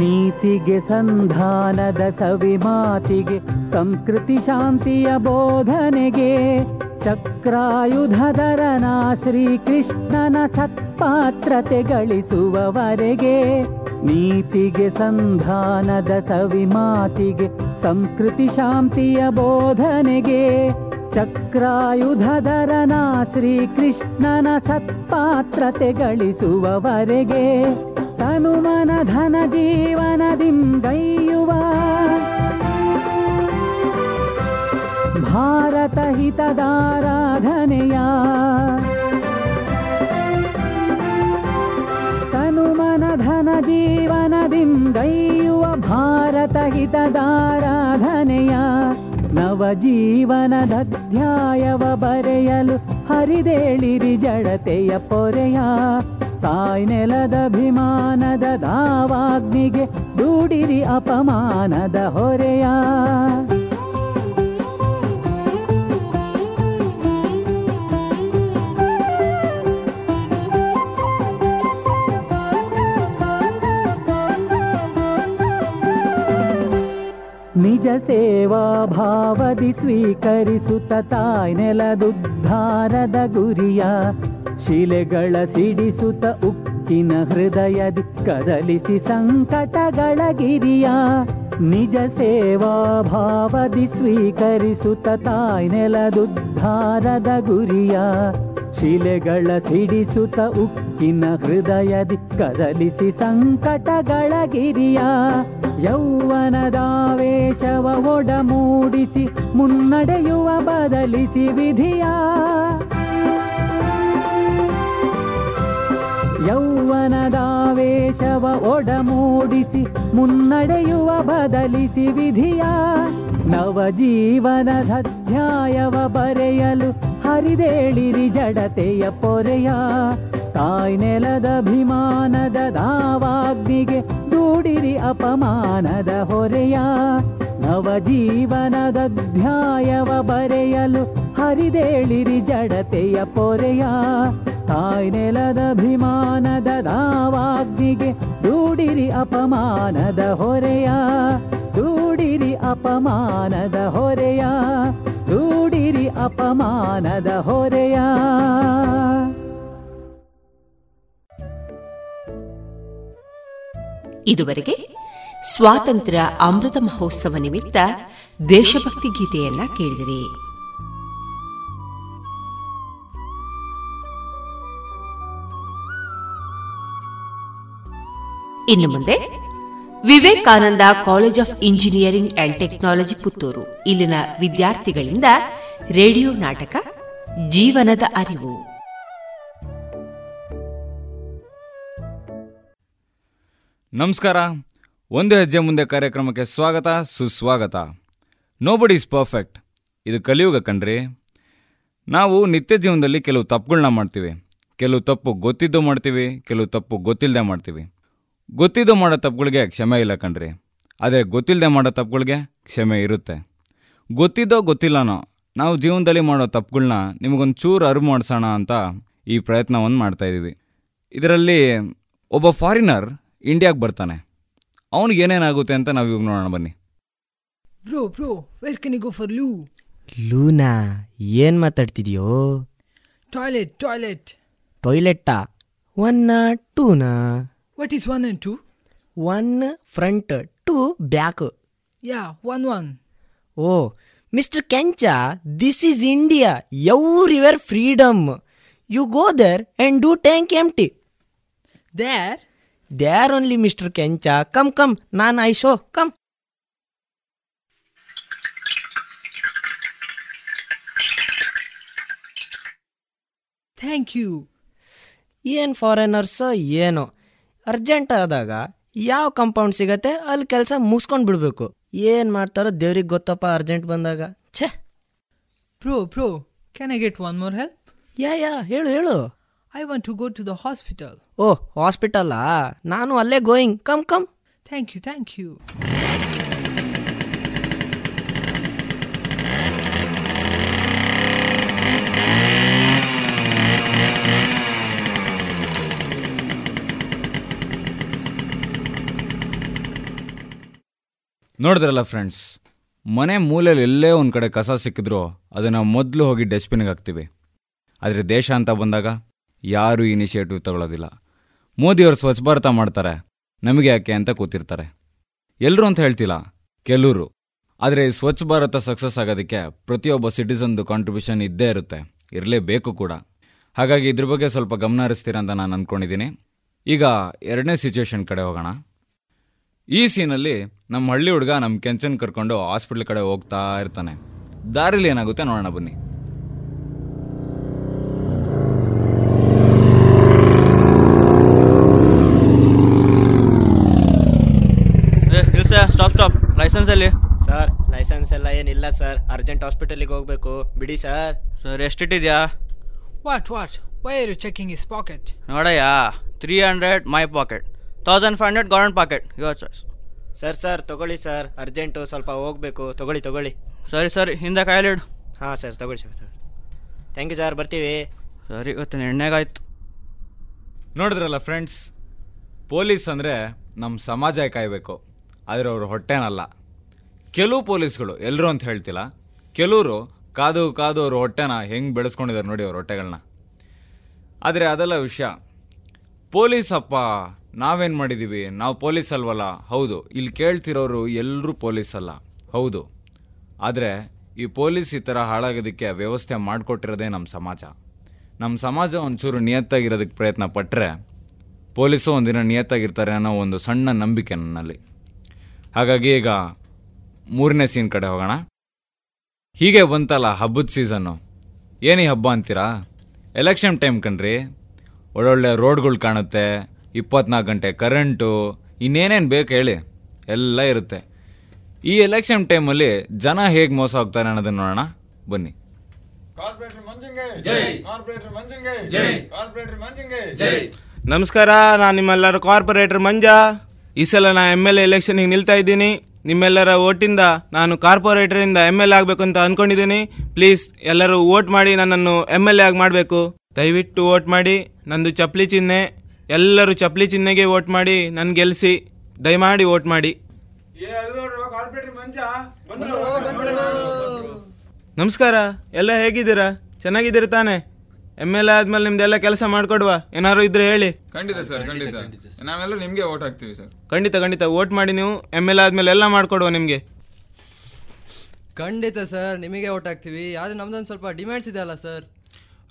ನೀತಿಗೆ ಸಂಧಾನದ ಸವಿ ಮಾತಿಗೆ ಸಂಸ್ಕೃತಿ ಶಾಂತಿಯ ಬೋಧನೆಗೆ ಚಕ್ರಾಯುಧರನ ಶ್ರೀಕೃಷ್ಣನ ಸತ್ಪಾತ್ರತೆ ಗಳಿಸುವವರೆಗೆ. ನೀತಿಗೆ ಸಂಧಾನದ ಸವಿ ಮಾತಿಗೆ ಸಂಸ್ಕೃತಿ ಶಾಂತಿಯ ಬೋಧನೆಗೆ ಚಕ್ರಾಯುಧರನ ಶ್ರೀಕೃಷ್ಣನ ಸತ್ಪಾತ್ರತೆ ಗಳಿಸುವವರೆಗೆ. ತನುಮನ ಧನ ಜೀವನದಿಂದೈಯುವ ಭಾರತ ಹಿತದಾರಾಧನೆಯ. ತನುಮನ ಧನ ಜೀವನದಿಂದೈಯುವ ಭಾರತ ಹಿತದಾರಾಧನೆಯ. ನವಜೀವನದ ಅಧ್ಯಾಯವ ಬರೆಯಲು ಹರಿದೇಳಿರಿ ಜಡತೆಯ ಪೊರೆಯ. ತಾಯ್ನೆಲದ ಅಭಿಮಾನದ ದಾವಾಗ್ನಿಗೆ ದೂಡಿರಿ ಅಪಮಾನದ ಹೊರೆಯ. ನಿಜ ಸೇವಾ ಭಾವದಿ ಸ್ವೀಕರಿಸುತ್ತ ತಾಯ್ನೆಲದುದ್ಧಾರದ ಗುರಿಯ. ಶಿಲೆಗಳ ಸಿಡಿಸುತ್ತ ಉಕ್ಕಿನ ಹೃದಯದಿ ಕದಲಿಸಿ ಸಂಕಟಗಳ ಗಿರಿಯ. ನಿಜ ಸೇವಾ ಭಾವದಿ ಸ್ವೀಕರಿಸುತ್ತ ತಾಯ್ನೆಲದುದ್ಧಾರದ ಗುರಿಯ. ಶಿಲೆಗಳ ಸಿಡಿಸುತ್ತ ಉಕ್ಕಿನ ಹೃದಯದಿ ಕದಲಿಸಿ ಸಂಕಟಗಳ ಗಿರಿಯ. ಯೌವನದಾವೇಶವ ಒಡಮೂಡಿಸಿ ಮುನ್ನಡೆಯುವ ಬದಲಿಸಿ ವಿಧಿಯ. ಯೌವನದಾವೇಶವ ಒಡಮೂಡಿಸಿ ಮುನ್ನಡೆಯುವ ಬದಲಿಸಿ ವಿಧಿಯ. ನವಜೀವನದ ಅಧ್ಯಾಯವ ಬರೆಯಲು ಹರಿದೇಳಿರಿ ಜಡತೆಯ ಪೊರೆಯ. ತಾಯ್ನೆಲದ ಅಭಿಮಾನದ ದಾವಾಗ್ನಿಗೆ ದೂಡಿರಿ ಅಪಮಾನದ ಹೊರೆಯ. ನವಜೀವನದ ಅಧ್ಯಾಯವ ಬರೆಯಲು ಹರಿದೇಳಿರಿ ಜಡತೆಯ ಪೊರೆಯ. ತಾಯ್ನೆಲದ ಅಭಿಮಾನದ ದಾವಾಗ್ನಿಗೆ ದೂಡಿರಿ ಅಪಮಾನದ ಹೊರೆಯ. ದೂಡಿರಿ ಅಪಮಾನದ ಹೊರೆಯ. ದೂಡಿರಿ ಅಪಮಾನದ ಹೊರೆಯ. ಇದುವರೆಗೆ ಸ್ವಾತಂತ್ರ್ಯ ಅಮೃತ ಮಹೋತ್ಸವ ನಿಮಿತ್ತ ದೇಶಭಕ್ತಿ ಗೀತೆಯನ್ನ ಕೇಳಿದಿರಿ. ಇನ್ನು ಮುಂದೆ Vivekananda college of engineering and technology Puttur ಇಲ್ಲಿನ ವಿದ್ಯಾರ್ಥಿಗಳಿಂದ ರೇಡಿಯೋ ನಾಟಕ ಜೀವನದ ಅರಿವು. ನಮಸ್ಕಾರ. ಒಂದು ಹೆಜ್ಜೆ ಮುಂದೆ ಕಾರ್ಯಕ್ರಮಕ್ಕೆ ಸ್ವಾಗತ, ಸುಸ್ವಾಗತ. ನೋಬಡಿ ಈಸ್ ಪರ್ಫೆಕ್ಟ್, ಇದು ಕಲಿಯುಗ ಕಣ್ರಿ. ನಾವು ನಿತ್ಯ ಜೀವನದಲ್ಲಿ ಕೆಲವು ತಪ್ಪುಗಳನ್ನ ಮಾಡ್ತೀವಿ. ಕೆಲವು ತಪ್ಪು ಗೊತ್ತಿದ್ದು ಮಾಡ್ತೀವಿ, ಕೆಲವು ತಪ್ಪು ಗೊತ್ತಿಲ್ಲದೆ ಮಾಡ್ತೀವಿ. ಗೊತ್ತಿದ್ದು ಮಾಡೋ ತಪ್ಪುಗಳಿಗೆ ಕ್ಷಮೆ ಇಲ್ಲ ಕಣ್ರಿ. ಆದರೆ ಗೊತ್ತಿಲ್ಲದೆ ಮಾಡೋ ತಪ್ಪುಗಳಿಗೆ ಕ್ಷಮೆ ಇರುತ್ತೆ. ಗೊತ್ತಿದ್ದೋ ಗೊತ್ತಿಲ್ಲನೋ ನಾವು ಜೀವನದಲ್ಲಿ ಮಾಡೋ ತಪ್ಪುಗಳನ್ನ ನಿಮಗೊಂದು ಚೂರು ಅರಿವು ಮಾಡಿಸೋಣ ಅಂತ ಈ ಪ್ರಯತ್ನವನ್ನು ಮಾಡ್ತಾಯಿದ್ದೀವಿ. ಇದರಲ್ಲಿ ಒಬ್ಬ ಫಾರಿನರ್ ಇಂಡಿಯಾಗೆ ಬರ್ತಾನೆ, ಅವನಿಗೆ ಏನೇನಾಗುತ್ತೆ ಅಂತ ನಾವು ಇವಾಗ ನೋಡೋಣ, ಬನ್ನಿ. Bro bro where can you go for loo? ಲೂನಾ? ಏನು ಮಾತಾಡ್ತಿದ್ಯೋ? ಟಾಯ್ಲೆಟ್ ಟಾಯ್ಲೆಟ್ ಟಾಯ್ಲೆಟ್ಟಾ? ಒನ್ನ ಟೂನಾ? What is one and two? One front, two back. Yeah, one one. Oh mister Kencha, this is India, everywhere freedom. You go there and do tank empty. There there only mister Kencha. Come come, ನಾನು I show, come. Thank you. ಏನು ಫಾರಿನರ್ಸೋ ಏನೋ, urgent ಆದಾಗ ಯಾವ compound ಸಿಗತ್ತೆ ಅಲ್ಲಿ ಕೆಲಸ ಮುಗಿಸ್ಕೊಂಡು ಬಿಡಬೇಕು. ಏನು ಮಾಡ್ತಾರೋ ದೇವ್ರಿಗೆ ಗೊತ್ತಪ್ಪ ಅರ್ಜೆಂಟ್ ಬಂದಾಗ. ಛೇ. Bro bro can I get one more help? Yeah yeah ಹೇಳು ಹೇಳು. I want to go to the hospital. ಓ ಹಾಸ್ಪಿಟಲ್ಲಾ? ನಾನು ಅಲ್ಲೇ going, come come. Thank you thank you. ನೋಡಿದ್ರಲ್ಲ ಫ್ರೆಂಡ್ಸ್, ಮನೆ ಮೂಲೆಯಲ್ಲಿ ಎಲ್ಲೇ ಒಂದು ಕಡೆ ಕಸ ಸಿಕ್ಕಿದ್ರೂ ಅದನ್ನು ಮೊದಲು ಹೋಗಿ ಡಸ್ಟ್ಬಿನ್ಗೆ ಹಾಕ್ತೀವಿ. ಆದರೆ ದೇಶ ಅಂತ ಬಂದಾಗ ಯಾರೂ ಇನಿಷಿಯೇಟಿವ್ ತಗೊಳ್ಳೋದಿಲ್ಲ. ಮೋದಿಯವರು ಸ್ವಚ್ಛ ಭಾರತ ಮಾಡ್ತಾರೆ, ನಮಗೆ ಯಾಕೆ ಅಂತ ಕೂತಿರ್ತಾರೆ. ಎಲ್ಲರೂ ಅಂತ ಹೇಳ್ತಿಲ್ಲ, ಕೆಲವರು. ಆದರೆ ಸ್ವಚ್ಛ ಭಾರತ ಸಕ್ಸಸ್ ಆಗೋದಕ್ಕೆ ಪ್ರತಿಯೊಬ್ಬ ಸಿಟಿಸನ್ದು ಕಾಂಟ್ರಿಬ್ಯೂಷನ್ ಇದ್ದೇ ಇರುತ್ತೆ, ಇರಲೇಬೇಕು ಕೂಡ. ಹಾಗಾಗಿ ಇದ್ರ ಬಗ್ಗೆ ಸ್ವಲ್ಪ ಗಮನ ಹರಿಸ್ತೀರ ಅಂತ ನಾನು ಅಂದ್ಕೊಂಡಿದ್ದೀನಿ. ಈಗ ಎರಡನೇ ಸಿಚುವೇಷನ್ ಕಡೆ ಹೋಗೋಣ. ಈ ಸೀನಲ್ಲಿ ನಮ್ಮ ಹಳ್ಳಿ ಹುಡುಗ ನಮ್ಮ ಕೆಂಚನ್ ಕರ್ಕೊಂಡು ಹಾಸ್ಪಿಟ್ಲ್ ಕಡೆ ಹೋಗ್ತಾ ಇರ್ತಾನೆ. ದಾರಿಲಿ ಏನಾಗುತ್ತೆ ನೋಡೋಣ, ಬನ್ನಿ. ಸ್ಟಾಪ್ ಸ್ಟಾಪ್, ಲೈಸೆನ್ಸ್ ಅಲ್ಲಿ ಸರ್? ಲೈಸೆನ್ಸ್ ಎಲ್ಲ ಏನಿಲ್ಲ ಸರ್, ಅರ್ಜೆಂಟ್ ಹಾಸ್ಪಿಟಲ್ಗೆ ಹೋಗ್ಬೇಕು, ಬಿಡಿ ಸರ್. ಸರ್ ಎಷ್ಟಿಟ್ಟಿದ್ಯಾ? What what why are you checking his pocket? ನೋಡಯ್ಯ, three hundred my pocket, thousand five hundred government pocket, your choice. Sir sir ತಗೊಳ್ಳಿ ಸರ್, ಅರ್ಜೆಂಟು, ಸ್ವಲ್ಪ ಹೋಗಬೇಕು, ತಗೊಳ್ಳಿ ತಗೊಳ್ಳಿ. ಸರಿ ಸರಿ, ಹಿಂದೆ ಕಾಯಿಲಿಡು. ಹಾಂ ಸರ್, ತಗೊಳ್ಳಿ ಸರ್, ತಗೊಳ್ಳಿ. ಥ್ಯಾಂಕ್ ಯು ಸರ್, ಬರ್ತೀವಿ. ಸರಿ, ಇವತ್ತಿನ ಎಣ್ಣೆಗಾಯ್ತು. ನೋಡಿದ್ರಲ್ಲ ಫ್ರೆಂಡ್ಸ್, ಪೊಲೀಸ್ ಅಂದರೆ ನಮ್ಮ ಸಮಾಜ ಕಾಯಬೇಕು, ಆದರೆ ಅವರು ಹೊಟ್ಟೆನಲ್ಲ. ಕೆಲವು ಪೊಲೀಸ್ಗಳು, ಎಲ್ಲರೂ ಅಂತ ಹೇಳ್ತಿಲ್ಲ, ಕೆಲವರು ಕಾದು ಕಾದು ಅವ್ರ ಹೊಟ್ಟೆನ ಹೆಂಗೆ ಬೆಳೆಸ್ಕೊಂಡಿದ್ದಾರೆ ನೋಡಿ, ಅವ್ರ ಹೊಟ್ಟೆಗಳನ್ನ. ಆದರೆ ಅದೆಲ್ಲ ವಿಷಯ. ಪೊಲೀಸಪ್ಪ, ನಾವೇನು ಮಾಡಿದ್ದೀವಿ, ನಾವು ಪೊಲೀಸ್ ಅಲ್ವಲ್ಲ? ಹೌದು, ಇಲ್ಲಿ ಕೇಳ್ತಿರೋರು ಎಲ್ಲರೂ ಪೊಲೀಸ್ ಅಲ್ಲ, ಹೌದು. ಆದರೆ ಈ ಪೊಲೀಸ್ ಈ ಥರ ಹಾಳಾಗೋದಕ್ಕೆ ವ್ಯವಸ್ಥೆ ಮಾಡಿಕೊಟ್ಟಿರೋದೇ ನಮ್ಮ ಸಮಾಜ. ನಮ್ಮ ಸಮಾಜ ಒಂಚೂರು ನಿಯತ್ತಾಗಿರೋದಕ್ಕೆ ಪ್ರಯತ್ನ ಪಟ್ಟರೆ ಪೊಲೀಸು ಒಂದಿನ ನಿಯತ್ತಾಗಿರ್ತಾರೆ ಅನ್ನೋ ಒಂದು ಸಣ್ಣ ನಂಬಿಕೆ ನನ್ನಲ್ಲಿ. ಹಾಗಾಗಿ ಈಗ ಮೂರನೇ ಸೀನ್ ಕಡೆ ಹೋಗೋಣ. ಹೀಗೆ ಬಂತಲ್ಲ ಹಬ್ಬದ ಸೀಸನ್ನು. ಏನೀ ಹಬ್ಬ ಅಂತೀರಾ? ಎಲೆಕ್ಷನ್ ಟೈಮ್ ಕಣ್ರಿ. ಒಳ್ಳೊಳ್ಳೆ ರೋಡ್ಗಳು ಕಾಣುತ್ತೆ, ಇಪ್ಪತ್ನಾಲ್ಕು ಗಂಟೆ ಕರೆಂಟು, ಇನ್ನೇನೇನು ಬೇಕು ಹೇಳಿ, ಎಲ್ಲ ಇರುತ್ತೆ. ಈ ಎಲೆಕ್ಷನ್ ಟೈಮಲ್ಲಿ ಜನ ಹೇಗೆ ಮೋಸ ಹೋಗ್ತಾರೆ ಅನ್ನೋದನ್ನು ನೋಡೋಣ, ಬನ್ನಿ. ನಮಸ್ಕಾರ, ನಾನು ನಿಮ್ಮೆಲ್ಲರ ಕಾರ್ಪೊರೇಟರ್ ಮಂಜ. ಈ ಸಲ ನಾನು ಎಮ್ ಎಲ್ ಎ ಎಲೆಕ್ಷನ್ಗೆ ನಿಲ್ತಾ ಇದ್ದೀನಿ. ನಿಮ್ಮೆಲ್ಲರ ಓಟಿಂದ ನಾನು ಕಾರ್ಪೊರೇಟರಿಂದ ಎಮ್ ಎಲ್ ಎ ಆಗಬೇಕು ಅಂತ ಅಂದ್ಕೊಂಡಿದ್ದೀನಿ. ಪ್ಲೀಸ್ ಎಲ್ಲರೂ ಓಟ್ ಮಾಡಿ, ನನ್ನನ್ನು ಎಮ್ ಎಲ್ ಎ ಆಗಿ ಮಾಡಬೇಕು. ದಯವಿಟ್ಟು ಓಟ್ ಮಾಡಿ. ನಂದು ಚಪ್ಪಲಿ ಚಿಹ್ನೆ, ಎಲ್ಲರೂ ಚಪ್ಪಲಿ ಚಿಹ್ನೆಗೆ ಓಟ್ ಮಾಡಿ, ನನ್ನ ಗೆಲ್ಲಿಸಿ, ದಯಮಾಡಿ ಓಟ್ ಮಾಡಿ. ನಮಸ್ಕಾರ, ಎಲ್ಲ ಹೇಗಿದ್ದೀರಾ? ಚೆನ್ನಾಗಿದ್ದೀರಾ ತಾನೆ? ಎಮ್ ಎಲ್ ಎ ಆದ್ಮೇಲೆ ನಿಮ್ದೆಲ್ಲ ಕೆಲಸ ಮಾಡಿಕೊಡುವ, ಏನಾದ್ರು ಇದ್ರೆ ಹೇಳಿ. ಖಂಡಿತ ಸರ್, ಖಂಡಿತ ನಾವೆಲ್ಲ ನಿಮಗೆ ಓಟ್ ಹಾಕ್ತೀವಿ ಸರ್. ಖಂಡಿತ ಖಂಡಿತ ಓಟ್ ಮಾಡಿ, ನೀವು ಎಮ್ ಎಲ್ ಎ ಆದ್ಮೇಲೆ ಎಲ್ಲ ಮಾಡಿಕೊಡುವ ನಿಮಗೆ. ಖಂಡಿತ ಸರ್, ನಿಮಗೆ ಓಟ್ ಹಾಕ್ತೀವಿ. ಆದರೆ ನಮ್ದೊಂದು ಸ್ವಲ್ಪ ಡಿಮ್ಯಾಂಡ್ಸ್ ಇದೆ ಅಲ್ಲ ಸರ್?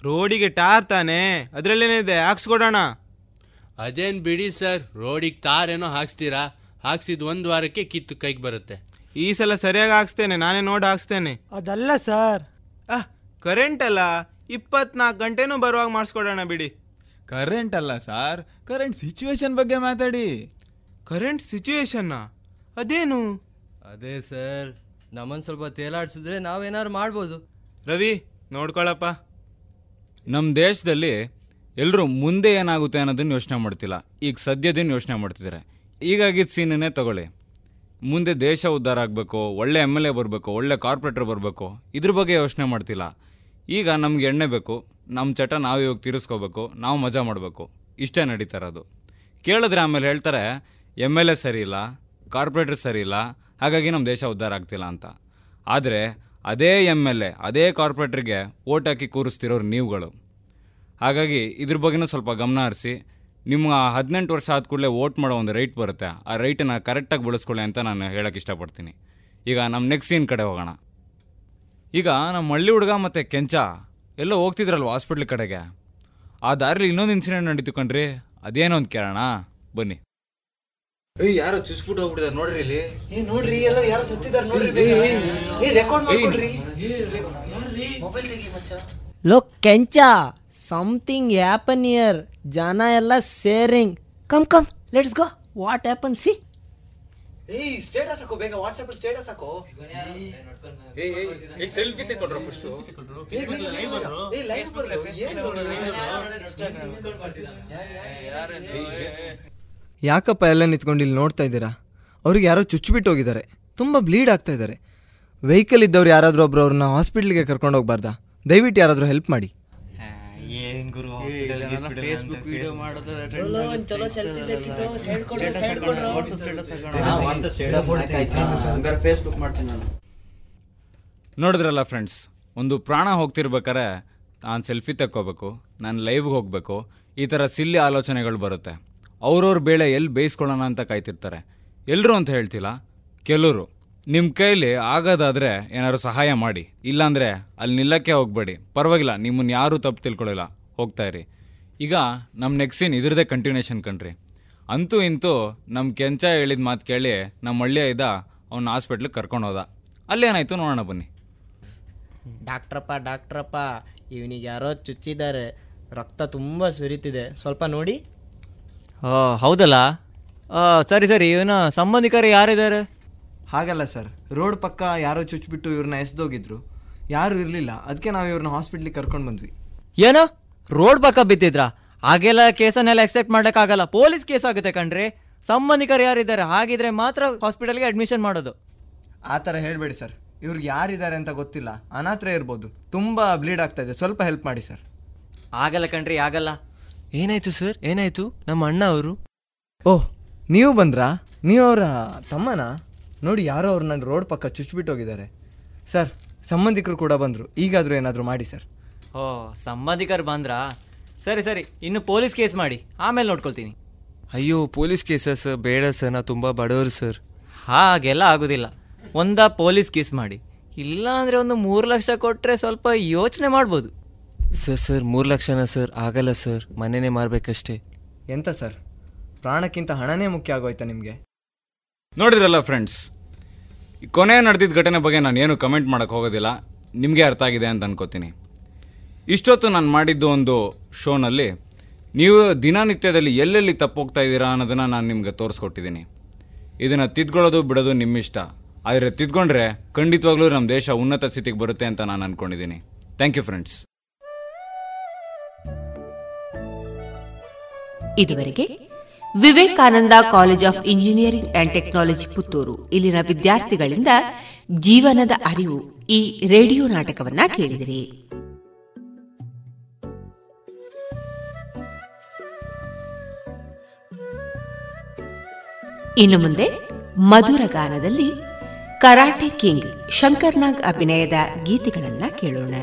ರೋಡಿಗೆ ಟಾರ್ ತಾನೆ, ಅದರಲ್ಲೇನಿದೆ, ಹಾಕ್ಸ್ಕೊಡೋಣ. ಅದೇನು ಬಿಡಿ ಸರ್, ರೋಡಿಗೆ ಟಾರ್ ಏನೋ ಹಾಕ್ಸ್ತೀರಾ, ಹಾಕ್ಸಿದ್ ಒಂದು ವಾರಕ್ಕೆ ಕಿತ್ತು ಕೈಗೆ ಬರುತ್ತೆ. ಈ ಸಲ ಸರಿಯಾಗಿ ಹಾಕ್ಸ್ತೇನೆ, ನಾನೇ ನೋಡಿ ಹಾಕ್ಸ್ತೇನೆ. ಅದಲ್ಲ ಸರ್, ಆ ಕರೆಂಟ್ ಅಲ್ಲ, ಇಪ್ಪತ್ನಾಲ್ಕು ಗಂಟೆನೂ ಬರುವಾಗ ಮಾಡಿಸ್ಕೊಡೋಣ ಬಿಡಿ. ಕರೆಂಟ್ ಅಲ್ಲ ಸರ್, ಕರೆಂಟ್ ಸಿಚುವೇಶನ್ ಬಗ್ಗೆ ಮಾತಾಡಿ. ಕರೆಂಟ್ ಸಿಚುವೇಶನ್ನಾ? ಅದೇನು? ಅದೇ ಸರ್, ನಮ್ಮನ್ನು ಸ್ವಲ್ಪ ತೇಲಾಡಿಸಿದ್ರೆ ನಾವೇನಾದ್ರು ಮಾಡ್ಬೋದು. ರವಿ ನೋಡ್ಕೊಳ್ಳಪ್ಪ. ನಮ್ಮ ದೇಶದಲ್ಲಿ ಎಲ್ಲರೂ ಮುಂದೆ ಏನಾಗುತ್ತೆ ಅನ್ನೋದನ್ನು ಯೋಚನೆ ಮಾಡ್ತಿಲ್ಲ, ಈಗ ಸದ್ಯದನ್ನು ಯೋಚನೆ ಮಾಡ್ತಿದ್ದಾರೆ. ಈಗಾಗಿದ್ದ ಸೀನೇ ತಗೊಳ್ಳಿ. ಮುಂದೆ ದೇಶ ಉದ್ಧಾರ ಆಗಬೇಕು, ಒಳ್ಳೆ ಎಮ್ ಎಲ್ ಎ ಬರಬೇಕು, ಒಳ್ಳೆ ಕಾರ್ಪೊರೇಟರ್ ಬರಬೇಕು, ಇದ್ರ ಬಗ್ಗೆ ಯೋಚನೆ ಮಾಡ್ತಿಲ್ಲ. ಈಗ ನಮ್ಗೆ ಎಣ್ಣೆ ಬೇಕು, ನಮ್ಮ ಚಟ ನಾವು ಇವಾಗ ತೀರಿಸ್ಕೋಬೇಕು, ನಾವು ಮಜಾ ಮಾಡಬೇಕು, ಇಷ್ಟೇ ನಡೀತಾ ಇರೋದು. ಕೇಳಿದ್ರೆ ಆಮೇಲೆ ಹೇಳ್ತಾರೆ ಎಮ್ ಎಲ್ ಎ ಸರಿ ಇಲ್ಲ, ಕಾರ್ಪೊರೇಟರ್ ಸರಿ ಇಲ್ಲ, ಹಾಗಾಗಿ ನಮ್ಮ ದೇಶ ಉದ್ಧಾರ ಆಗ್ತಿಲ್ಲ ಅಂತ. ಆದರೆ ಅದೇ ಎಮ್ ಎಲ್ ಎ, ಅದೇ ಕಾರ್ಪೊರೇಟ್ರಿಗೆ ಓಟ್ ಹಾಕಿ ಕೂರಿಸ್ತಿರೋರು ನೀವುಗಳು. ಹಾಗಾಗಿ ಇದ್ರ ಬಗ್ಗೆನೂ ಸ್ವಲ್ಪ ಗಮನ ಹರಿಸಿ. ನಿಮ್ಮ ಹದಿನೆಂಟು ವರ್ಷ ಆದ ಕೂಡಲೇ ಓಟ್ ಮಾಡೋ ಒಂದು ರೈಟ್ ಬರುತ್ತೆ, ಆ ರೈಟನ್ನು ಕರೆಕ್ಟಾಗಿ ಬಳಸ್ಕೊಳ್ಳಿ ಅಂತ ನಾನು ಹೇಳೋಕ್ಕೆ ಇಷ್ಟಪಡ್ತೀನಿ. ಈಗ ನಮ್ಮ ನೆಕ್ಸ್ಟ್ ಸೀನ್ ಕಡೆ ಹೋಗೋಣ. ಈಗ ನಮ್ಮ ಹಳ್ಳಿ ಹುಡುಗ ಮತ್ತು ಕೆಂಚ ಎಲ್ಲೋ ಹೋಗ್ತಿದ್ರಲ್ವ ಹಾಸ್ಪಿಟ್ಲ್ ಕಡೆಗೆ, ಆ ದಾರಿಲಿ ಇನ್ನೊಂದು ಇನ್ಸಿಡೆಂಟ್ ನಡೀತು ಕಣ್ರಿ, ಅದೇನೋ ಒಂದು ಕೇಳೋಣ ಬನ್ನಿ. ಏಯ್ ಯಾರೋ ಚುಸ್ಬಿಟ್ಟು ಹೋಗ್ಬಿಟ್ಟಿದ್ದಾರೆ ನೋಡ್ರಿ, ಇಲ್ಲಿ ನೋಡ್ರಿ ಎಲ್ಲ ಯಾರೋ ಸತ್ತಿದ್ದಾರೆ ನೋಡ್ರಿ. ಲೋ Kencha, something happened here, jana ella sharing, come come let's go, what happened see. Hey status hako bega, WhatsApp status hako, hey hey selfie tekolro first, live barro, hey live barro, ಯಾಕಪ್ಪ ಎಲ್ಲ ನಿಂತ್ಕೊಂಡು ಇಲ್ಲಿ ನೋಡ್ತಾ ಇದ್ದೀರಾ? ಅವ್ರಿಗೆ ಯಾರೋ ಚುಚ್ಚಿಬಿಟ್ಟು ಹೋಗಿದ್ದಾರೆ, ತುಂಬ ಬ್ಲೀಡ್ ಆಗ್ತಾ ಇದ್ದಾರೆ. ವೆಹಿಕಲ್ ಇದ್ದವ್ರು ಯಾರಾದರೂ ಒಬ್ರು ಅವ್ರನ್ನ ಹಾಸ್ಪಿಟ್ಲಿಗೆ ಕರ್ಕೊಂಡು ಹೋಗ್ಬಾರ್ದಾ? ದಯವಿಟ್ಟು ಯಾರಾದರೂ ಹೆಲ್ಪ್ ಮಾಡಿ. ನೋಡಿದ್ರಲ್ಲ ಫ್ರೆಂಡ್ಸ್, ಒಂದು ಪ್ರಾಣ ಹೋಗ್ತಿರ್ಬೇಕಾರೆ ನಾನು ಸೆಲ್ಫಿ ತಕ್ಕೋಬೇಕು, ನಾನು ಲೈವ್ಗೆ ಹೋಗಬೇಕು, ಈ ಥರ ಸಿಲ್ಲಿ ಆಲೋಚನೆಗಳು ಬರುತ್ತೆ. ಅವ್ರವ್ರ ಬೇಳೆ ಎಲ್ಲಿ ಬೇಯಿಸ್ಕೊಳ್ಳೋಣ ಅಂತ ಕಾಯ್ತಿರ್ತಾರೆ. ಎಲ್ಲರೂ ಅಂತ ಹೇಳ್ತಿಲ್ಲ, ಕೆಲವರು. ನಿಮ್ಮ ಕೈಲಿ ಆಗೋದಾದರೆ ಏನಾದ್ರು ಸಹಾಯ ಮಾಡಿ, ಇಲ್ಲಾಂದರೆ ಅಲ್ಲಿ ನಿಲ್ಲಕ್ಕೆ ಹೋಗಬೇಡಿ, ಪರವಾಗಿಲ್ಲ, ನಿಮ್ಮನ್ನು ಯಾರೂ ತಪ್ಪು ತಿಳ್ಕೊಳ್ಳಿಲ್ಲ, ಹೋಗ್ತಾಯಿರಿ. ಈಗ ನಮ್ಮ ನೆಕ್ಸ್ಟ್ ಸೀನ್ ಇದ್ರದೇ ಕಂಟಿನ್ಯೂಷನ್ ಕಣ್ರಿ. ಅಂತೂ ಇಂತೂ ನಮ್ಮ ಕೆಂಚ ಹೇಳಿದ ಮಾತು ಕೇಳಿ ನಮ್ಮ ಹಳ್ಳಿಯ ಇದ್ದ ಅವನ ಹಾಸ್ಪಿಟ್ಲಿಗೆ ಕರ್ಕೊಂಡು ಹೋದ. ಅಲ್ಲೇನಾಯಿತು ನೋಡೋಣ ಬನ್ನಿ. ಡಾಕ್ಟ್ರಪ್ಪ ಡಾಕ್ಟ್ರಪ್ಪ ಇವನಿಗೆ ಯಾರೋ ಚುಚ್ಚಿದ್ದಾರೆ, ರಕ್ತ ತುಂಬ ಸುರಿತಿದೆ, ಸ್ವಲ್ಪ ನೋಡಿ. ಹೌದಲ್ಲ, ಸರಿ ಸರಿ. ಇವನ ಸಂಬಂಧಿಕರು ಯಾರಿದ್ದಾರೆ? ಹಾಗಲ್ಲ ಸರ್, ರೋಡ್ ಪಕ್ಕ ಯಾರೋ ಚುಚ್ಚಿಬಿಟ್ಟು ಇವ್ರನ್ನ ಎಸ್ದೋಗಿದ್ರು, ಯಾರೂ ಇರಲಿಲ್ಲ, ಅದಕ್ಕೆ ನಾವು ಇವ್ರನ್ನ ಹಾಸ್ಪಿಟ್ಲಿಗೆ ಕರ್ಕೊಂಡು ಬಂದ್ವಿ. ಏನೋ ರೋಡ್ ಪಕ್ಕ ಬಿದ್ದಿದ್ರಾ? ಹಾಗೆಲ್ಲ ಕೇಸನ್ನೆಲ್ಲ ಎಕ್ಸೆಪ್ಟ್ ಮಾಡೋಕ್ಕಾಗಲ್ಲ, ಪೊಲೀಸ್ ಕೇಸ್ ಆಗುತ್ತೆ ಕಣ್ರಿ. ಸಂಬಂಧಿಕರು ಯಾರಿದ್ದಾರೆ ಹಾಗಿದ್ರೆ ಮಾತ್ರ ಹಾಸ್ಪಿಟಲ್ಗೆ ಅಡ್ಮಿಷನ್ ಮಾಡೋದು. ಆ ಥರ ಹೇಳಬೇಡಿ ಸರ್, ಇವ್ರಿಗೆ ಯಾರಿದ್ದಾರೆ ಅಂತ ಗೊತ್ತಿಲ್ಲ, ಅನಾಥರೇ ಇರ್ಬೋದು, ತುಂಬ ಬ್ಲೀಡ್ ಆಗ್ತಾ ಇದೆ, ಸ್ವಲ್ಪ ಹೆಲ್ಪ್ ಮಾಡಿ ಸರ್. ಆಗಲ್ಲ ಕಣ್ರಿ, ಆಗಲ್ಲ. ಏನಾಯಿತು ಸರ್, ಏನಾಯಿತು? ನಮ್ಮ ಅಣ್ಣ ಅವರು. ಓಹ್ ನೀವು ಬಂದ್ರಾ? ನೀವು ಅವರ ತಮ್ಮನ? ನೋಡಿ ಯಾರೋ ಅವ್ರು ನನ್ನ ರೋಡ್ ಪಕ್ಕ ಚುಚ್ಚಿಬಿಟ್ಟು ಹೋಗಿದ್ದಾರೆ ಸರ್. ಸಂಬಂಧಿಕರು ಕೂಡ ಬಂದರು, ಈಗಾದರೂ ಏನಾದರೂ ಮಾಡಿ ಸರ್. ಓಹ್ ಸಂಬಂಧಿಕರು ಬಂದ್ರಾ? ಸರಿ ಸರಿ, ಇನ್ನು ಪೊಲೀಸ್ ಕೇಸ್ ಮಾಡಿ, ಆಮೇಲೆ ನೋಡ್ಕೊಳ್ತೀನಿ. ಅಯ್ಯೋ ಪೊಲೀಸ್ ಕೇಸಾ ಸರ್? ಬೇಡ ಸರ್, ನಾ ತುಂಬ ಬಡವರು ಸರ್. ಹಾಗೆಲ್ಲ ಆಗೋದಿಲ್ಲ, ಒಂದ ಪೊಲೀಸ್ ಕೇಸ್ ಮಾಡಿ, ಇಲ್ಲ ಅಂದರೆ ಒಂದು ಮೂರು ಲಕ್ಷ ಕೊಟ್ಟರೆ ಸ್ವಲ್ಪ ಯೋಚನೆ ಮಾಡ್ಬೋದು. ಸರ್ ಸರ್ ಮೂರು ಲಕ್ಷನಾ ಸರ್? ಆಗಲ್ಲ ಸರ್, ಮನೆಯೇ ಮಾರಬೇಕಷ್ಟೇ. ಎಂತ ಸರ್, ಪ್ರಾಣಕ್ಕಿಂತ ಹಣನೇ ಮುಖ್ಯ ಆಗೋಯ್ತಾ ನಿಮಗೆ? ನೋಡಿದ್ರಲ್ಲ ಫ್ರೆಂಡ್ಸ್, ಈ ಕೊನೆ ನಡೆದಿದ್ದ ಘಟನೆ ಬಗ್ಗೆ ನಾನು ಏನು ಕಮೆಂಟ್ ಮಾಡೋಕ್ಕೆ ಹೋಗೋದಿಲ್ಲ, ನಿಮಗೆ ಅರ್ಥ ಆಗಿದೆ ಅಂತ ಅನ್ಕೋತೀನಿ. ಇಷ್ಟೊತ್ತು ನಾನು ಮಾಡಿದ್ದು ಒಂದು ಶೋನಲ್ಲಿ ನೀವು ದಿನನಿತ್ಯದಲ್ಲಿ ಎಲ್ಲೆಲ್ಲಿ ತಪ್ಪೋಗ್ತಾ ಇದ್ದೀರಾ ಅನ್ನೋದನ್ನು ನಾನು ನಿಮಗೆ ತೋರಿಸ್ಕೊಟ್ಟಿದ್ದೀನಿ. ಇದನ್ನು ತಿದ್ಕೊಳ್ಳೋದು ಬಿಡೋದು ನಿಮ್ಮಿಷ್ಟ, ಆದರೆ ತಿದ್ಕೊಂಡ್ರೆ ಖಂಡಿತವಾಗ್ಲೂ ನಮ್ಮ ದೇಶ ಉನ್ನತ ಸ್ಥಿತಿಗೆ ಬರುತ್ತೆ ಅಂತ ನಾನು ಅಂದ್ಕೊಂಡಿದ್ದೀನಿ. Thank you friends. ಇದುವರೆಗೆ Vivekananda college of engineering and technology Puttur ಇಲ್ಲಿನ ವಿದ್ಯಾರ್ಥಿಗಳಿಂದ ಜೀವನದ ಅರಿವು ಈ ರೇಡಿಯೋ ನಾಟಕವನ್ನ ಕೇಳಿದಿರಿ. ಇನ್ನು ಮುಂದೆ ಮಧುರ ಗಾನದಲ್ಲಿ ಕರಾಟೆ ಕಿಂಗ್ ಶಂಕರ್ನಾಗ್ ಅಭಿನಯದ ಗೀತೆಗಳನ್ನ ಕೇಳೋಣ.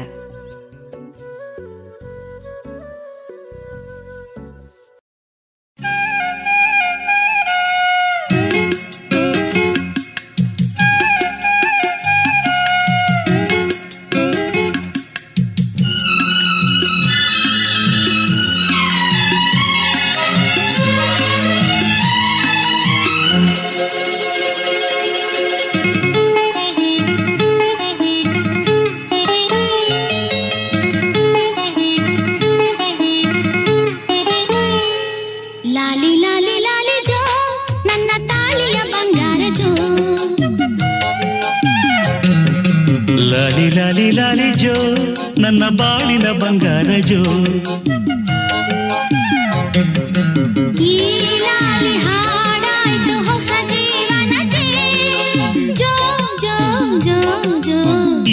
ಈ ಲಾಲಿ ಹಾಡಾಯ್ತು ಹೊಸ ಜೀವನಕ್ಕೆ,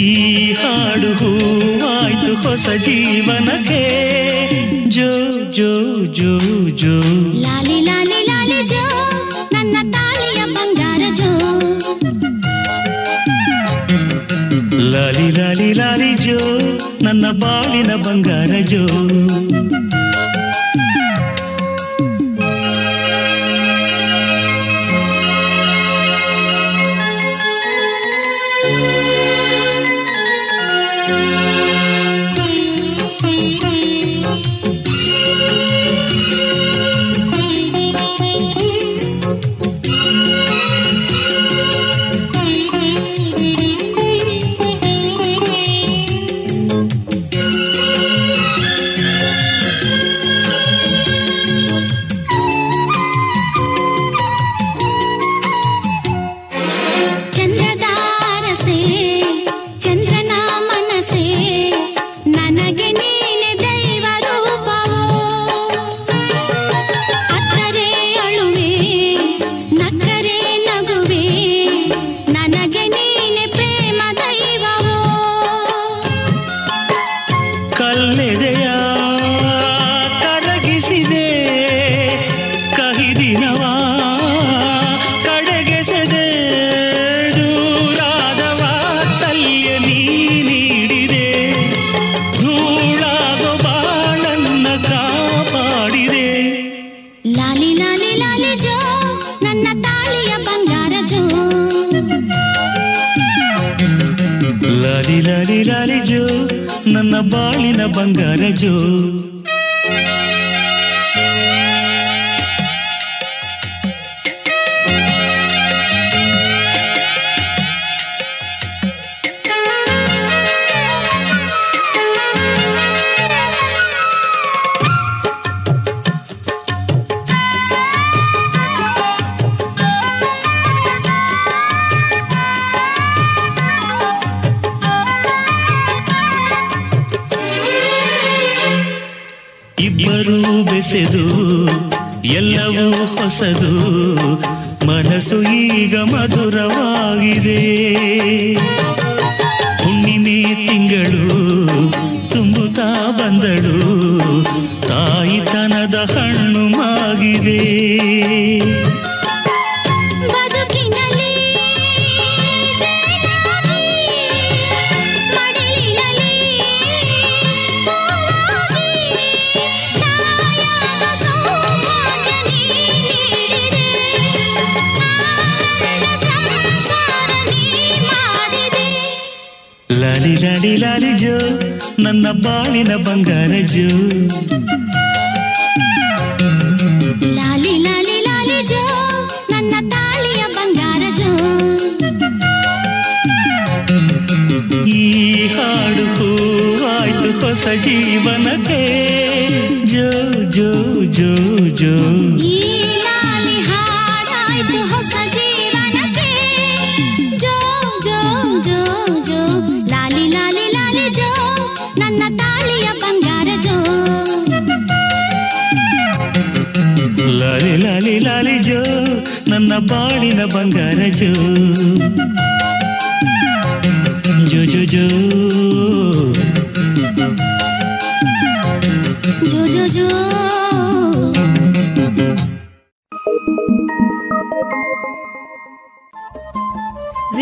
ಈ ಹಾಡು ಹೂವಾಯ್ತು ಹೊಸ ಜೀವನಕ್ಕೆ ಜೋ ಜೋ ಜೋ ಜೋ ಲಾಲಿ ಲಾಲಿ ಲಾಲಿ ಜೋ ನನ್ನ ತಾಳಿಯ ಬಂಗಾರ ಜೋ ಲಾಲಿ ಲಾಲಿ ಲಾಲಿ ಜೋ ನನ್ನ ಬಾಳಿನ ಬಂಗಾರ ಜೋ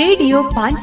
ರೇಡಿಯೋ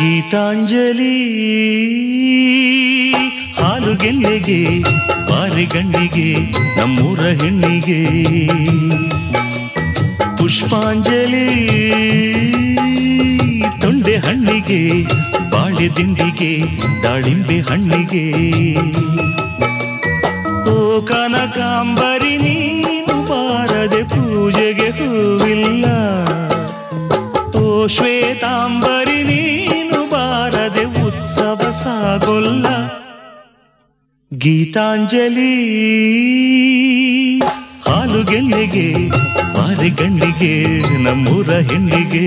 ಗೀತಾಂಜಲಿ ಹಾಲು ಗೆನ್ನೆಗೆ ಬಾರೆ ಗಂಡಿಗೆ ನಮ್ಮೂರ ಹೆಣ್ಣಿಗೆ ಪುಷ್ಪಾಂಜಲಿ ತೊಂಡೆ ಹಣ್ಣಿಗೆ ಬಾಳೆ ಬಾಳೆ ದಿಂಡಿಗೆ ದಾಳಿಂಬೆ ಹಣ್ಣಿಗೆ ಓ ಕನಕಾಂಬರಿ ನೀನು ಬಾರದೆ ಪೂಜೆಗೆ ಹೂವಿಲ್ಲ ಓ ಶ್ವೇತಾಂಬರಿ ನೀನು ಬಾರದೆ ಉತ್ಸವ ಸಾಗೊಲ್ಲ ಗೀತಾಂಜಲಿ ಹಾಲು ಗೆನ್ನೆಗೆ ಬಾರೆ ಗಣ್ಣಿಗೆ ನಮ್ಮೂರ ಹೆಣ್ಣಿಗೆ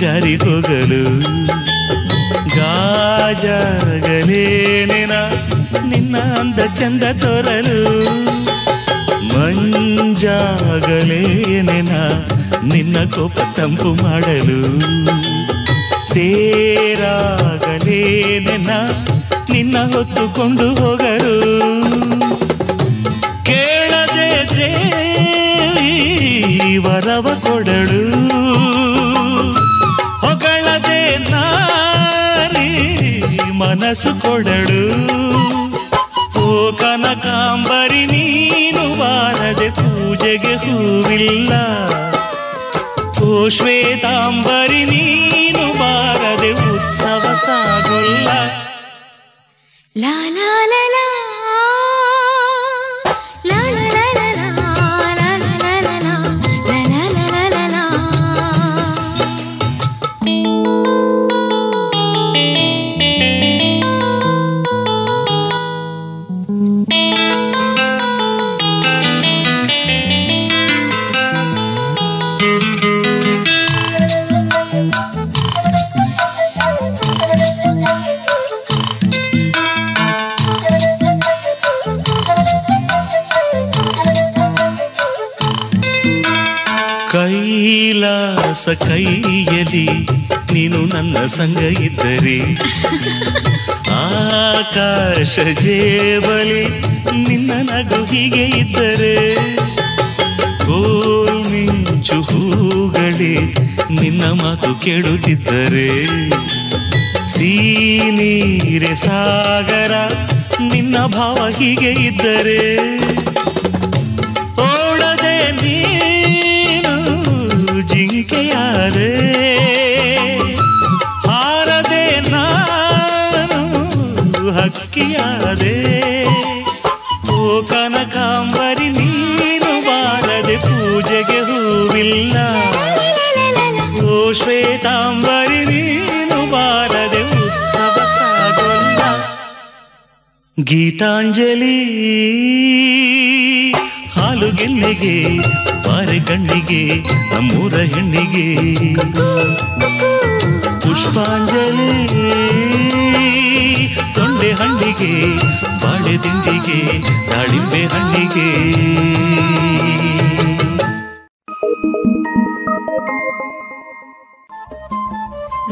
ಜಾರಿಗೋಗಲು ಗಾಜಾಗಲೇನೆನ ನಿನ್ನ ಅಂದ ಚಂದ ತೋರಲು ಮಂಜಾಗಲೇನೆನ ನಿನ್ನ ಕೋಪ ತಂಪು ಮಾಡಲು ತೇರಾಗಲೇನೆನ ನಿನ್ನ ಹೊತ್ತುಕೊಂಡು ಹೋಗಲು ಕೇಳದೆ ದೇವಿ ವರವ ಕೊಡಳು ಮನಸ್ಸು ಕೊಡಳು ಓ ಕನಕಾಂಬರಿ ನೀನು ಬಾರದೆ ಪೂಜೆಗೆ ಹೂವಿಲ್ಲ ಓ ಶ್ವೇತಾಂಬರಿ ನೀನು ಬಾರದೆ ಉತ್ಸವ ಸಾಗೊಲ್ಲ ಲಾಲ ಕೈಯಲ್ಲಿ ನೀನು ನನ್ನ ಸಂಗ ಇದ್ದರೆ ಆಕಾಶ ಜೇವಲಿ ನಿನ್ನ ನಗು ಹೀಗೆ ಇದ್ದರೆ ಗೋಲ್ ಮಿಂಚು ಹೂಗಳಿ ನಿನ್ನ ಮಾತು ಕೇಳುತ್ತಿದ್ದರೆ ಸೀನೀರೆ ಸಾಗರ ನಿನ್ನ ಭಾವ ಹೀಗೆ ಇದ್ದರೆ ಓಡದೆ ನೀ ಜಿಂಕೆಯಾರೆ ಹಾರದೆ ನಾನು ಹಕ್ಕಿಯಾದೆ ಓ ಕನಕಾಂಬರಿ ನೀನು ಬಾರದೆ ಪೂಜೆಗೆ ಹೂವಿಲ್ಲ ಓ ಶ್ವೇತಾಂಬರಿ ನೀನು ಬಾರದೆ ಉತ್ಸವ ಸಾಗೋಲ್ಲ ಗೀತಾಂಜಲಿ ಹಾಲು ಗೆನ್ನೆಗೆ ಬಾರೆ ಗಣ್ಣಿಗೆ ನಮ್ಮೂರ ಹೆಣ್ಣಿಗೆ ಪುಷ್ಪಾಂಜಲಿ ತೊಂಡೆ ಹಣ್ಣಿಗೆ ಬಾಳೆ ದಿಂಡಿಗೆ ದಾಳಿಂಬೆ ಹಣ್ಣಿಗೆ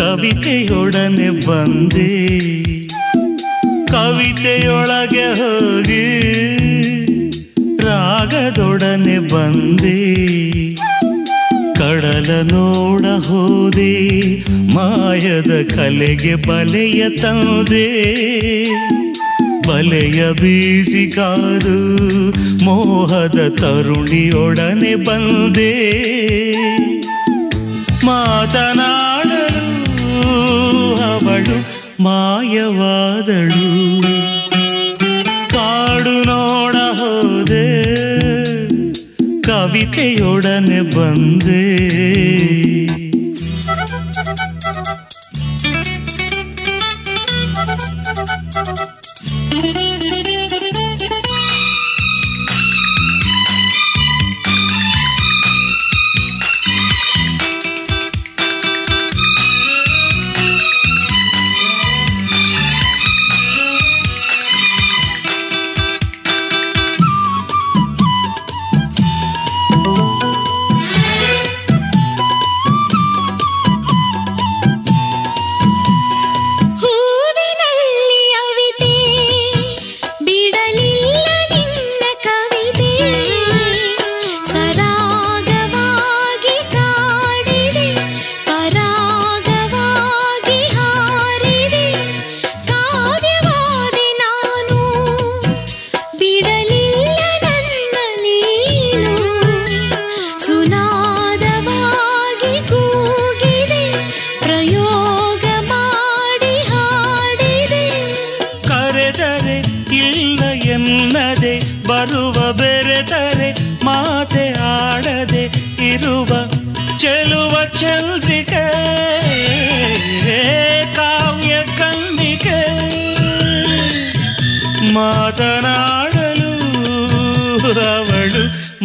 ಕವಿತೆಯೊಡನೆ ಬಂದೆ ಕವಿತೆಯೊಳಗೆ ಹೋಗಿ ರಾಗದೊಡನೆ ಬಂದೆ ಕಡಲ ನೋಡ ಹೋದೆ ಮಾಯದ ಕಲೆಗೆ ಬಲೆಯ ತಂದೆ ಬಲೆಯ ಬೀಸಿ ಕಾದು ಮೋಹದ ತರುಣಿಯೊಡನೆ ಬಂದೆ ಮಾತನಾಡಲು ಅವಳು ಮಾಯವಾದಳು ಕಾಡು ನೋಡ ಹೋ ಭಾವಿಕೆಯೊಡನೆ ಬಂದೆ.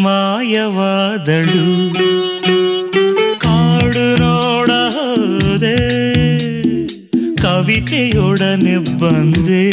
ಮಾಯವಾದಳು ಕಾಡು ನೋಡದೆ ಕವಿತೆಯೊಡನೆ ಬಂದೆ.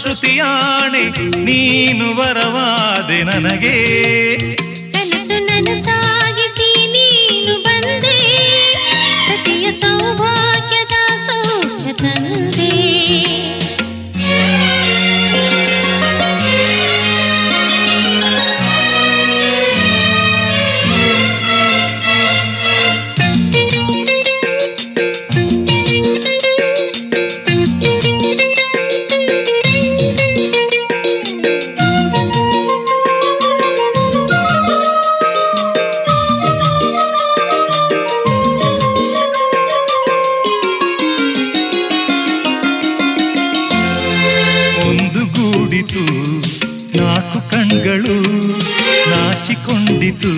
ಶ್ರುತಿಯಾಣೆ ನೀನು ವರವಾದೆ ನನಗೆ ಕನಸು ನನಸಾಗಿಸಿ ನೀನು ಬಂದೆ ಸತಿಯ ಸೌಭಾಗ್ಯದ ಸೌಖ್ಯ ತಂದೆ. ಕೂಡಿತು, ನಾಲ್ಕು ಕಣ್ಗಳು ನಾಚಿಕೊಂಡಿತು,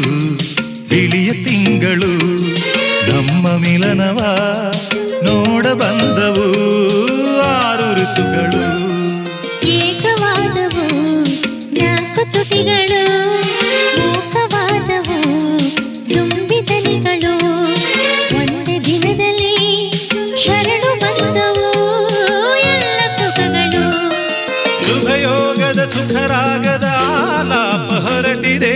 ಬಿಳಿಯ ತಿಂಗಳು ನಮ್ಮ ಮಿಲನವ ನೋಡ ಬಂದವು. ಆರು ಋತುಗಳು ಏಕವಾದವು, ನಾಲ್ಕು ತುಟಿಗಳು ಏಕವಾದವು, ದುಂಬಿ ತನಿಗಳು ಒಂದೇ ದಿನದಲ್ಲಿ ಶರಣು ಬಂದವು. ಎಲ್ಲ ಸುಖಗಳು ಸುಖಯೋಗದ ಸುಖರಾಗದ ಆಲಾಪ ಹೊರಟಿದೆ.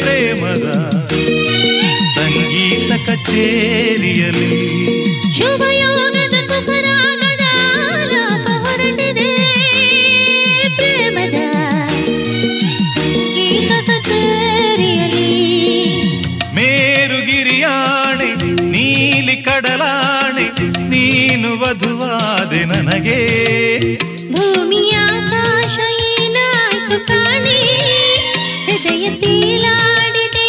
ಪ್ರೇಮದ ಸಂಗೀತ ಕಚೇರಿಯಲ್ಲಿ ಶುಭಯೋಗದ ಸುಖರಾಗದ ಆಲಾಪ ಹೊರಟಿದೆ. ಪ್ರೇಮದ ಸಂಗೀತ ಕಚೇರಿಯಲ್ಲಿ ಮೇರುಗಿರಿಯಾಣೆ ನೀಲಿ ಕಡಲಾಣೆ ನೀನು ವಧುವಾದೆ ನನಗೆ. ಭೂಮಿಯ ಆಕಾಶ ಏನಾಯ್ತು ಕಾಣೆ, ಹೃದಯ ತೀಲಾಡಿದೆ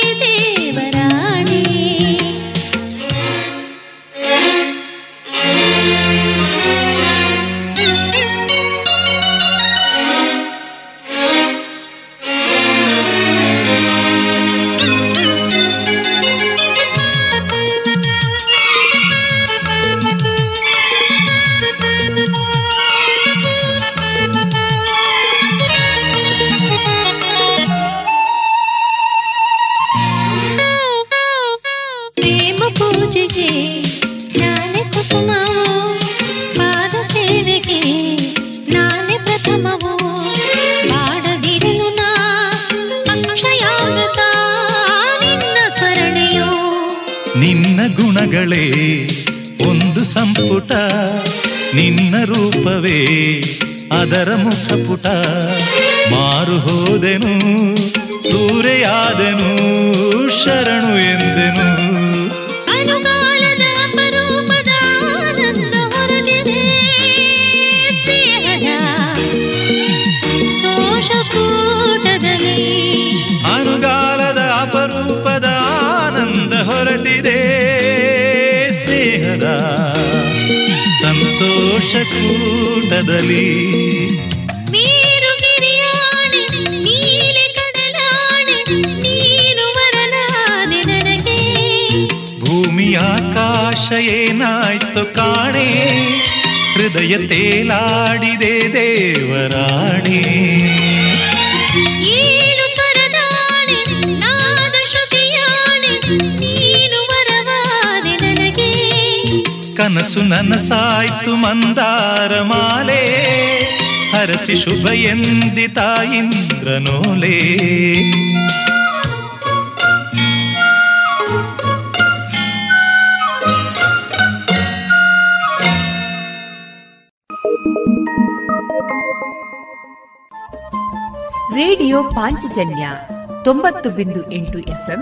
ದೇವರಾಣಿ. ಗುಣಗಳೇ ಒಂದು ಸಂಪುಟ, ನಿನ್ನ ರೂಪವೇ ಅದರ ಮುಖಪುಟ. ಮಾರು ಹೋದೆನು ಸೂರೆಯಾದೆನು, ಶರಣು ಎಂದೆನು. ಅನುಗಾಲದ ಅಪರೂಪದ ಆನಂದ ಹೊರಟಿದೆ. ಕೂಟದಲ್ಲಿ ಮೇರು ಗಿರಿಯಾಣೆ ನೀಲಿ ಕಡಲಾಣೆ ನೀನು ವರನಾದೆ ನನಗೆ. ಭೂಮಿ ಆಕಾಶ ಏನಾಯ್ತು ಕಾಣೆ, ಹೃದಯ ತೇಲಾಡಿದೆ ದೇವರಾಣಿ. ಕನಸು ನನಸಾಯ್ತು ಮಂದಾರ ಮಾಲೆ, ಹರಸಿ ಶುಭ ಎಂದಿ ತಾಯಿಂದ್ರನೋಲೆ. ರೇಡಿಯೋ ಪಾಂಚಜನ್ಯ ತೊಂಬತ್ತು ಬಿಂದು ಎಂಟು ಎಫ್ಎಂ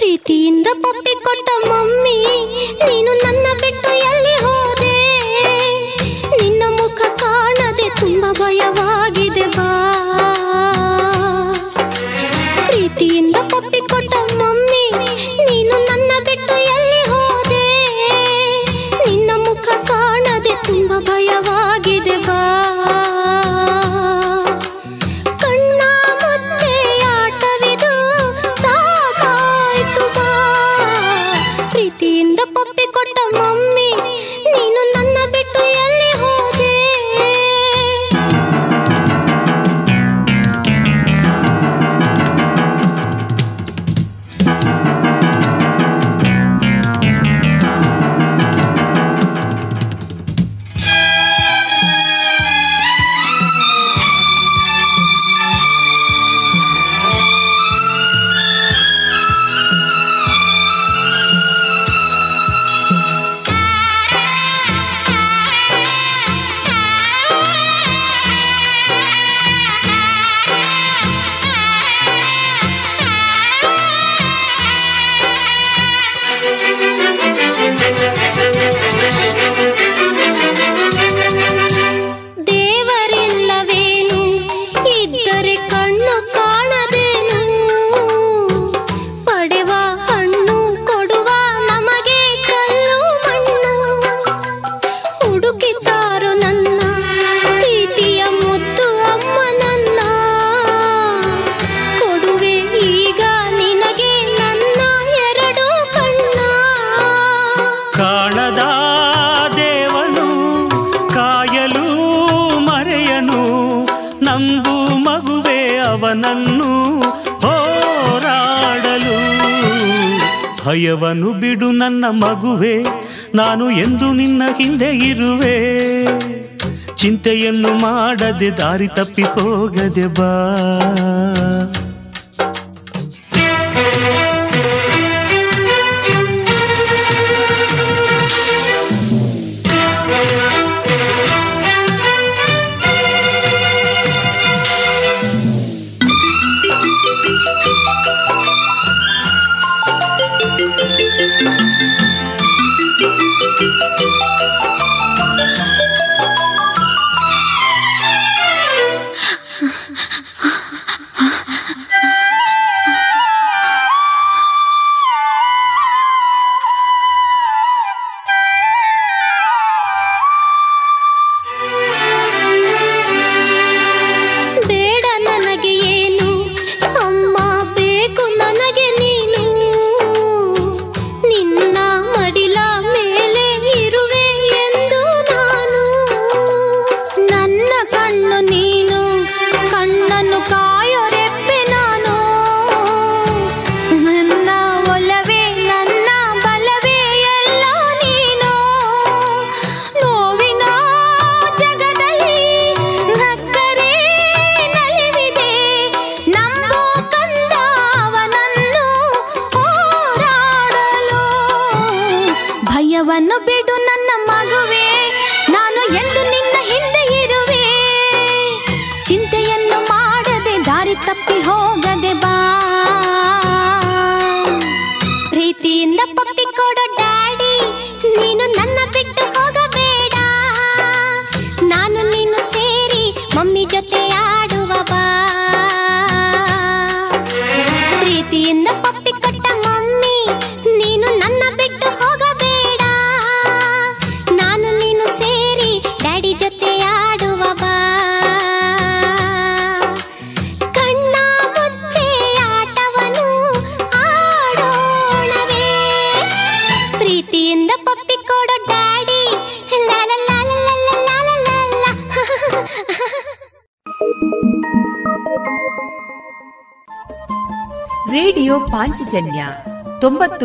ಪ್ರೀತಿಯಿಂದ ಪಪ್ಪಿ ಕೊಟ್ಟ ಮಮ್ಮಿ ನಂಗೂ ಮಗುವೆ ಅವನನ್ನು ಹೋರಾಡಲು. ಭಯವನು ಬಿಡು ನನ್ನ ಮಗುವೆ, ನಾನು ಎಂದು ನಿನ್ನ ಹಿಂದೆ ಇರುವೆ. ಚಿಂತೆಯನ್ನು ಮಾಡದೆ ದಾರಿ ತಪ್ಪಿ ಹೋಗದೆ ಬಾ. ರೇಡಿಯೋ ಪಾಂಚಜನ್ಯ ತೊಂಬತ್ತು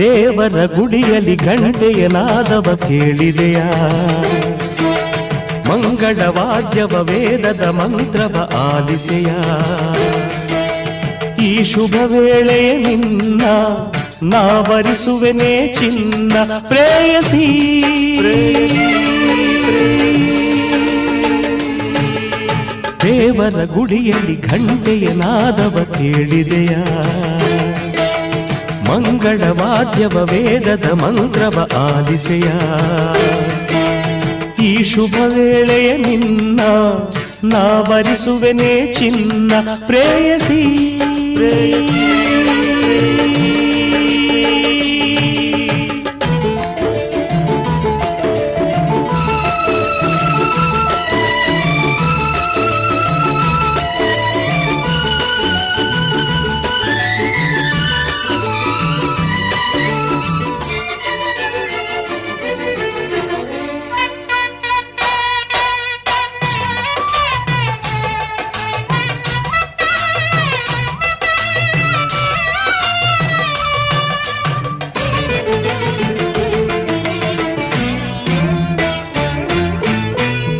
ದೇವರ ಗುಡಿಯಲ್ಲಿ ಗಂಟೆಯನಾದವ ಕೇಳಿದೆಯಾ? ಮಂಗಳ ವಾದ್ಯವ ವೇದದ ಮಂತ್ರವ ಆಲಿಸೆಯ? ಈ ಶುಭ ವೇಳೆಯ ನಿನ್ನ ನಾವರಿಸುವೆನೇ ಚಿನ್ನ. ಪ್ರೇಯಸಿ ದೇವರ ಗುಡಿಯಲ್ಲಿ ಗಂಟೆಯನಾದವ ಕೇಳಿದೆಯಾ? ಮಂಗಳ ವಾದ್ಯವ ವೇದದ ಮಂತ್ರವ ಆಲಿಸೆಯ? ಈ ಶುಭ ವೇಳೆಯ ನಿನ್ನ ನಾವರಿಸುವೆನೇ ಚಿನ್ನ. ಪ್ರೇಯಸಿ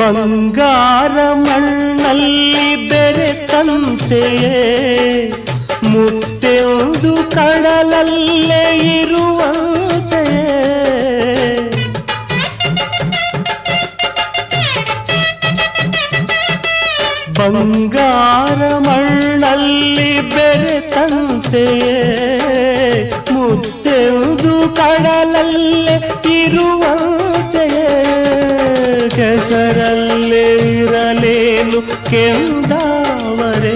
ಬಂಗಾರ ಮಣ್ಣಲ್ಲಿ ಬೆರೆತಂತೆಯೇ ಮುತ್ತೆಂದು ಕಡಲಲ್ಲೇ ಇರುವಂತೆ ಬಂಗಾರ ಮಣ್ಣಲ್ಲಿ ಬೆರೆತಂತೆ ಮುದ್ದೆವುದು ಕಡಲಲ್ಲೇ ಇರುವಂತೆ ಕೆಸರಲ್ಲೇ ಇರಲೇನು ಕೆಂದಾವರೆ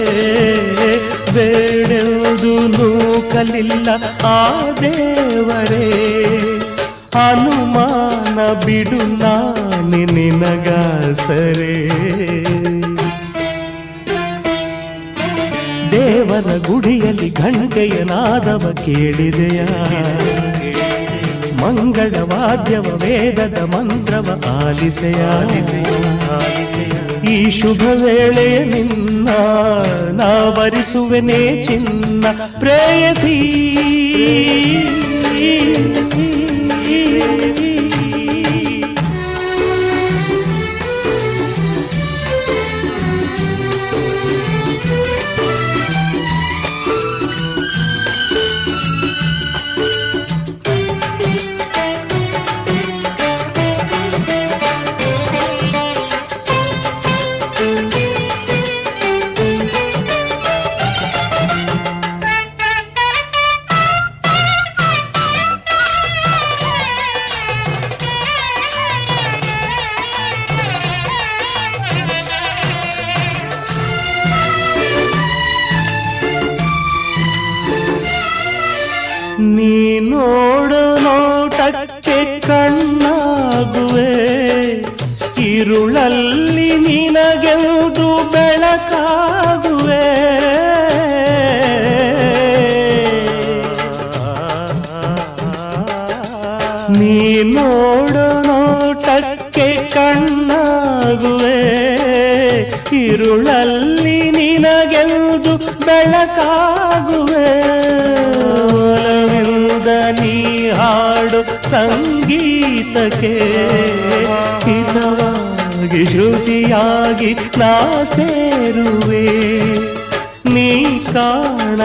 ಬೇಡುವುದು ನೂಕಲಿಲ್ಲ ಆ ದೇವರೇ ಅನುಮಾನ ಬಿಡು ನಾನಿ ನಿನಗಾಸರೆ ದೇವರ ಗುಡಿಯಲ್ಲಿ ಘಂಟೆಯ ನಾದವ ಕೇಳಿದೆಯ ಮಂಗಳ ವಾದ್ಯವ ವೇದದ ಮಂತ್ರವ ಆಲಿಸೆಯ ಈ ಶುಭ ವೇಳೆ ನಿನ್ನ ನಾ ವರಿಸುವೆನೇ ಚಿನ್ನ ಪ್ರೇಯಸಿ ರುಳಲ್ಲಿ ನಿನಗೆಂದು ಬೆಳಕಾಗುವೆ ನೀ ನೋಡು ನೋಟಕ್ಕೆ ಕಣ್ಣಾಗುವೆ ಇರುಳಲ್ಲಿ ನಿನಗೆಂದು ಬೆಳಕಾಗುವೆ ಒಲವಿಂದ ನೀ ಹಾಡು ಸಂಗೀತಕ್ಕೆ ಹಿತವ ಶ್ರುತಿಯಾಗಿ ನಾ ಸೇರುವೆ ನೀ ಕಾಣದಾನಂದ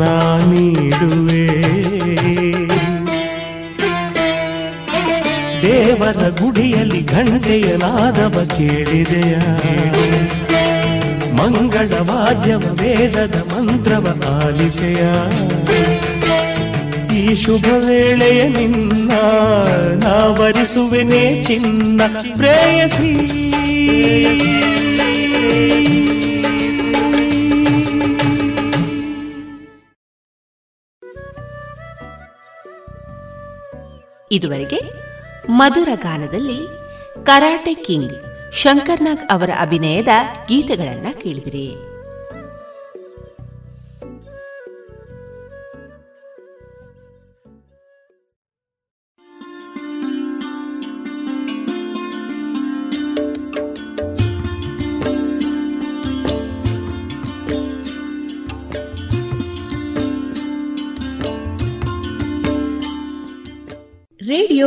ನಾ ನೀಡುವೆ ದೇವರ ಗುಡಿಯಲ್ಲಿ ಘಂಟೆಯ ನಾದವ ಕೇಳಿದೆಯ ಮಂಗಳ ವಾದ್ಯವ ವೇದದ ಮಂತ್ರವ ಆಲಿಸೆಯ ಈ ಶುಭ ವೇಳೆಯ ನಿನ್ನ ನಾ ವರಿಸುವೆನೇ ಚಿನ್ನ ಪ್ರೇಯಸಿ ಇದುವರೆಗೆ ಮಧುರ ಗಾನದಲ್ಲಿ ಕರಾಟೆ ಕಿಂಗ್ ಶಂಕರ್ನಾಗ್ ಅವರ ಅಭಿನಯದ ಗೀತೆಗಳನ್ನ ಕೇಳಿದಿರಿ. ರೇಡಿಯೋ